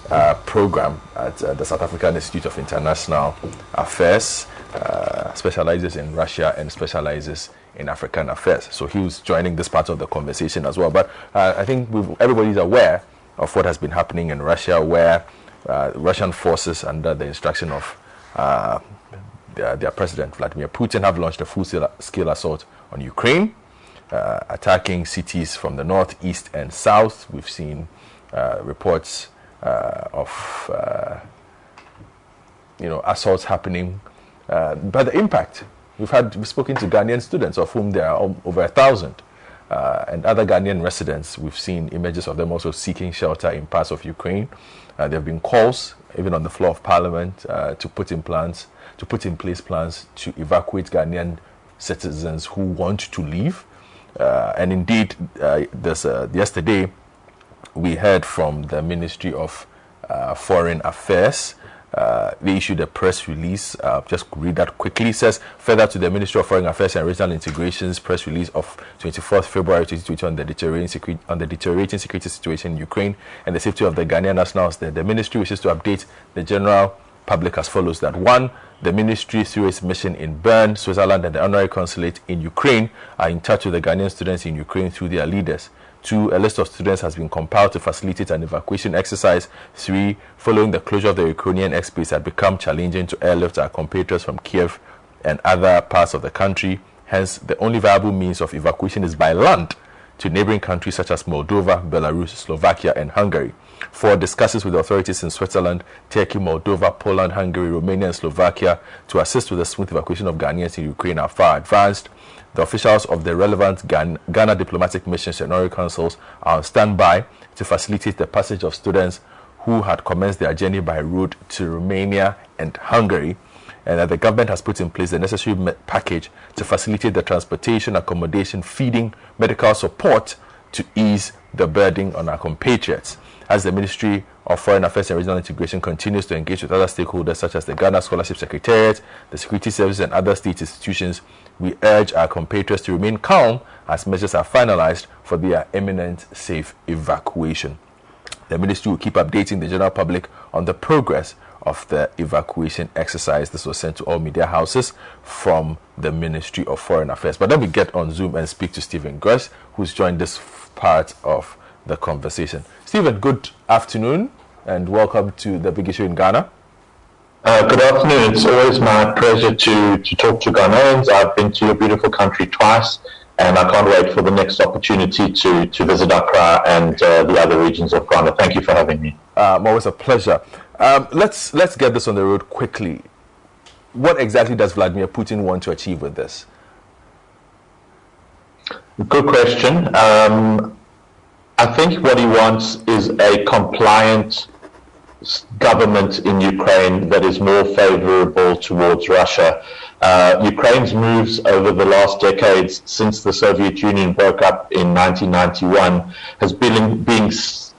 uh, program at uh, the South African Institute of International Affairs. Uh, specializes in Russia and specializes in African affairs. So he was joining this part of the conversation as well. But uh, I think we've, everybody's aware of what has been happening in Russia, where uh, Russian forces, under the instruction of Uh, Their, their president Vladimir Putin, have launched a full-scale assault on Ukraine, uh, attacking cities from the north, east, and south. We've seen uh, reports uh, of uh, you know assaults happening, uh, but the impact we've had. We've spoken to Ghanaian students, of whom there are over a thousand, uh, and other Ghanaian residents. We've seen images of them also seeking shelter in parts of Ukraine. Uh, there have been calls, even on the floor of Parliament, uh, to put in plans. to put in place plans to evacuate Ghanaian citizens who want to leave. Uh, and indeed, uh, this, uh, yesterday, we heard from the Ministry of uh, Foreign Affairs. Uh, they issued a press release. Uh, just read that quickly. It says, further to the Ministry of Foreign Affairs and Regional Integration's press release of twenty-fourth February twenty twenty on the deteriorating security, on the deteriorating security situation in Ukraine and the safety of the Ghanaian nationals, the, the ministry wishes to update the general public as follows: that one, the ministry through its mission in Bern, Switzerland, and the honorary consulate in Ukraine are in touch with the Ghanaian students in Ukraine through their leaders. Two, a list of students has been compiled to facilitate an evacuation exercise. Three, following the closure of the Ukrainian airspace, had become challenging to airlift our compatriots from Kyiv and other parts of the country. Hence, the only viable means of evacuation is by land to neighboring countries such as Moldova, Belarus, Slovakia, and Hungary. Four, discusses with authorities in Switzerland, Turkey, Moldova, Poland, Hungary, Romania, and Slovakia to assist with the smooth evacuation of Ghanaians in Ukraine are far advanced. The officials of the relevant Ghana diplomatic missions and honorary councils are on standby to facilitate the passage of students who had commenced their journey by road to Romania and Hungary, and that the government has put in place the necessary package to facilitate the transportation, accommodation, feeding, medical support to ease the burden on our compatriots. As the Ministry of Foreign Affairs and Regional Integration continues to engage with other stakeholders such as the Ghana Scholarship Secretariat, the Security Service, and other state institutions, we urge our compatriots to remain calm as measures are finalized for their imminent safe evacuation. The ministry will keep updating the general public on the progress of the evacuation exercise. This was sent to all media houses from the Ministry of Foreign Affairs. But then we get on Zoom and speak to Stephen Gress, who's joined this part of the conversation. Stephen, good afternoon and welcome to The Big Issue in Ghana. Uh, good afternoon. It's always my pleasure to, to talk to Ghanaians. I've been to your beautiful country twice, and I can't wait for the next opportunity to, to visit Accra and uh, the other regions of Ghana. Thank you for having me. Um, always a pleasure. Um, let's let's get this on the road quickly. What exactly does Vladimir Putin want to achieve with this? Good question. Um, I think what he wants is a compliant government in Ukraine that is more favorable towards Russia. Uh, Ukraine's moves over the last decades since the Soviet Union broke up in nineteen ninety-one has been being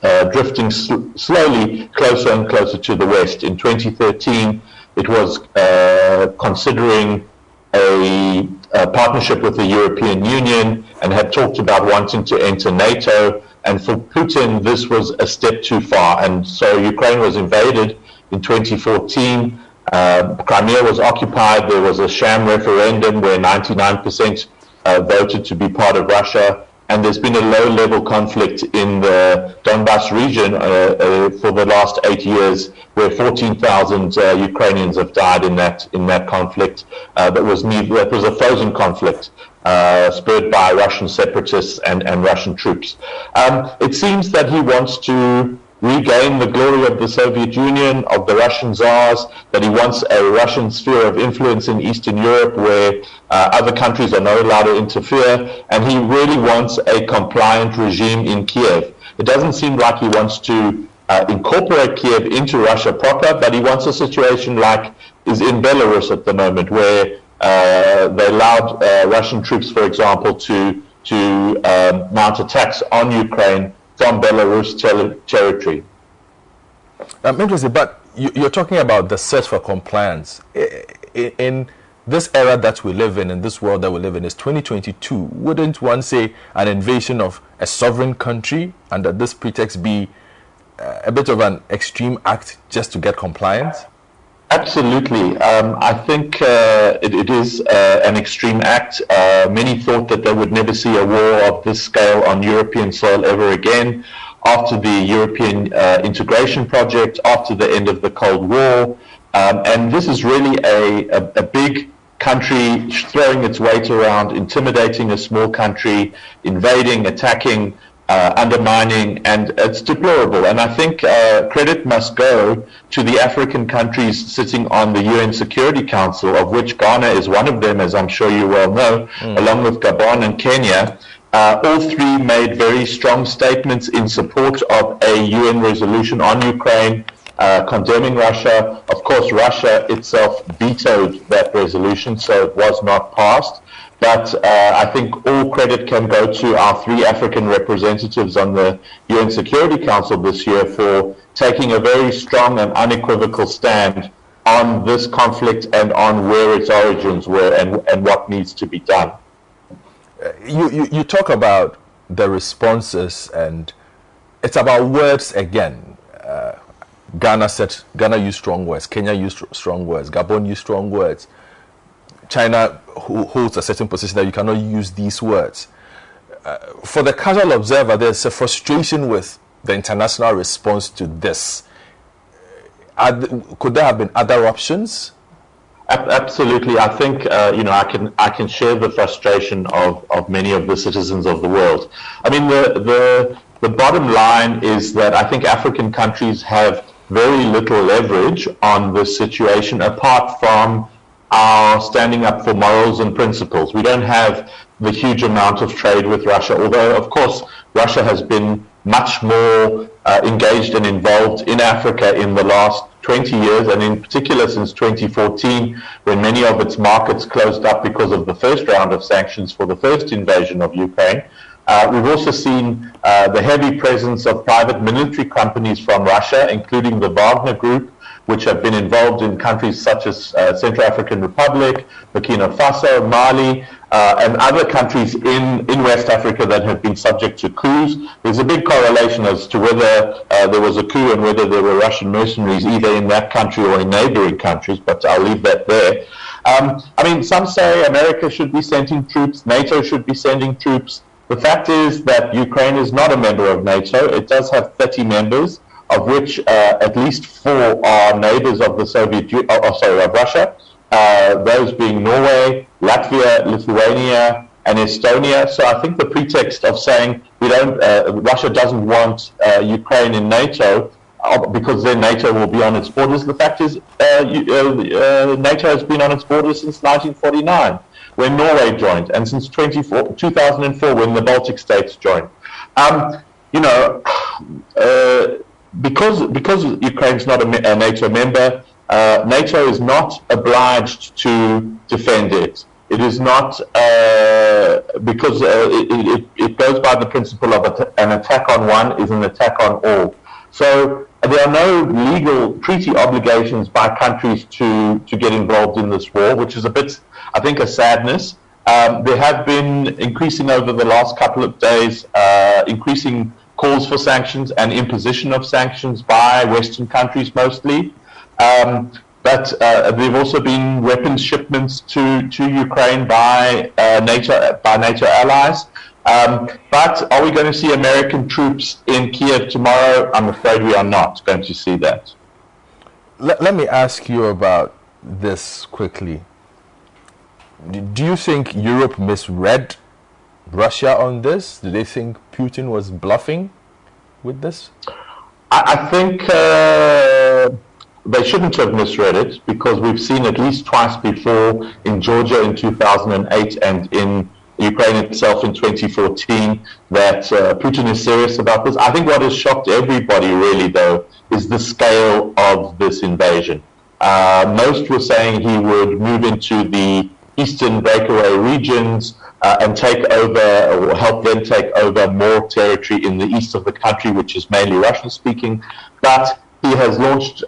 uh, drifting sl- slowly closer and closer to the West. In twenty thirteen, it was uh, considering a, a partnership with the European Union and had talked about wanting to enter NATO. And for Putin, this was a step too far. And so Ukraine was invaded in twenty fourteen. Uh, Crimea was occupied. There was a sham referendum where ninety-nine percent uh, voted to be part of Russia. And there's been a low-level conflict in the Donbas region uh, uh, for the last eight years, where fourteen thousand uh, Ukrainians have died in that in that conflict. Uh, that was neither, that was a frozen conflict uh, spurred by Russian separatists and, and Russian troops. Um, it seems that he wants to regain the glory of the Soviet Union, of the Russian Tsars, that he wants a Russian sphere of influence in Eastern Europe where uh, other countries are not allowed to interfere, and he really wants a compliant regime in Kiev. It doesn't seem like he wants to uh, incorporate Kiev into Russia proper, but he wants a situation like is in Belarus at the moment, where uh, they allowed uh, Russian troops, for example, to, to um, mount attacks on Ukraine from Belarus ter- territory. I'm interested, but you, you're talking about the search for compliance. I, I, in this era that we live in, in this world that we live in, is twenty twenty-two. Wouldn't one say an invasion of a sovereign country under this pretext be uh, a bit of an extreme act just to get compliance? Absolutely. Um, I think uh, it, it is uh, an extreme act. Uh, many thought that they would never see a war of this scale on European soil ever again. After the European uh, integration project, after the end of the Cold War, um, and this is really a, a, a big country throwing its weight around, intimidating a small country, invading, attacking, Uh, undermining, and it's deplorable. And I think uh, credit must go to the African countries sitting on the U N Security Council, of which Ghana is one of them, as I'm sure you well know, mm. along with Gabon and Kenya. Uh, all three made very strong statements in support of a U N resolution on Ukraine, uh, condemning Russia. Of course, Russia itself vetoed that resolution, so it was not passed. But uh, I think all credit can go to our three African representatives on the U N Security Council this year for taking a very strong and unequivocal stand on this conflict and on where its origins were and, and what needs to be done. You, you, you talk about the responses, and it's about words again. Uh, Ghana said, Ghana used strong words, Kenya used strong words, Gabon used strong words. China holds a certain position that you cannot use these words. Uh, for the casual observer, there's a frustration with the international response to this. Th could there have been other options? Absolutely. I think uh, you know I can I can share the frustration of, of many of the citizens of the world. I mean, the the the bottom line is that I think African countries have very little leverage on this situation apart from are standing up for morals and principles. We don't have the huge amount of trade with Russia, although, of course, Russia has been much more uh, engaged and involved in Africa in the last twenty years, and in particular since twenty fourteen, when many of its markets closed up because of the first round of sanctions for the first invasion of Ukraine. Uh, we've also seen uh, the heavy presence of private military companies from Russia, including the Wagner Group, which have been involved in countries such as uh, Central African Republic, Burkina Faso, Mali, uh, and other countries in, in West Africa that have been subject to coups. There's a big correlation as to whether uh, there was a coup and whether there were Russian mercenaries either in that country or in neighboring countries, but I'll leave that there. Um, I mean, some say America should be sending troops, NATO should be sending troops. The fact is that Ukraine is not a member of NATO. It does have thirty members. Of which uh, at least four are neighbors of the Soviet Union, oh, sorry, of Russia, uh, those being Norway, Latvia, Lithuania, and Estonia. So I think the pretext of saying we don't, uh, Russia doesn't want uh, Ukraine in NATO uh, because then NATO will be on its borders. The fact is, uh, you, uh, uh, NATO has been on its borders since nineteen forty-nine, when Norway joined, and since two thousand four, when the Baltic states joined. Um, you know. Uh, Because because Ukraine's not a, a NATO member, uh, NATO is not obliged to defend it. It is not uh, because uh, it, it, it goes by the principle of a t an attack on one is an attack on all. So there are no legal treaty obligations by countries to to get involved in this war, which is a bit, I think, a sadness. Um, there have been increasing over the last couple of days, uh, increasing. calls for sanctions and imposition of sanctions by Western countries mostly. Um, but uh, there have also been weapons shipments to, to Ukraine by, uh, NATO, by NATO allies. Um, but are we going to see American troops in Kyiv tomorrow? I'm afraid we are not going to see that. Let, let me ask you about this quickly. Do you think Europe misread Russia on this? Do they think Putin was bluffing with this? I, I think uh, they shouldn't have misread it, because we've seen at least twice before, in Georgia in two thousand eight and in Ukraine itself in twenty fourteen, that uh, Putin is serious about this. I think what has shocked everybody really, though, is the scale of this invasion. Uh, most were saying he would move into the eastern breakaway regions Uh, and take over, or help them take over more territory in the east of the country, which is mainly Russian-speaking. But he has launched uh,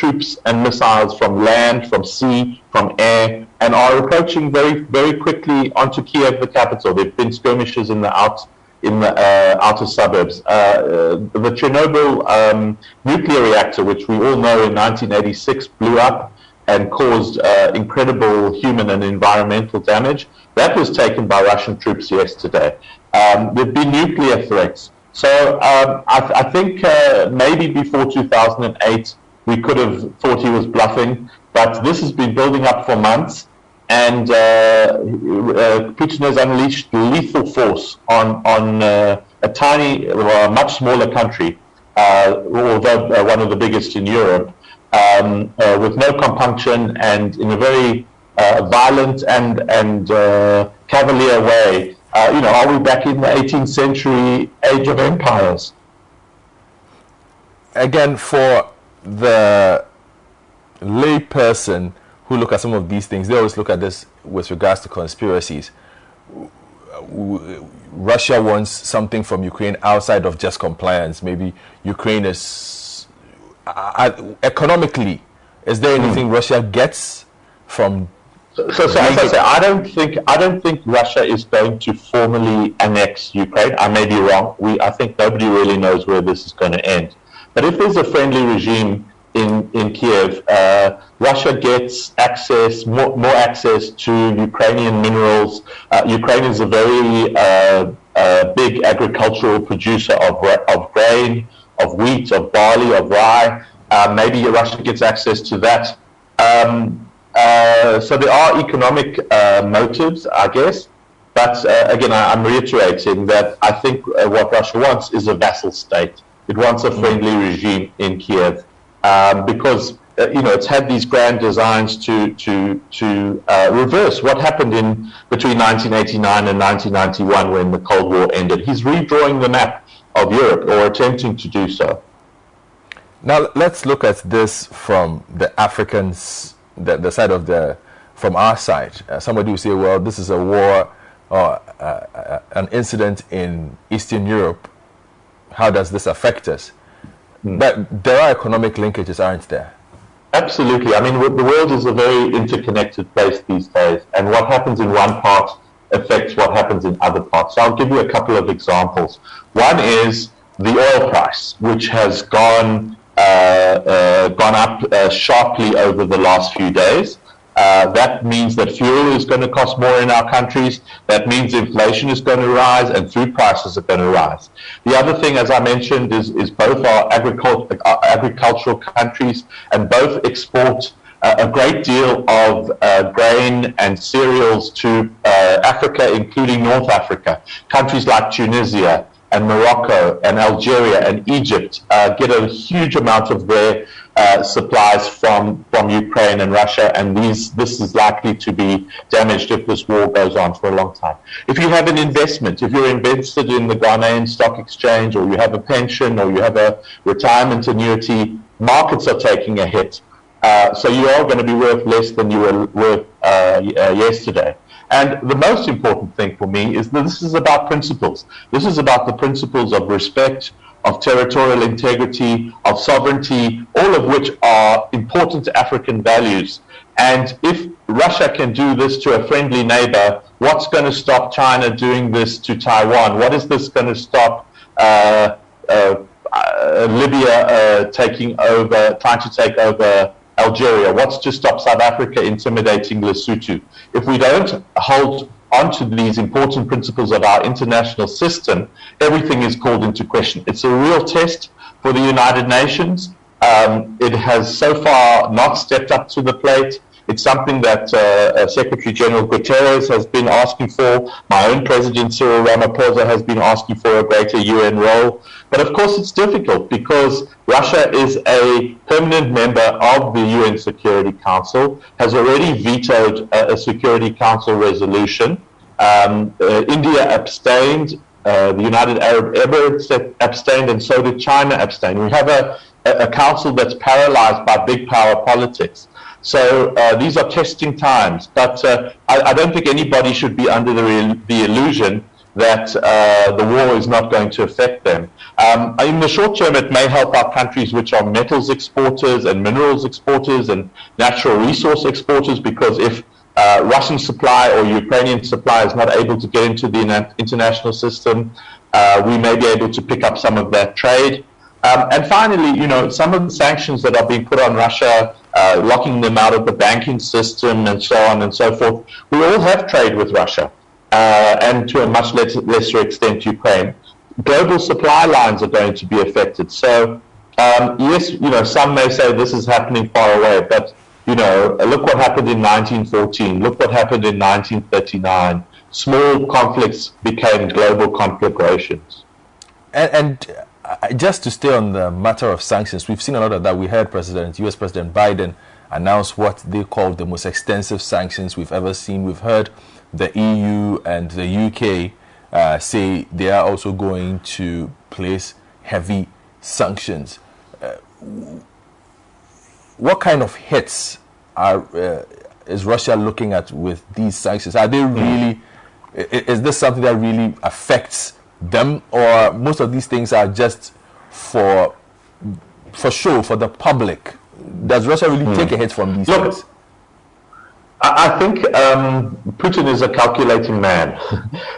troops and missiles from land, from sea, from air, and are approaching very, very quickly onto Kyiv, the capital. There have been skirmishes in the out, in the uh, outer suburbs. Uh, uh, the Chernobyl um, nuclear reactor, which we all know in nineteen eighty-six, blew up and caused uh, incredible human and environmental damage. That was taken by Russian troops yesterday. Um, there've been nuclear threats. So um, I, th I think uh, maybe before two thousand eight, we could have thought he was bluffing, but this has been building up for months, and uh, uh, Putin has unleashed lethal force on, on uh, a tiny, well, a much smaller country, uh, although uh, one of the biggest in Europe, Um, uh, with no compunction and in a very uh, violent and, and uh, cavalier way. Uh, you know, are we back in the eighteenth century age of empires? Again, for the lay person who look at some of these things, they always look at this with regards to conspiracies. Russia wants something from Ukraine outside of just compliance. Maybe Ukraine is uh, economically. Is there anything mm. Russia gets from? So, so, so, so, so I don't think I don't think Russia is going to formally annex Ukraine. I may be wrong. We I think nobody really knows where this is going to end. But if there's a friendly regime in in Kiev, uh, Russia gets access, more, more access to Ukrainian minerals. Uh, Ukraine is a very uh, uh, big agricultural producer of of grain, of wheat, of barley, of rye. Uh, maybe Russia gets access to that. Um, Uh, so there are economic uh, motives, I guess, but uh, again, I, I'm reiterating that I think uh, what Russia wants is a vassal state. It wants a friendly regime in Kiev um, because uh, you know it's had these grand designs to to to uh, reverse what happened in between nineteen eighty-nine and nineteen ninety-one when the Cold War ended. He's redrawing the map of Europe, or attempting to do so. Now let's look at this from the Africans. The, the side of the from our side, uh, somebody will say, "Well, this is a war or uh, uh, an incident in Eastern Europe. How does this affect us?" Mm. But there are economic linkages, aren't there? Absolutely. I mean, the world is a very interconnected place these days, and what happens in one part affects what happens in other parts. So I'll give you a couple of examples. One is the oil price, which has gone. Uh, uh, gone up uh, sharply over the last few days. Uh, that means that fuel is going to cost more in our countries. That means inflation is going to rise and food prices are going to rise. The other thing, as I mentioned, is, is both our, agricult our agricultural countries and both export uh, a great deal of uh, grain and cereals to uh, Africa, including North Africa. Countries like Tunisia and Morocco and Algeria and Egypt uh, get a huge amount of their uh, supplies from from Ukraine and Russia, and these this is likely to be damaged if this war goes on for a long time. If you have an investment, if you're invested in the Ghanaian stock exchange, or you have a pension, or you have a retirement annuity, markets are taking a hit. Uh, so you are going to be worth less than you were worth uh, yesterday. And the most important thing for me is that this is about principles. This is about the principles of respect, of territorial integrity, of sovereignty, all of which are important African values. And if Russia can do this to a friendly neighbor, what's going to stop China doing this to Taiwan? What is this going to stop uh, uh, uh, Libya uh, taking over, trying to take over Algeria? What's to stop South Africa intimidating Lesotho? If we don't hold onto these important principles of our international system, everything is called into question. It's a real test for the United Nations. Um, it has so far not stepped up to the plate. It's something that uh, Secretary General Guterres has been asking for. My own president, Cyril Ramaphosa, has been asking for a greater U N role. But of course it's difficult because Russia is a permanent member of the U N Security Council, has already vetoed a, a Security Council resolution. Um, uh, India abstained, uh, the United Arab Emirates abstained, and so did China abstain. We have a, a council that's paralyzed by big power politics. So uh, these are testing times, but uh, I, I don't think anybody should be under the, the illusion that uh, the war is not going to affect them. Um, in the short term, it may help our countries which are metals exporters and minerals exporters and natural resource exporters, because if uh, Russian supply or Ukrainian supply is not able to get into the international system, uh, we may be able to pick up some of that trade. Um, and finally, you know, some of the sanctions that are being put on Russia, uh, locking them out of the banking system and so on and so forth, we all have trade with Russia, uh, and to a much less, lesser extent Ukraine. Global supply lines are going to be affected. So, um, yes, you know, some may say this is happening far away, but, you know, look what happened in nineteen fourteen, look what happened in nineteen thirty-nine. Small conflicts became global conflagrations. And... and just to stay on the matter of sanctions, we've seen a lot of that. We heard President, U S President Biden announce what they call the most extensive sanctions we've ever seen. We've heard the E U and the U K uh, say they are also going to place heavy sanctions. Uh, what kind of hits are, uh, is Russia looking at with these sanctions? Are they really Is this something that really affects them, or most of these things are just for for show for the public? Does Russia really hmm. take a hit from these Look, things? I think um, Putin is a calculating man.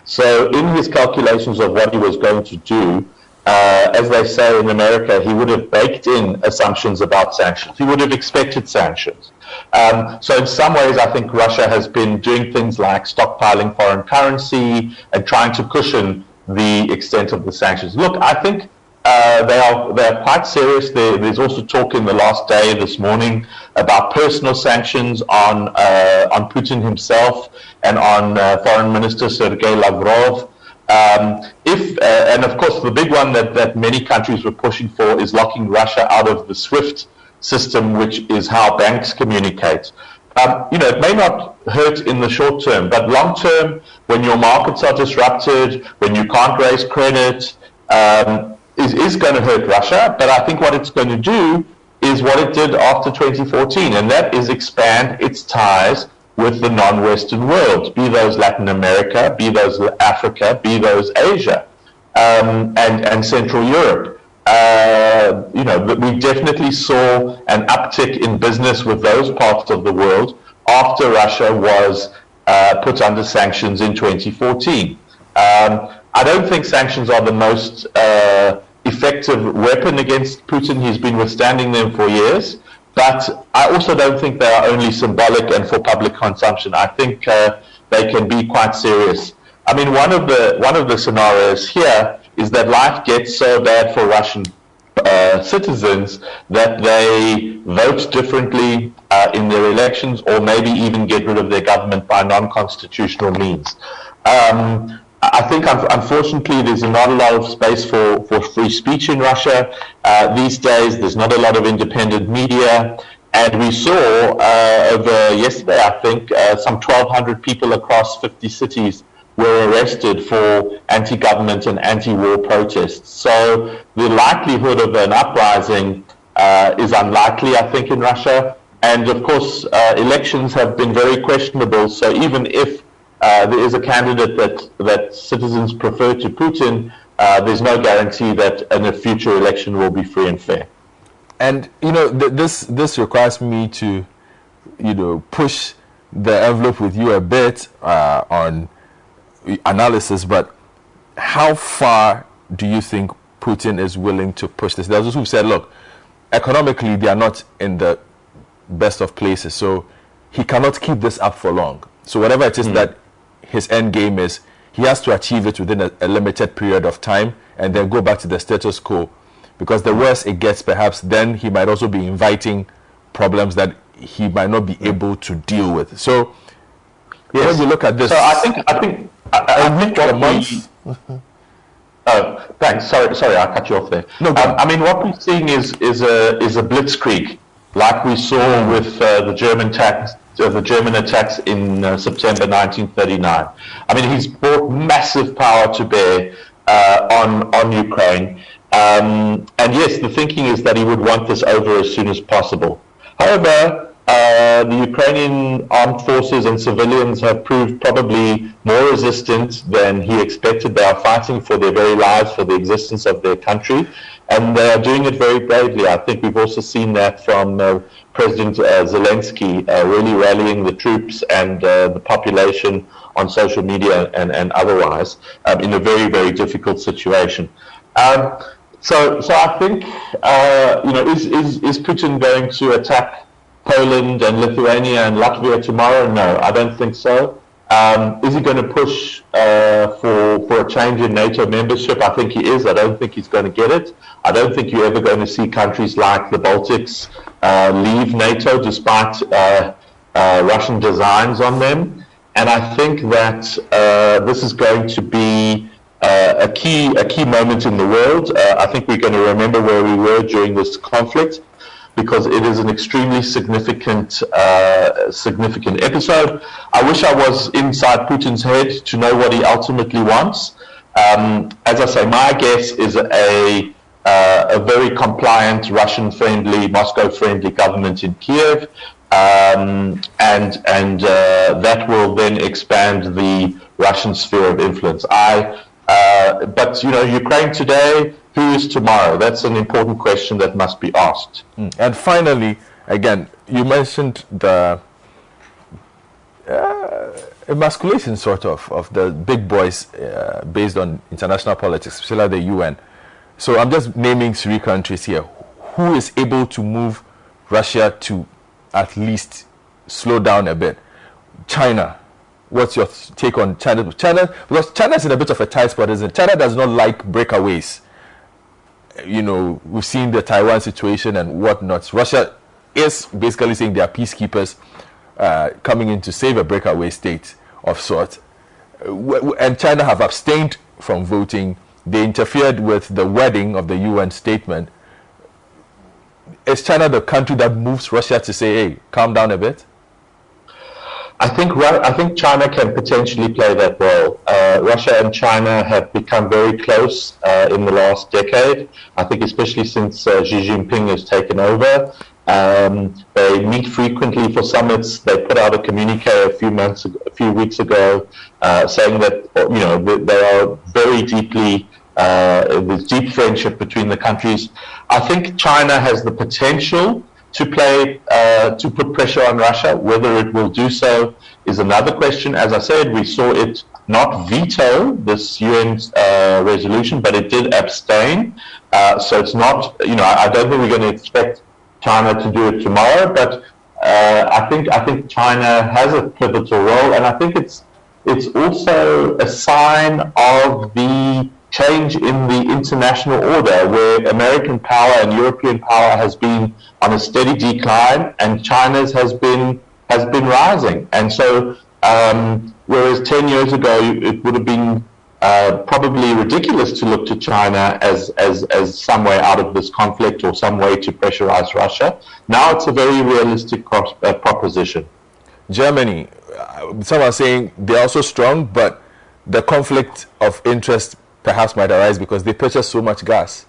So in his calculations of what he was going to do, uh, as they say in America, he would have baked in assumptions about sanctions. He would have expected sanctions. Um, so in some ways, I think Russia has been doing things like stockpiling foreign currency and trying to cushion the extent of the sanctions. Look, I think Uh, they are they are quite serious. There, there's also talk in the last day this morning about personal sanctions on uh, on Putin himself and on uh, Foreign Minister Sergei Lavrov. Um, if uh, and of course the big one that that many countries were pushing for is locking Russia out of the SWIFT system, which is how banks communicate. Um, you know, it may not hurt in the short term, but long term, when your markets are disrupted, when you can't raise credit. Um, Is, is going to hurt Russia, but I think what it's going to do is what it did after twenty fourteen, and that is expand its ties with the non-Western world, be those Latin America, be those Africa, be those Asia, um, and, and Central Europe. Uh, you know, we definitely saw an uptick in business with those parts of the world after Russia was uh, put under sanctions in twenty fourteen. Um, I don't think sanctions are the most uh, effective weapon against Putin. He's been withstanding them for years, but I also don't think they are only symbolic and for public consumption. I think uh, they can be quite serious. I mean, one of the one of the scenarios here is that life gets so bad for Russian uh, citizens that they vote differently uh, in their elections, or maybe even get rid of their government by non-constitutional means. Um, I think, unfortunately, there's not a lot of space for, for free speech in Russia. Uh, these days, there's not a lot of independent media. And we saw uh, over yesterday, I think, uh, some twelve hundred people across fifty cities were arrested for anti-government and anti-war protests. So the likelihood of an uprising uh, is unlikely, I think, in Russia. And, of course, uh, elections have been very questionable. So even if Uh, there is a candidate that, that citizens prefer to Putin, uh, there's no guarantee that in a future election will be free and fair. And, you know, th this, this requires me to, you know, push the envelope with you a bit uh, on analysis, but how far do you think Putin is willing to push this? There's those who said, look, economically they are not in the best of places, so he cannot keep this up for long. So whatever it is mm. that his end game is, he has to achieve it within a, a limited period of time and then go back to the status quo, because the worse it gets, perhaps then he might also be inviting problems that he might not be able to deal with. So yes. When you look at this, so I think I think I, I think what a month. We, oh, thanks. Sorry, sorry, I cut you off there. No, um, I mean, what we're seeing is is a is a blitzkrieg, like we saw with uh, the German tax. Of the German attacks in uh, September nineteen thirty-nine. I mean, he's brought massive power to bear uh, on on Ukraine, um, and yes, the thinking is that he would want this over as soon as possible. However, uh, the Ukrainian armed forces and civilians have proved probably more resistant than he expected. They are fighting for their very lives, for the existence of their country, and they are doing it very bravely. I think we've also seen that from uh, President uh, Zelensky uh, really rallying the troops and uh, the population on social media and, and otherwise um, in a very, very difficult situation. Um, so, so I think, uh, you know, is, is, is Putin going to attack Poland and Lithuania and Latvia tomorrow? No, I don't think so. Um, is he going to push uh, for, for a change in NATO membership? I think he is. I don't think he's going to get it. I don't think you're ever going to see countries like the Baltics uh, leave NATO despite uh, uh, Russian designs on them. And I think that uh, this is going to be uh, a key, a key moment in the world. Uh, I think we're going to remember where we were during this conflict, because it is an extremely significant, uh, significant episode. I wish I was inside Putin's head to know what he ultimately wants. Um, as I say, my guess is a, uh, a very compliant, Russian-friendly, Moscow-friendly government in Kyiv. um, and and uh, that will then expand the Russian sphere of influence. I, uh, but you know, Ukraine today, who is tomorrow? That's an important question that must be asked. Mm. And finally, again, you mentioned the uh, emasculation, sort of, of the big boys uh, based on international politics, especially the U N. So I'm just naming three countries here. Who is able to move Russia to at least slow down a bit? China. What's your take on China? China, because China's in a bit of a tight spot, isn't it? China does not like breakaways. You know, we've seen the Taiwan situation and whatnot. Russia is basically saying they are peacekeepers uh, coming in to save a breakaway state of sorts. And China have abstained from voting. They interfered with the wording of the U N statement. Is China the country that moves Russia to say, hey, calm down a bit? I think I think China can potentially play that role. Uh, Russia and China have become very close uh, in the last decade. I think especially since uh, Xi Jinping has taken over. Um, they meet frequently for summits. They put out a communique a few months, ago, a few weeks ago, uh, saying that you know they are very deeply. Uh, there's deep friendship between the countries. I think China has the potential to play, uh, to put pressure on Russia. Whether it will do so is another question. As I said, we saw it not veto this U N uh, resolution, but it did abstain. Uh, so it's not, you know, I don't think we're going to expect China to do it tomorrow, but uh, I think I think China has a pivotal role, and I think it's it's also a sign of the change in the international order, where American power and European power has been on a steady decline, and China's has been has been rising. And so, um, whereas ten years ago it would have been uh, probably ridiculous to look to China as as as some way out of this conflict or some way to pressurize Russia, now it's a very realistic pro uh, proposition. Germany, some are saying they're also strong, but the conflict of interest perhaps might arise because they purchase so much gas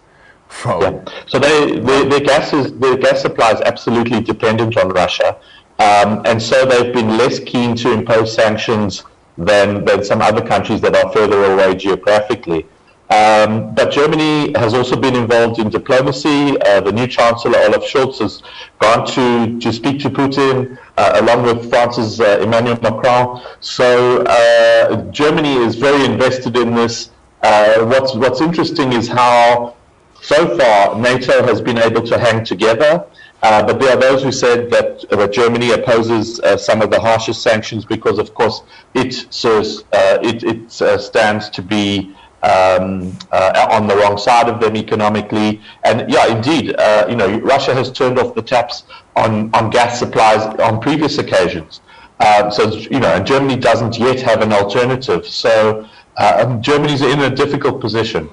from. Yeah. So they, they, their gas is their gas supply is absolutely dependent on Russia, um, and so they've been less keen to impose sanctions than than some other countries that are further away geographically. Um, but Germany has also been involved in diplomacy. Uh, the new Chancellor, Olaf Scholz, has gone to, to speak to Putin, uh, along with France's uh, Emmanuel Macron. So uh, Germany is very invested in this. Uh, what's, what's interesting is how, so far, NATO has been able to hang together, uh, but there are those who said that, that Germany opposes uh, some of the harshest sanctions because, of course, it serves, uh, it, it uh, stands to be um, uh, on the wrong side of them economically. And yeah, indeed, uh, you know, Russia has turned off the taps on, on gas supplies on previous occasions. Uh, so, you know, and Germany doesn't yet have an alternative. So. Uh, Germany's in a difficult position.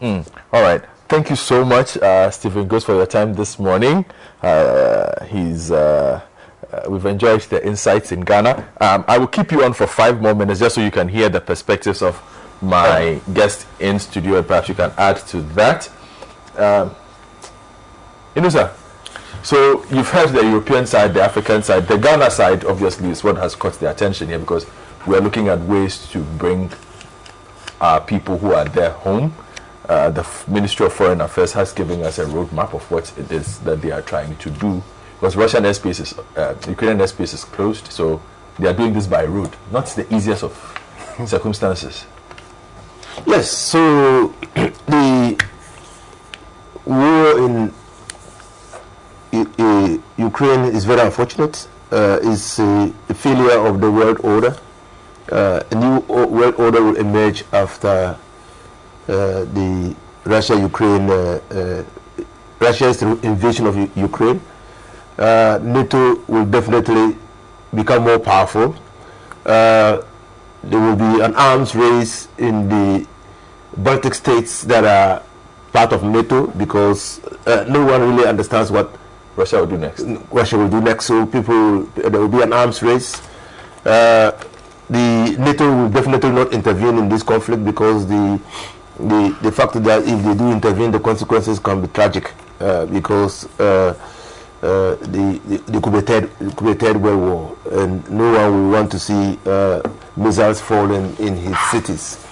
Mm. All right. Thank you so much, uh, Stephen Gress, for your time this morning. Uh, he's, uh, uh, we've enjoyed the insights in Ghana. Um, I will keep you on for five more minutes just so you can hear the perspectives of my guest in studio, and perhaps you can add to that. Um, Inusah, so you've heard the European side, the African side, the Ghana side, obviously, is what has caught the attention here because we're looking at ways to bring uh, people who are there home. Uh, the F Ministry of Foreign Affairs has given us a roadmap of what it is that they are trying to do. Because Russian airspace is, uh, Ukrainian airspace is closed, so they are doing this by road. Not the easiest of circumstances. Yes, so the war in uh, Ukraine is very unfortunate. Uh, it's a failure of the world order. Uh, a new world order will emerge after uh, the Russia-Ukraine, uh, uh, Russia's invasion of U Ukraine. Uh, NATO will definitely become more powerful. Uh, there will be an arms race in the Baltic states that are part of NATO because uh, no one really understands what Russia will do next. Russia will do next. So people, there will be an arms race. Uh, The NATO will definitely not intervene in this conflict because the the the fact that if they do intervene, the consequences can be tragic. Uh, because uh, uh, the, the, the Kuba Third World War, and no one will want to see uh, missiles falling in his cities.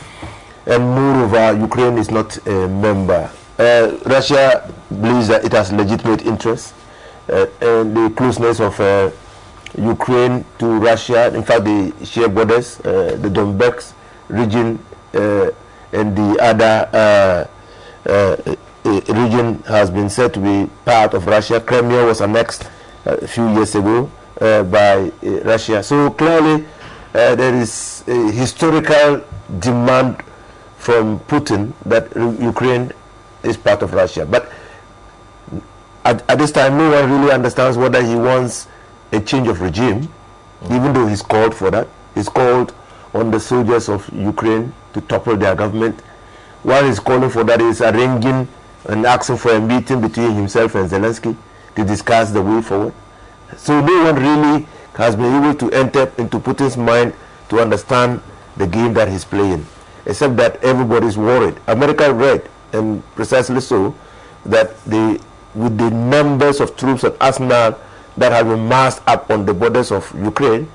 And moreover, Ukraine is not a member. Uh, Russia believes that it has legitimate interests, uh, and the closeness of uh, Ukraine to Russia, in fact, the share borders, uh, the Donbas region uh, and the other uh, uh, region has been said to be part of Russia. Crimea was annexed uh, a few years ago uh, by uh, Russia. So clearly, uh, there is a historical demand from Putin that Ukraine is part of Russia. But at, at this time, no one really understands whether he wants a change of regime, mm-hmm. even though he's called for that. He's called on the soldiers of Ukraine to topple their government. What he's calling for that is arranging and asking for a meeting between himself and Zelensky to discuss the way forward. So no one really has been able to enter into Putin's mind to understand the game that he's playing, except that everybody's worried. America read, and precisely so, that the, with the numbers of troops at Arsenal that have been massed up on the borders of Ukraine,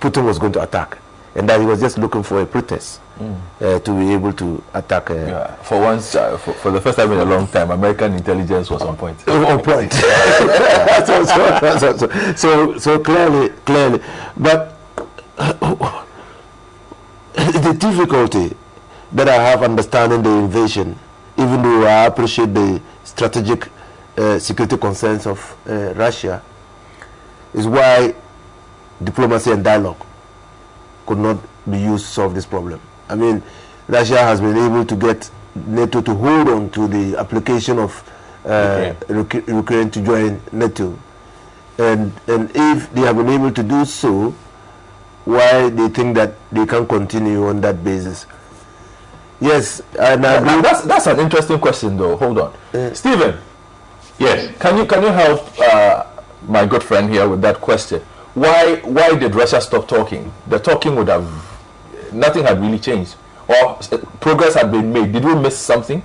Putin was going to attack, and that he was just looking for a pretext mm. uh, to be able to attack. Uh, yeah. For once, uh, for, for the first time in a long time, American intelligence was on point. On point. so, so, so, so, so clearly, clearly, but the difficulty that I have understanding the invasion, even though I appreciate the strategic uh, security concerns of uh, Russia, is why diplomacy and dialogue could not be used to solve this problem. I mean, Russia has been able to get NATO to hold on to the application of uh, Ukraine. Ukraine to join NATO. And, and if they have been able to do so, why they think that they can continue on that basis? Yes, and I agree. That's, that's an interesting question, though. Hold on. Uh, Stephen, yes, can you, can you help uh, my good friend here with that question? Why, why did Russia stop talking? The talking would have, nothing had really changed, or progress had been made. Did we miss something?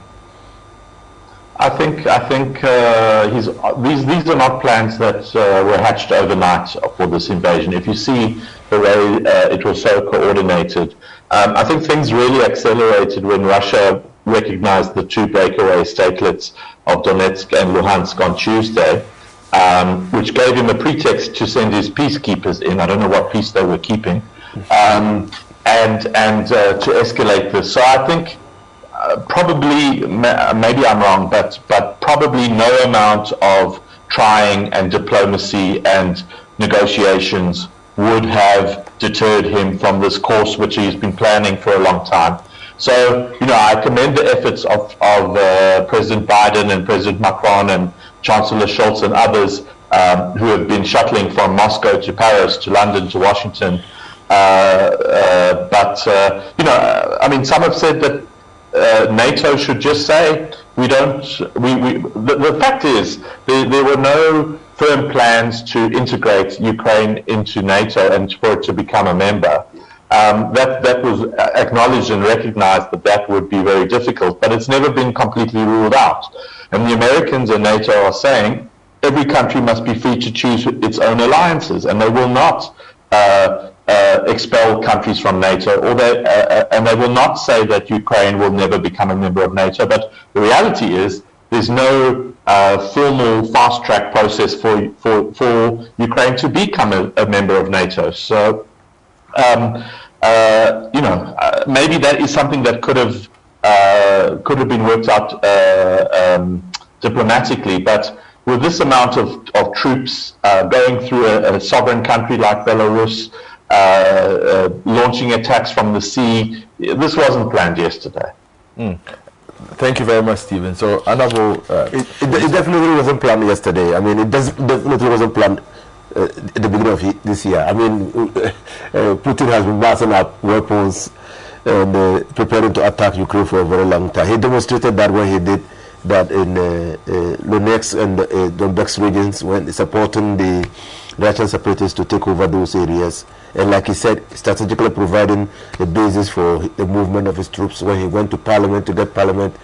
I think, I think uh, his, these, these are not plans that uh, were hatched overnight for this invasion. If you see the way uh, it was so coordinated, um, I think things really accelerated when Russia recognized the two breakaway statelets of Donetsk and Luhansk on Tuesday. Um, which gave him a pretext to send his peacekeepers in. I don't know what peace they were keeping, um, and and uh, to escalate this. So I think uh, probably, maybe I'm wrong, but but probably no amount of trying and diplomacy and negotiations would have deterred him from this course which he's been planning for a long time. So, you know, I commend the efforts of, of uh, President Biden and President Macron and Chancellor Scholz and others um, who have been shuttling from Moscow to Paris to London to Washington. Uh, uh, but, uh, you know, I mean, some have said that uh, NATO should just say, we don't, we, we the, the fact is, there, there were no firm plans to integrate Ukraine into NATO and for it to become a member. Um, that, that was acknowledged and recognized that that would be very difficult, but it's never been completely ruled out. And the Americans and NATO are saying every country must be free to choose its own alliances, and they will not uh, uh, expel countries from NATO, or they, uh, and they will not say that Ukraine will never become a member of NATO. But the reality is there's no uh, formal fast-track process for, for, for Ukraine to become a, a member of NATO. So. Um, uh, you know, uh, maybe that is something that could have uh, could have been worked out uh, um, diplomatically, but with this amount of, of troops uh, going through a, a sovereign country like Belarus, uh, uh, launching attacks from the sea, this wasn't planned yesterday. Mm. Thank you very much, Stephen. So, Anabo, uh, it, it, it definitely wasn't planned yesterday. I mean, it does, definitely wasn't planned. Uh, at the beginning of this year. I mean, uh, Putin has been massing up weapons and uh, preparing to attack Ukraine for a very long time. He demonstrated that when he did that in uh, uh, Luhansk and uh, Donbass regions, when supporting the Russian separatists to take over those areas. And like he said, strategically providing a basis for the movement of his troops when he went to parliament to get parliament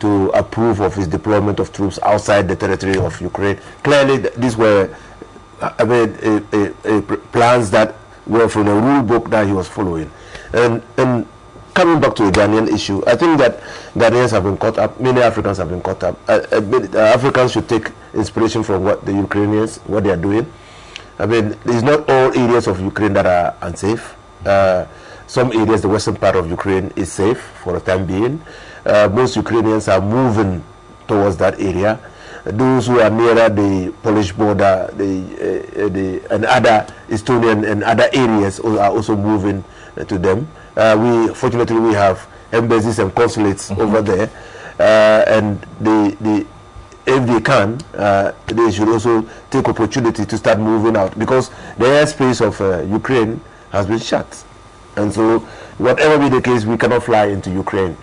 to approve of his deployment of troops outside the territory of Ukraine. Clearly, th these were I mean, a, a, a plans that were from the rule book that he was following. And, and coming back to the Ghanaian issue, I think that Ghanaians have been caught up, many Africans have been caught up. I, I mean, Africans should take inspiration from what the Ukrainians, what they are doing. I mean, it's not all areas of Ukraine that are unsafe. Uh, some areas, the western part of Ukraine is safe for the time being. Uh, most Ukrainians are moving towards that area. Those who are nearer the Polish border, the, uh, the and other Estonian and other areas are also moving uh, to them. Uh, we fortunately we have embassies and consulates mm-hmm. over there, uh, and the the if they can, uh, they should also take opportunity to start moving out, because the airspace of uh, Ukraine has been shut, and so whatever be the case, we cannot fly into Ukraine.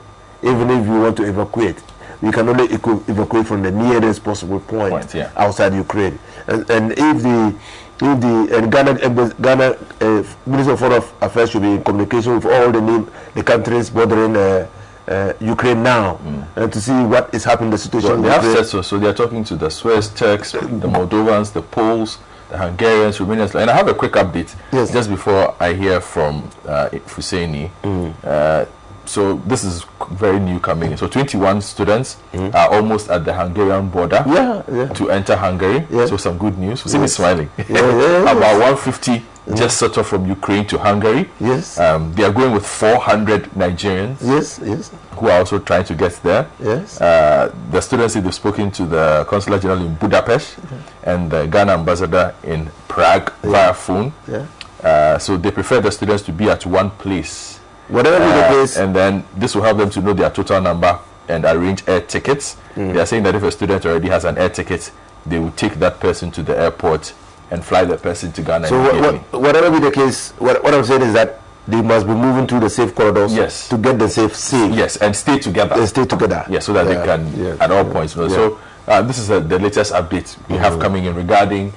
Even if you want to evacuate, we can only evacuate from the nearest possible point, point yeah. outside Ukraine. And, and if the if the and Ghana, Ghana uh, Minister of Foreign Affairs should be in communication with all the name, the countries bordering uh, uh, Ukraine now, mm. and to see what is happening, the situation. Well, they have said so. So they are talking to the Swiss, Turks, the Moldovans, the Poles, the Hungarians, Romanians. And I have a quick update yes. just before I hear from uh, Fuseini. Mm. Uh, So this is very new coming in. So twenty-one students mm-hmm. are almost at the Hungarian border yeah, yeah. to enter Hungary. Yeah. So some good news. Yes. See me smiling. Yeah, yeah, yeah. About one hundred fifty yeah. just sort of from Ukraine to Hungary. Yes. Um, they are going with four hundred Nigerians. Yes, yes. Who are also trying to get there. Yes. Uh, the students they've spoken to the Consular General in Budapest okay. and the Ghana ambassador in Prague yeah. via phone. Yeah. Uh, so they prefer the students to be at one place. Whatever uh, the case, and then this will help them to know their total number and arrange air tickets. Mm. They are saying that if a student already has an air ticket, they will take that person to the airport and fly the person to Ghana. So what, what, whatever be the case, what, what I'm saying is that they must be moving through the safe corridors yes. to get the safe safe. Yes, and stay together. They stay together. Yes, so that yeah. they can yeah. at all yeah. points. You know? yeah. So uh, this is uh, the latest update we mm. have coming in regarding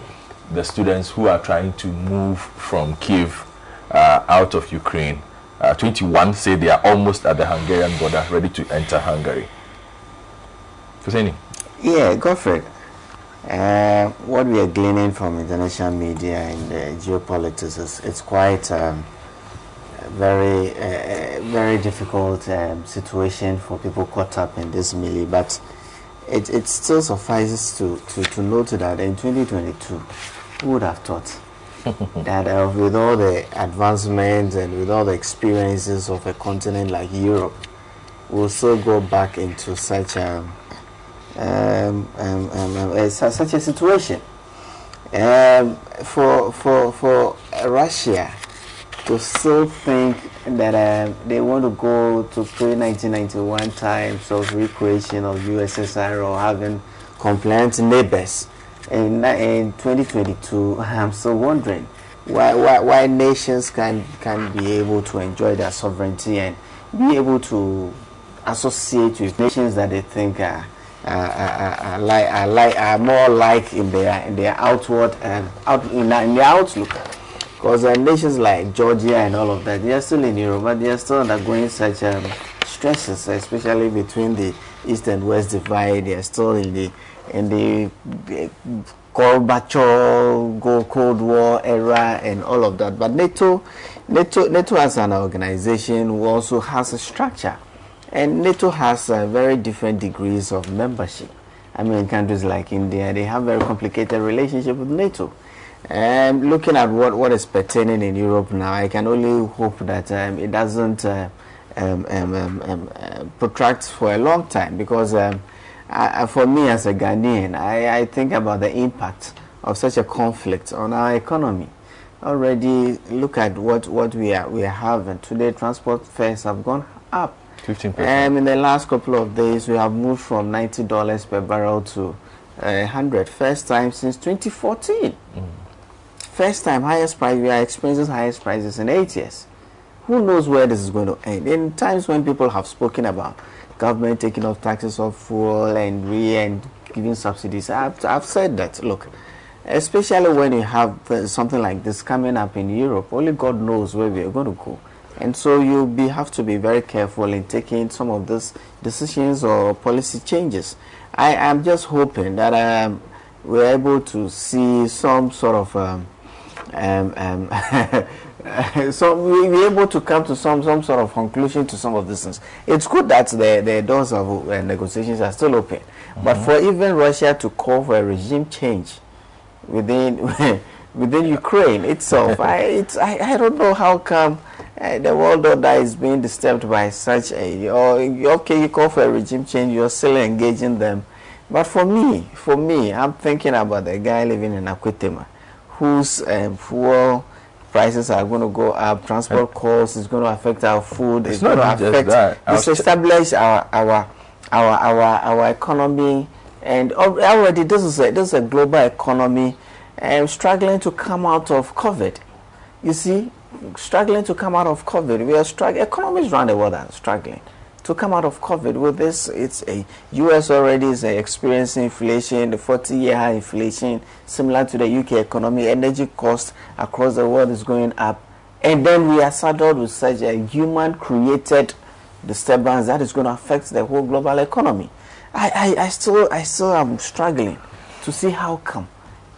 the students who are trying to move from Kyiv uh, out of Ukraine. Uh, twenty-one say they are almost at the Hungarian border, ready to enter Hungary. Fuseini? Yeah, Godfred. Uh, what we are gleaning from international media and uh, geopolitics is it's quite um, a very, uh, very difficult um, situation for people caught up in this melee. But it, it still suffices to, to, to note that in twenty twenty-two, who would have thought that uh, with all the advancements and with all the experiences of a continent like Europe, we'll still go back into such a um, um, um, uh, such a situation. Um, for for for Russia to still think that uh, they want to go to pre-nineteen ninety-one times of recreation of U S S R or having compliant neighbors. In, in twenty twenty-two, I'm still wondering why, why why nations can can be able to enjoy their sovereignty and be able to associate with nations that they think are are, are, are, like, are, like, are more like in their in their outward and out in their outlook. Because uh, nations like Georgia and all of that, they are still in Europe, but they are still undergoing such um, stresses, especially between the East and West divide. They are still in the in the Gorbachev, Cold War era and all of that. But NATO, NATO, NATO as an organization also has a structure. And NATO has uh, very different degrees of membership. I mean, countries like India, they have very complicated relationship with NATO. Um, looking at what, what is pertaining in Europe now, I can only hope that um, it doesn't uh, um, um, um, um, uh, protract for a long time, because um, Uh, for me as a Ghanaian, I, I think about the impact of such a conflict on our economy. Already, look at what, what we are we are having today. Transport fares have gone up. Fifteen percent. Um, in the last couple of days, we have moved from ninety dollars per barrel to uh, hundred. First time since twenty fourteen. Mm. First time highest price. We are experiencing highest prices in eight years. Who knows where this is going to end? In times when people have spoken about government taking off taxes of fuel and re and giving subsidies, I've, I've said that, look, especially when you have something like this coming up in Europe, only God knows where we are going to go. And so you'll be, have to be very careful in taking some of these decisions or policy changes. I am just hoping that um, we're able to see some sort of um, um, um so we'll be able to come to some some sort of conclusion to some of these things. It's good that the, the doors of uh, negotiations are still open, mm-hmm. but for even Russia to call for a regime change within within Ukraine itself, I it's I, I don't know how come. Uh, the world order is being disturbed by such a, or, okay, you call for a regime change, you're still engaging them. But for me, for me, I'm thinking about the guy living in Akwetema, whose um, fuel prices are going to go up, transport costs is going to affect our food, it's, it's going to affect, that. It's established our, our, our, our, our economy, and already this is a, this is a global economy, um, struggling to come out of COVID, you see. Struggling to come out of COVID, we are struggling. Economies around the world are struggling to come out of COVID. With this, it's a U S already is experiencing inflation, the forty-year high inflation, similar to the U K economy. Energy costs across the world is going up, and then we are saddled with such a human-created disturbance that is going to affect the whole global economy. I, I, I still, I still am struggling to see how come.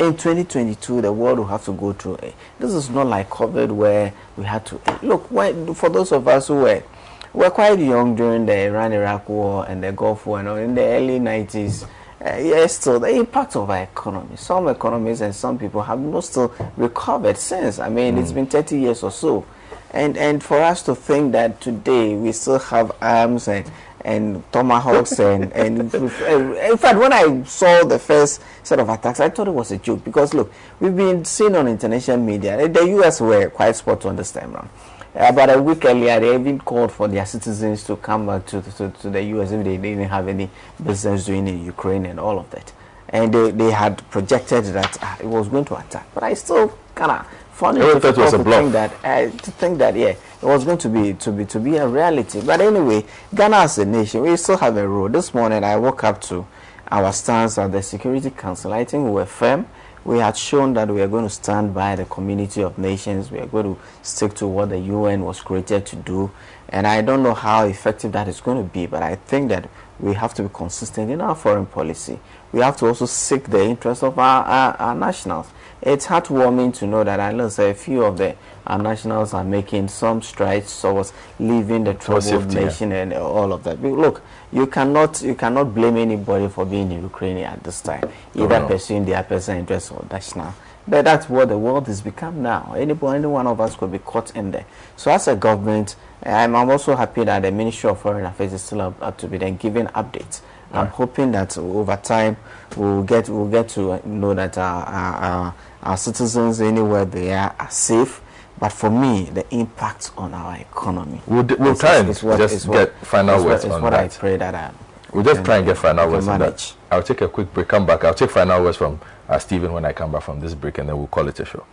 In twenty twenty-two, the world will have to go through it. This is not like COVID where we had to... Look, when, for those of us who were, were quite young during the Iran-Iraq war and the Gulf War, and in the early nineties, uh, yes, still the impact of our economy. Some economies and some people have not still recovered since. I mean, mm. it's been thirty years or so. And, and for us to think that today we still have arms and... and tomahawks and, and in fact, when I saw the first set of attacks, I thought it was a joke because, look, we've been seen on international media. The U S were quite spot on this time around. About a week earlier, they even called for their citizens to come back to, to, to the U S if they didn't have any business doing in Ukraine and all of that. And they, they had projected that it was going to attack. But I still kind of found it difficult to think that, uh, to think that, yeah, it was going to be to be to be a reality. But anyway, Ghana as a nation, we still have a role. This morning I woke up to our stance at the Security Council. I think we were firm. We had shown that we are going to stand by the community of nations. We are going to stick to what the U N was created to do. And I don't know how effective that is going to be, but I think that we have to be consistent in our foreign policy. We have to also seek the interests of our, our, our nationals. It's heartwarming to know that unless a few of the our nationals are making some strides towards leaving the troubled nation, yeah. and all of that. But look, you cannot you cannot blame anybody for being in Ukraine at this time, either oh, no. pursuing their personal interests or national. But that's what the world has become now. Anybody, any one of us could be caught in there. So as a government, I'm, I'm also happy that the Ministry of Foreign Affairs is still up, up to be then giving updates. Right. I'm hoping that over time we'll get we'll get to know that our, our, our Our citizens, anywhere they are, are safe. But for me, the impact on our economy. We'll, we'll is, try and is what, just is what, get final words on what that. I pray that I, we'll just try and get final words on that. I'll take a quick break, come back. I'll take final words from uh, Stephen when I come back from this break, and then we'll call it a show.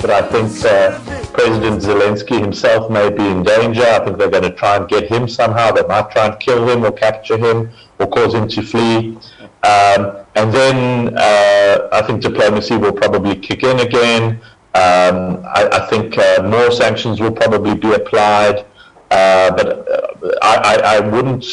But I think uh, President Zelensky himself may be in danger. I think they're going to try and get him somehow. They might try and kill him or capture him or cause him to flee. Um, and then uh, I think diplomacy will probably kick in again. Um, I, I think uh, more sanctions will probably be applied. Uh, but uh, I, I, I wouldn't...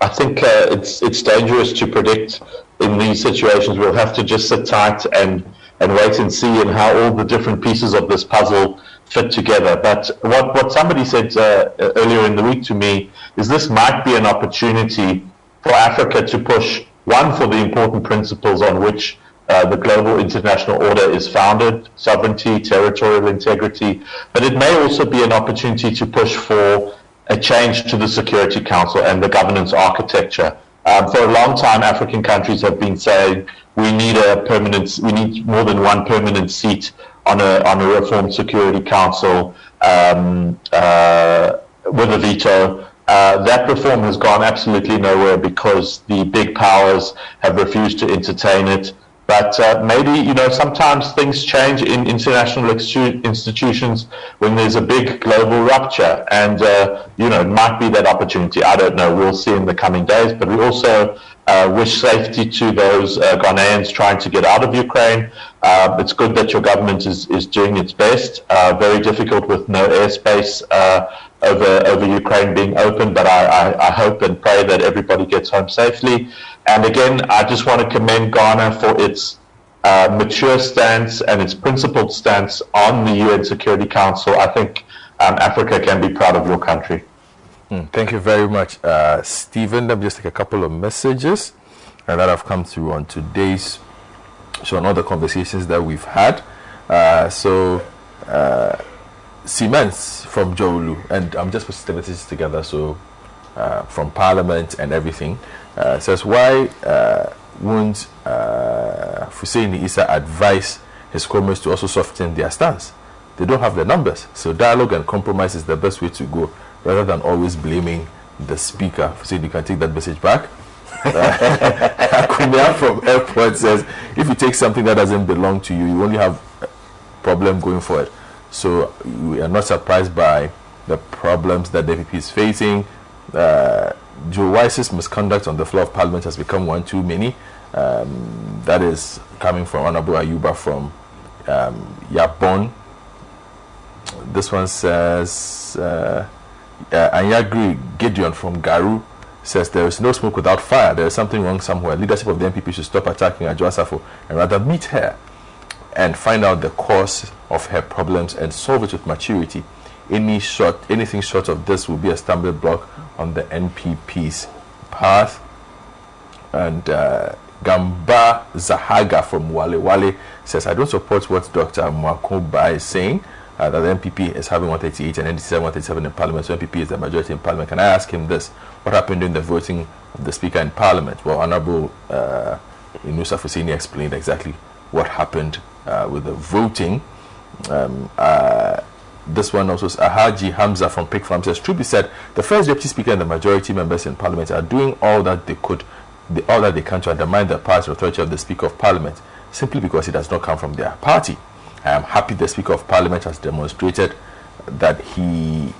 I think uh, it's, it's dangerous to predict in these situations. We'll have to just sit tight and... and wait and see, and how all the different pieces of this puzzle fit together. But what, what somebody said uh, earlier in the week to me is this might be an opportunity for Africa to push, one, for the important principles on which uh, the global international order is founded, sovereignty, territorial integrity, but it may also be an opportunity to push for a change to the Security Council and the governance architecture. Um, for a long time, African countries have been saying we need a permanent, we need more than one permanent seat on a on a reformed Security Council um, uh, with a veto. Uh, that reform has gone absolutely nowhere because the big powers have refused to entertain it. But uh, maybe, you know, sometimes things change in international institutions when there's a big global rupture. And, uh, you know, it might be that opportunity. I don't know. We'll see in the coming days. But we also uh, wish safety to those uh, Ghanaians trying to get out of Ukraine. Uh, it's good that your government is, is doing its best. Uh, very difficult with no airspace uh, over, over Ukraine being open. But I, I, I hope and pray that everybody gets home safely. And again, I just want to commend Ghana for its uh, mature stance and its principled stance on the U N Security Council. I think um, Africa can be proud of your country. Mm, thank you very much, uh, Stephen. Let me just take a couple of messages uh, that have come through on today's show and all the conversations that we've had. Uh, so, uh, Siemens from Jowulu, and I'm just putting the messages together, so uh, from Parliament and everything. Uh, says, why uh, won't uh, Fuseini Issa advise his comrades to also soften their stance? They don't have the numbers, so dialogue and compromise is the best way to go, rather than always blaming the speaker. Fuseini, you can take that message back. Akumia from airport says, if you take something that doesn't belong to you, you only have a problem going forward. So we are not surprised by the problems that the P P is facing. Uh, Joe Weiss's misconduct on the floor of Parliament has become one too many. Um, that is coming from Honorable Ayuba from um, Yabon. This one says, uh, uh, Anyagri Gideon from Garu says, there is no smoke without fire. There is something wrong somewhere. Leadership of the N P P should stop attacking Adwoa Safo and rather meet her and find out the cause of her problems and solve it with maturity. Any short, anything short of this will be a stumbling block on the N P P's path. And uh, Gamba Zahaga from Wale Wale says, I don't support what Doctor Amoako-Baah is saying, uh, that the N P P is having one thirty-eight and one thirty-seven in Parliament, so N P P is the majority in Parliament. Can I ask him this? What happened during the voting of the Speaker in Parliament? Well, Honorable uh, Inusah Fuseini explained exactly what happened uh, with the voting. Um, uh, This one also is Ahaji Hamza from Pig Farm says, truth be said, the first deputy speaker and the majority members in Parliament are doing all that they could, the, all that they can to undermine the power and authority of the Speaker of Parliament, simply because it does not come from their party. I am happy the Speaker of Parliament has demonstrated that he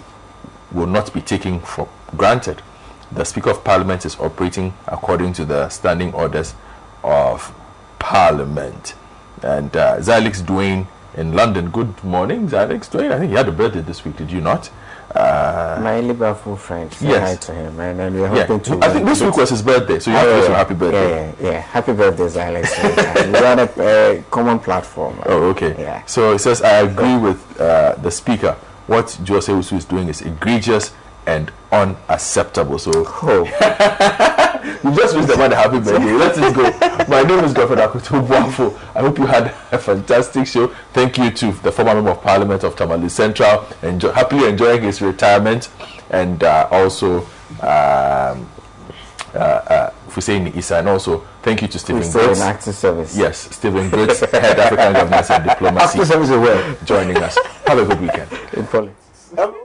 will not be taken for granted. The Speaker of Parliament is operating according to the standing orders of Parliament. And uh, Zylix Duane in London. Good morning, Alex. I think you had a birthday this week, did you not? Uh, My Liverpool friend. Yes. Hi to him, and, and we're hoping yeah. to I think this week was his birthday, so you have to wish him happy birthday. Yeah, yeah, yeah. Happy birthday, Alex. We're on a uh, common platform. Right? Oh, okay. Yeah. So it says, I agree with uh, the speaker. What Joseph Wusu is doing is egregious and unacceptable. So, oh. You just wish the man a happy birthday. Let it go. My name is Godfred Akoto Boafo. I hope you had a fantastic show. Thank you to the former member of Parliament of Tamale Central, enjoy, happily enjoying his retirement, and uh, also um, uh, uh, Fuseini Issa, and also thank you to Stephen Gress. Active service. Yes, Stephen Gress, Head African Governance and Diplomacy. Active service aware. Joining us. Have a good weekend. In